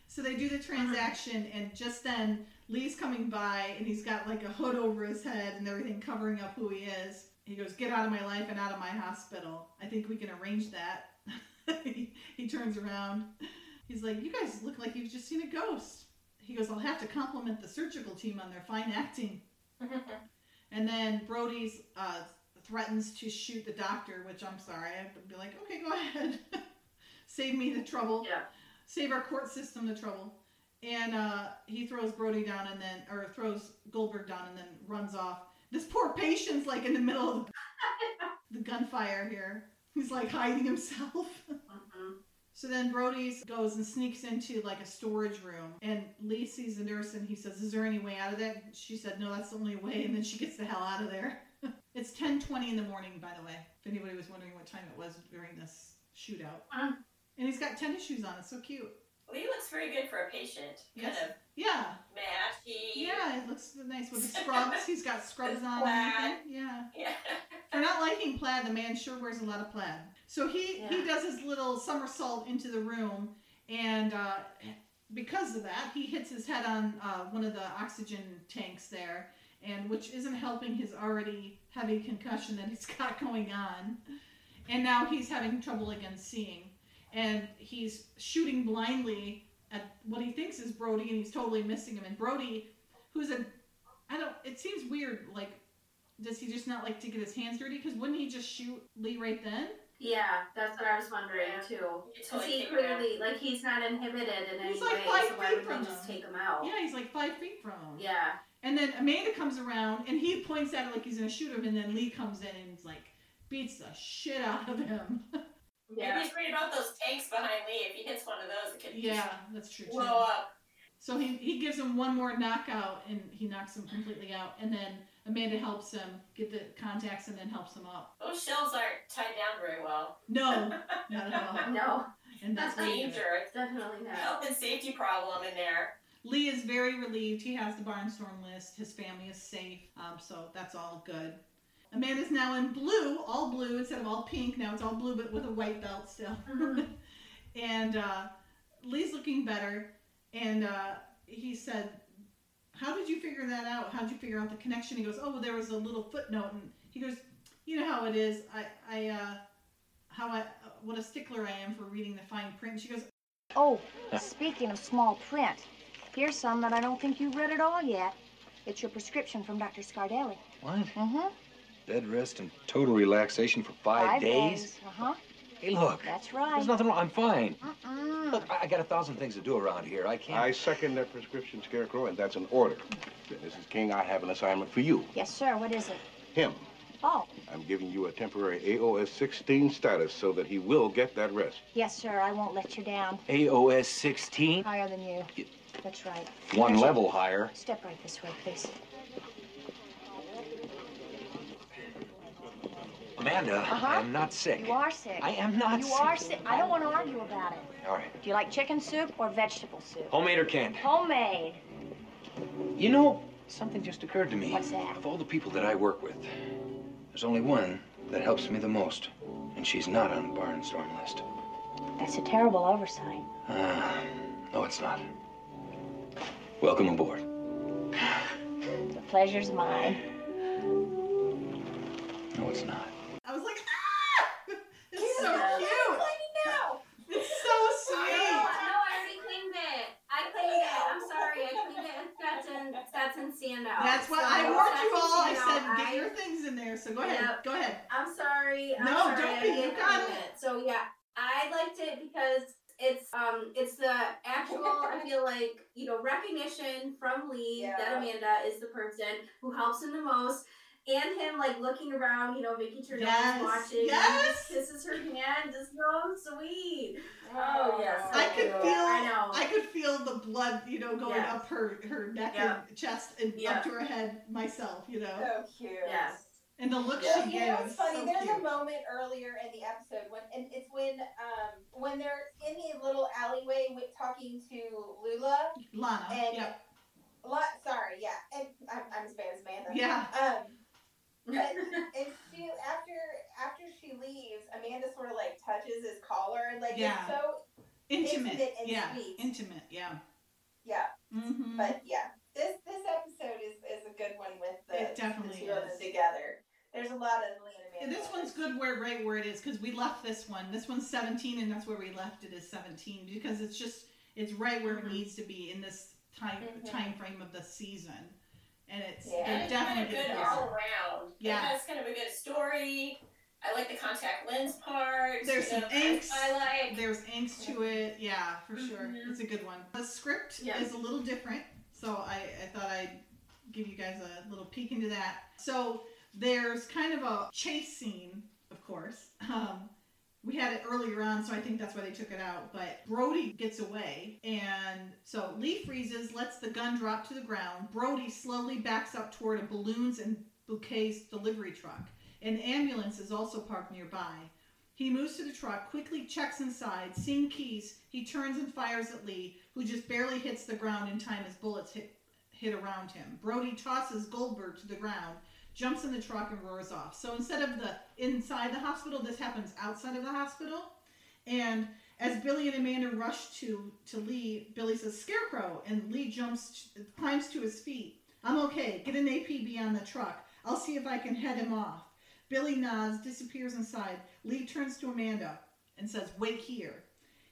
So they do the transaction, and just then, Lee's coming by, and he's got like a hood over his head and everything covering up who he is. He goes, get out of my life and out of my hospital. I think we can arrange that. He turns around. He's like, you guys look like you've just seen a ghost. He goes, I'll have to compliment the surgical team on their fine acting. And then Brody's... threatens to shoot the doctor, which I'm sorry, I'd be like, okay, go ahead. Save me the trouble. Yeah. Save our court system the trouble. And he throws Brody down and then, or throws Goldberg down and then runs off. This poor patient's like in the middle of the gunfire here. He's like hiding himself. Mm-hmm. So then Brody goes and sneaks into like a storage room, and Lee sees the nurse and he says, is there any way out of that? And she said, no, that's the only way. And then she gets the hell out of there. It's 10:20 in the morning, by the way, if anybody was wondering what time it was during this shootout. Uh-huh. And he's got tennis shoes on. It's so cute. Well, he looks very good for a patient. Yes. Kind of yeah. Mashy. Yeah, it looks nice with the scrubs. He's got scrubs on. Plaid. And yeah. For not liking plaid, the man sure wears a lot of plaid. So he does his little somersault into the room, and because of that, he hits his head on one of the oxygen tanks there, and which isn't helping his already heavy concussion that he's got going on. And now he's having trouble again seeing. And he's shooting blindly at what he thinks is Brody, and he's totally missing him. And Brody, who's it seems weird, like, does he just not like to get his hands dirty? Because wouldn't he just shoot Lee right then? Yeah, that's what I was wondering, too. Because he clearly, like, he's not inhibited in any way, so why would they just take him out? Yeah, he's like 5 feet from him. Yeah. And then Amanda comes around, and he points at it like he's going to shoot him, and then Lee comes in and, like, beats the shit out of him. Yeah. Maybe he's worried about those tanks behind Lee. If he hits one of those, it could that's true, blow up. So he gives him one more knockout, and he knocks him completely out. And then Amanda helps him get the contacts and then helps him up. Those shells aren't tied down very well. No, not at all. No. And that's dangerous. Definitely not. Health and safety problem in there. Lee is very relieved. He has the Barnstorm list. His family is safe. So that's all good. Amanda's now in blue, all blue instead of all pink. Now it's all blue, but with a white belt still. And Lee's looking better. And he said, how did you figure that out? How did you figure out the connection? He goes, oh, well, there was a little footnote. And he goes, you know how it is. What a stickler I am for reading the fine print. She goes, oh, speaking of small print, here's some that I don't think you've read at all yet. It's your prescription from Dr. Scardelli. What? Mm-hmm. Bed rest and total relaxation for five days? Uh-huh. Hey, look. That's right. There's nothing wrong. I'm fine. Uh-uh. Look, I got 1,000 things to do around here. I can't. I second that prescription, Scarecrow, and that's an order. Mrs. King, I have an assignment for you. Yes, sir. What is it? Him. Oh. I'm giving you a temporary AOS 16 status so that he will get that rest. Yes, sir. I won't let you down. AOS 16? Higher than you. That's right. One level higher. Step right this way, please. Amanda, uh-huh. I am not sick. You are sick. I am not sick. You are sick. I don't want to argue about it. All right. Do you like chicken soup or vegetable soup? Homemade or canned? Homemade. You know, something just occurred to me. What's that? Of all the people that I work with, there's only one that helps me the most, and she's not on the Barnstorm list. That's a terrible oversight. No, it's not. Welcome aboard. The pleasure's mine. No, it's not. I was like, ah! It's so cute. I'm cleaning now. It's so sweet. No, I already cleaned it. I'm sorry, I cleaned it with Stats and CNO. That's why I warned you all. I said, get your things in there. So go ahead. Yep. Go ahead. I'm sorry. No, don't be. You got it. So yeah, I liked it because it's the actual, I feel like, you know, recognition from Lee that Amanda is the person who helps him the most. And him, like, looking around, you know, making sure no one's watching. Yes. And kisses her hand. It's so sweet. Oh, yes. I could feel the blood, you know, going up her neck and chest and up to her head myself, you know. So cute. Yes. And the look she gives. You know what's funny? So there's a moment earlier in the episode when they're in the little alleyway with talking to Lana. And and I'm as bad as Amanda. Yeah. And she, after she leaves, Amanda sort of like touches his collar and like it's so intimate and sweet. Intimate, yeah. Mm-hmm. But yeah, this episode is a good one with the two of them together. There's a lot of Lee and Amanda. Yeah, this one's good right where it is because we left this one. This one's 17, and that's where we left it is 17 because it's right where it needs to be in this time frame of the season. And it's definitely kind of good all around. Yeah, it's kind of a good story. I like the contact lens part. There's some angst. I like. There's angst to it. Yeah, for sure. It's a good one. The script is a little different, so I thought I'd give you guys a little peek into that. So there's kind of a chase scene of course. We had it earlier on, so I think that's why they took it out. But Brody gets away, and so Lee freezes, lets the gun drop to the ground. Brody slowly backs up toward a balloons and bouquets delivery truck. An ambulance is also parked nearby. He moves to the truck, quickly checks inside, seeing keys. He turns and fires at Lee, who just barely hits the ground in time as bullets hit around him. Brody tosses Goldberg to the ground, jumps in the truck, and roars off. So instead of inside the hospital, this happens outside of the hospital. And as Billy and Amanda rush to Lee, Billy says, "Scarecrow," and Lee climbs to his feet. "I'm okay. Get an APB on the truck. I'll see if I can head him off." Billy nods, disappears inside. Lee turns to Amanda and says, "Wait here."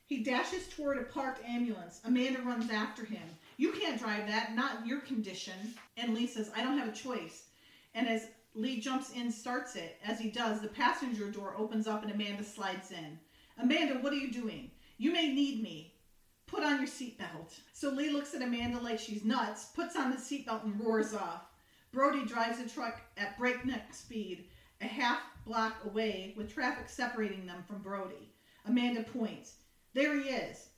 He dashes toward a parked ambulance. Amanda runs after him. "You can't drive that, not in your condition." And Lee says, "I don't have a choice." And as Lee jumps in, starts it. As he does, the passenger door opens up and Amanda slides in. "Amanda, what are you doing? You may need me. Put on your seatbelt." So Lee looks at Amanda like she's nuts, puts on the seatbelt, and roars off. Brody drives the truck at breakneck speed, a half block away, with traffic separating them from Brody. Amanda points. "There he is.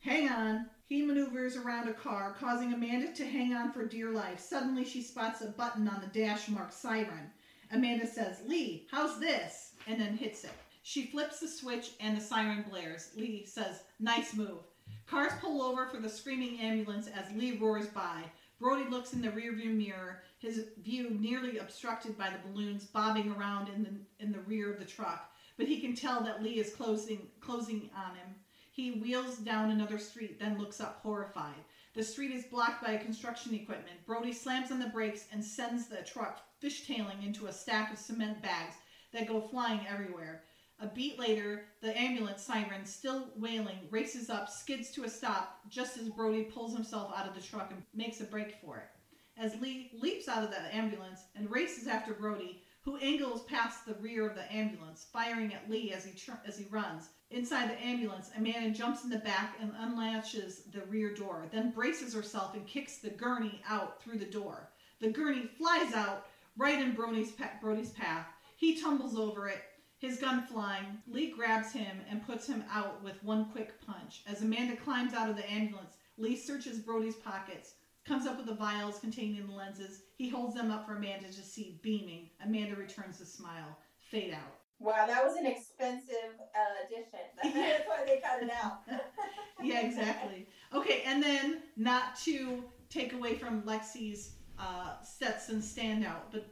Hang on." He maneuvers around a car, causing Amanda to hang on for dear life. Suddenly, she spots a button on the dash marked siren. Amanda says, "Lee, how's this?" and then hits it. She flips the switch and the siren blares. Lee says, "Nice move." Cars pull over for the screaming ambulance as Lee roars by. Brody looks in the rearview mirror, his view nearly obstructed by the balloons bobbing around in the rear of the truck. But he can tell that Lee is closing on him. He wheels down another street, then looks up, horrified. The street is blocked by construction equipment. Brody slams on the brakes and sends the truck fishtailing into a stack of cement bags that go flying everywhere. A beat later, the ambulance siren, still wailing, races up, skids to a stop, just as Brody pulls himself out of the truck and makes a break for it. As Lee leaps out of the ambulance and races after Brody, who angles past the rear of the ambulance, firing at Lee as he runs. Inside the ambulance, Amanda jumps in the back and unlatches the rear door, then braces herself and kicks the gurney out through the door. The gurney flies out right in Brody's path. He tumbles over it, his gun flying. Lee grabs him and puts him out with one quick punch. As Amanda climbs out of the ambulance, Lee searches Brody's pockets, comes up with the vials containing the lenses. He holds them up for Amanda to see, beaming. Amanda returns the smile. Fade out. Wow, that was an expensive addition. That's why they cut it out. Yeah, exactly. Okay, and then, not to take away from Lexi's Stetson standout, but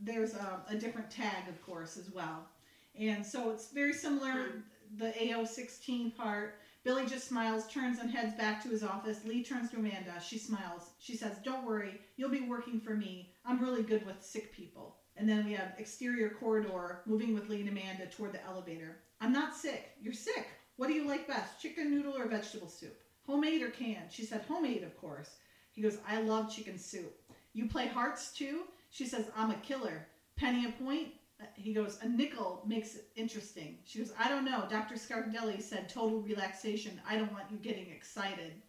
there's a different tag, of course, as well. And so it's very similar, the AO16 part. Billy just smiles, turns, and heads back to his office. Lee turns to Amanda. She smiles. She says, "Don't worry. You'll be working for me. I'm really good with sick people." And then we have exterior corridor, moving with Lee and Amanda toward the elevator. "I'm not sick." "You're sick. What do you like best, chicken noodle or vegetable soup? Homemade or canned?" She said, "Homemade, of course." He goes, "I love chicken soup." "You play hearts, too?" She says, "I'm a killer." "Penny a point?" He goes, "A nickel makes it interesting." She goes, "I don't know. Dr. Scardelli said total relaxation. I don't want you getting excited."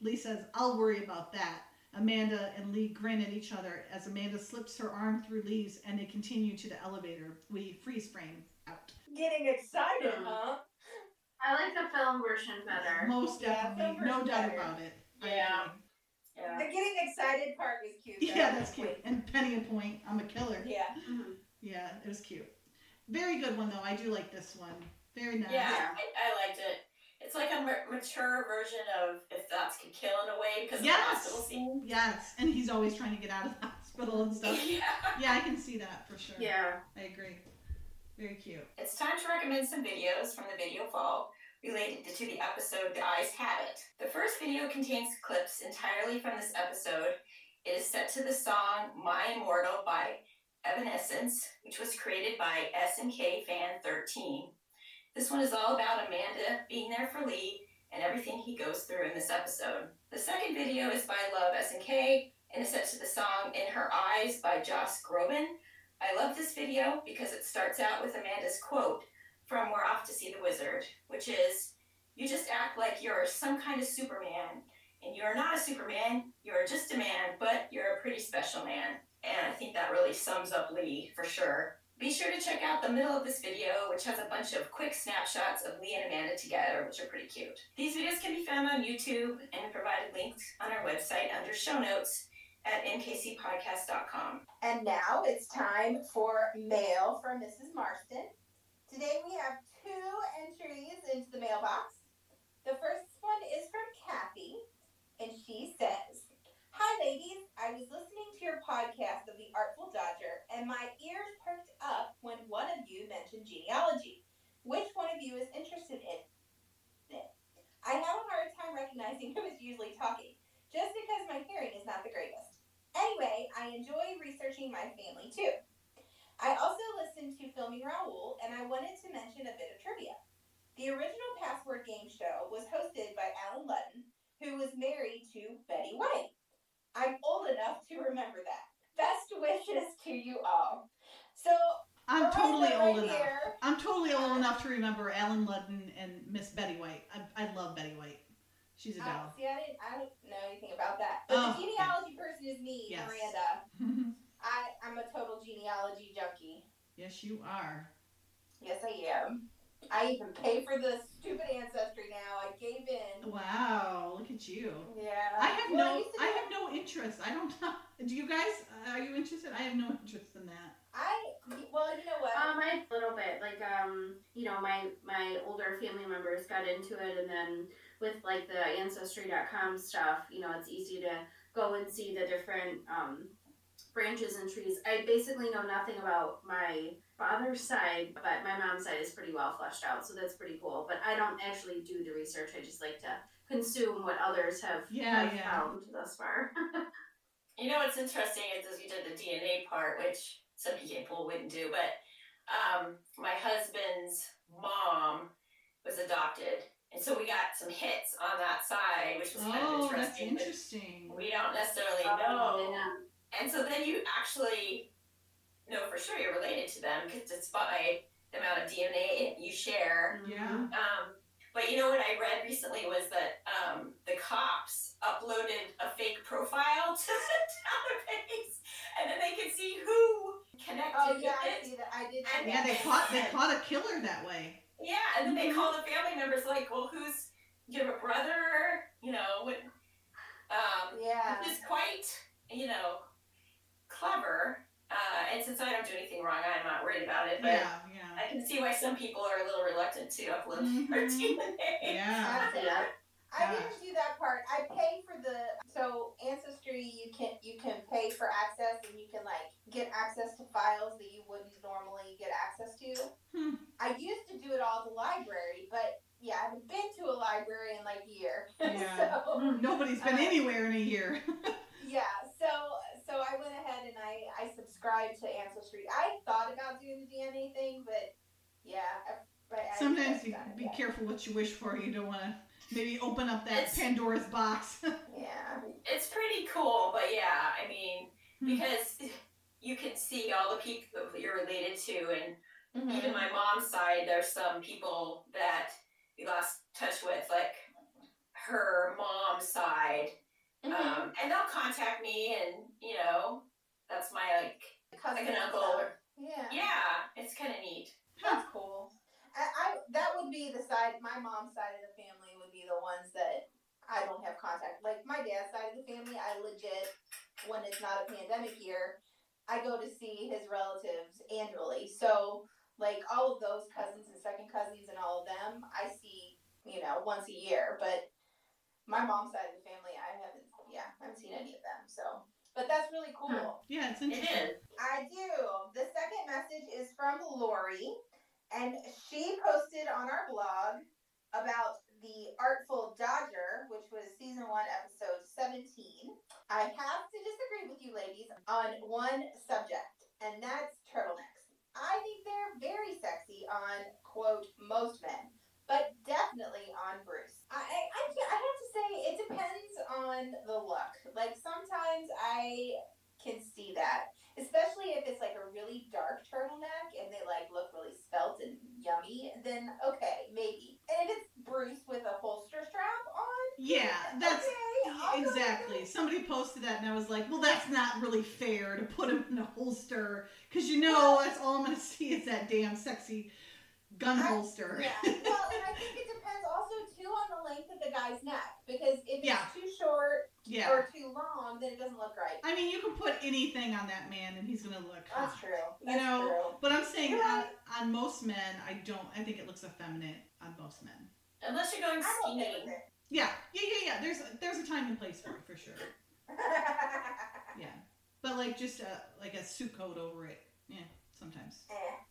Lee says, "I'll worry about that." Amanda and Lee grin at each other as Amanda slips her arm through Lee's and they continue to the elevator. We freeze frame out. Getting excited, huh? I like the film version better. Most definitely. Yeah, no doubt about it. Yeah. Yeah. The getting excited part was cute. Though. Yeah, that's cute. And Penny a point. "I'm a killer." Yeah. Mm-hmm. Yeah, it was cute. Very good one, though. I do like this one. Very nice. Yeah, I liked it. It's like a mature version of If Thoughts Could Kill in a way, because yes. Of the hospital scene. Yes, and he's always trying to get out of the hospital and stuff. Yeah, I can see that for sure. Yeah. I agree. Very cute. It's time to recommend some videos from the video vault related to the episode The Eyes Have It. The first video contains clips entirely from this episode. It is set to the song My Immortal by Evanescence, which was created by S&K Fan 13. This one is all about Amanda being there for Lee and everything he goes through in this episode. The second video is by Love S&K and is set to the song In Her Eyes by Josh Groban. I love this video because it starts out with Amanda's quote from We're Off to See the Wizard, which is, "You just act like you're some kind of Superman, and you're not a Superman, you're just a man, but you're a pretty special man." And I think that really sums up Lee for sure. Be sure to check out the middle of this video, which has a bunch of quick snapshots of Lee and Amanda together, which are pretty cute. These videos can be found on YouTube and provided links on our website under show notes at nkcpodcast.com. And now it's time for mail from Mrs. Marston. Today we have two entries into the mailbox. The first one is from Kathy, and she says, "Hi ladies, I was listening to your podcast of The Artful Dodger, and my ears perked up when one of you mentioned genealogy. Which one of you is interested in it? I have a hard time recognizing who is usually talking, just because my hearing is not the greatest. Anyway, I enjoy researching my family too. I also listened to Filming Raoul, and I wanted to mention a bit of trivia. The original Password game show was hosted by Alan Ludden, who was married to Betty White. I'm old enough to remember that. Best wishes to you all." So I'm totally old enough. I'm totally old enough to remember Alan Ludden and Miss Betty White. I love Betty White. She's a doll. See, I don't know anything about that. But the genealogy person is me, yes. Miranda. I'm a total genealogy junkie. Yes, you are. Yes, I am. I even pay for the stupid ancestry now. I gave in. Wow, look at you. Yeah. I have no interest. I don't know. Do you guys, are you interested? I have no interest in that. Well, you know what? I a little bit. Like, you know, my older family members got into it, and then with, like, the Ancestry.com stuff, you know, it's easy to go and see the different branches and trees. I basically know nothing about my father's side, but my mom's side is pretty well fleshed out, so that's pretty cool. But I don't actually do the research. I just like to consume what others have found thus far. You know what's interesting is you did the DNA part, which some people wouldn't do, but my husband's mom was adopted, and so we got some hits on that side, which was kind of interesting. That's interesting. We don't necessarily know. And so then you actually know for sure you're related to them, because it's by the amount of DNA you share. Yeah. But you know what I read recently was that the cops uploaded a fake profile to the database, and then they could see who connected. Oh yeah, I see that. I did. And yeah, they caught a killer that way. Yeah, and then they called the family members, like, well, who's, you have a brother, you know, which is quite, you know, clever. And since I don't do anything wrong, I'm not worried about it. But yeah. I can see why some people are a little reluctant to upload their DNA. Yeah. I didn't do that part. I pay for Ancestry, you can pay for access, and you can, like, get access to files that you wouldn't normally get access to. I used to do it all at the library, but yeah, I haven't been to a library in, like, a year. Yeah. So, nobody's been anywhere in a year. Yeah, so I went ahead and I subscribed to Ancestry. I thought about doing the DNA thing, but yeah. Sometimes you be careful what you wish for. You don't want to maybe open up that Pandora's box. Yeah. It's pretty cool, but yeah, I mean, because you can see all the people you're related to, and even my mom's side, there's some people that we lost touch with, like her mom's side. And they'll contact me, and, you know, that's my, like an uncle. Yeah. Yeah, it's kind of neat. That's cool. I that would be the side, my mom's side of the family would be the ones that I don't have contact. Like, my dad's side of the family, I legit, when it's not a pandemic year, I go to see his relatives annually. So, like, all of those cousins and second cousins and all of them, I see, you know, once a year. But my mom's side of the family, I haven't seen any of them, so. But that's really cool. Huh. Yeah, it's interesting. It is. I do. The second message is from Lori, and she posted on our blog about The Artful Dodger, which was season 1, episode 17. "I have to disagree with you ladies on one subject, and that's turtlenecks. I think they're very sexy on, quote, most men, but definitely on Bruce. I have to say, it depends on the look. Like, sometimes I can see that, especially if it's, like, a really dark turtleneck and they, like, look really spelt and yummy, then okay, maybe. And if it's Bruce with a holster strap on, yeah, that's okay, exactly. Some somebody posted that and I was like, well, that's not really fair to put him in a holster because, you know, that's all I'm going to see is that damn sexy gun holster. Yeah. Well, and I think it depends also, too, on the length of the guy's neck because if it's too short or too long, then it doesn't look right. I mean, you can put anything on that man and he's going to look hot. True. That's true. But I'm saying on most men, I think it looks effeminate on most men. Unless you're going skiing. Yeah. There's a time and place for sure. Yeah. But like just a suit coat over it. Yeah, sometimes.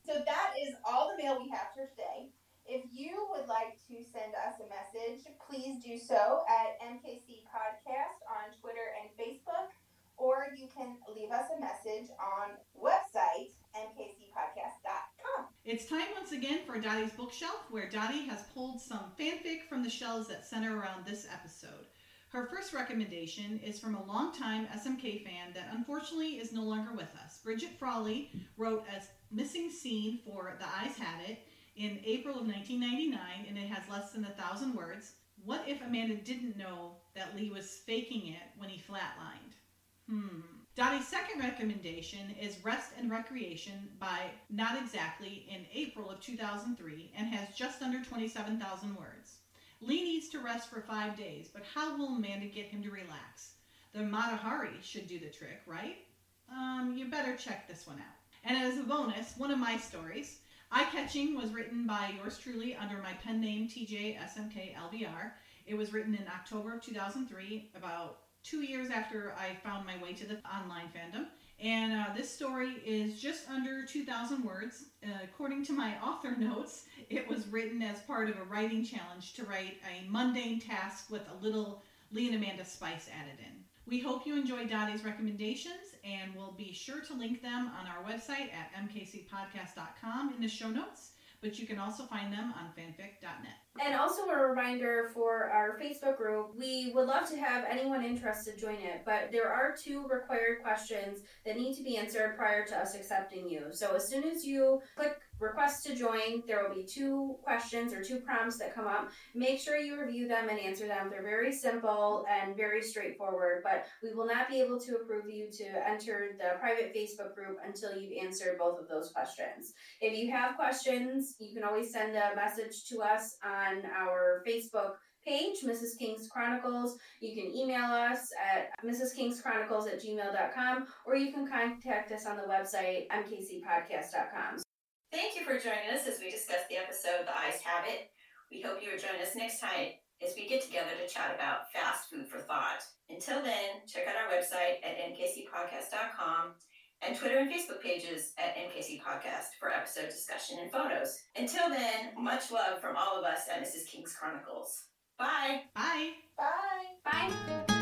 So that is all the mail we have for today. If you would like to send us a message, please do so at MKC Podcast on Twitter and Facebook, or you can leave us a message on website mkcpodcast.com. It's time once again for Dottie's Bookshelf, where Dottie has pulled some fanfic from the shelves that center around this episode. Her first recommendation is from a longtime SMK fan that unfortunately is no longer with us. Bridget Frawley wrote a missing scene for The Eyes Had It in April of 1999, and it has less than 1,000 words. What if Amanda didn't know that Lee was faking it when he flatlined? Dottie's second recommendation is Rest and Recreation by Not Exactly in April of 2003 and has just under 27,000 words. Lee needs to rest for 5 days, but how will Amanda get him to relax? The Matahari should do the trick, right? You better check this one out. And as a bonus, one of my stories, Eye Catching, was written by yours truly under my pen name TJSMKLVR. It was written in October of 2003, about 2 years after I found my way to the online fandom. And this story is just under 2,000 words. According to my author notes, it was written as part of a writing challenge to write a mundane task with a little Lee and Amanda spice added in. We hope you enjoy Dottie's recommendations, and we'll be sure to link them on our website at mkcpodcast.com in the show notes. But you can also find them on fanfic.net. And also a reminder for our Facebook group, we would love to have anyone interested join it, but there are 2 required questions that need to be answered prior to us accepting you. So as soon as you click request to join, there will be 2 questions or 2 prompts that come up. Make sure you review them and answer them. They're very simple and very straightforward, but we will not be able to approve you to enter the private Facebook group until you've answered both of those questions. If you have questions, you can always send a message to us on our Facebook page, Mrs. King's Chronicles. You can email us at mrskingschronicles@gmail.com, or you can contact us on the website, mkcpodcast.com. Thank you for joining us as we discuss the episode, The Eyes Have It. We hope you will join us next time as we get together to chat about fast food for thought. Until then, check out our website at mkcpodcast.com and Twitter and Facebook pages at MKC Podcast for episode discussion and photos. Until then, much love from all of us at Mrs. King's Chronicles. Bye. Bye. Bye. Bye.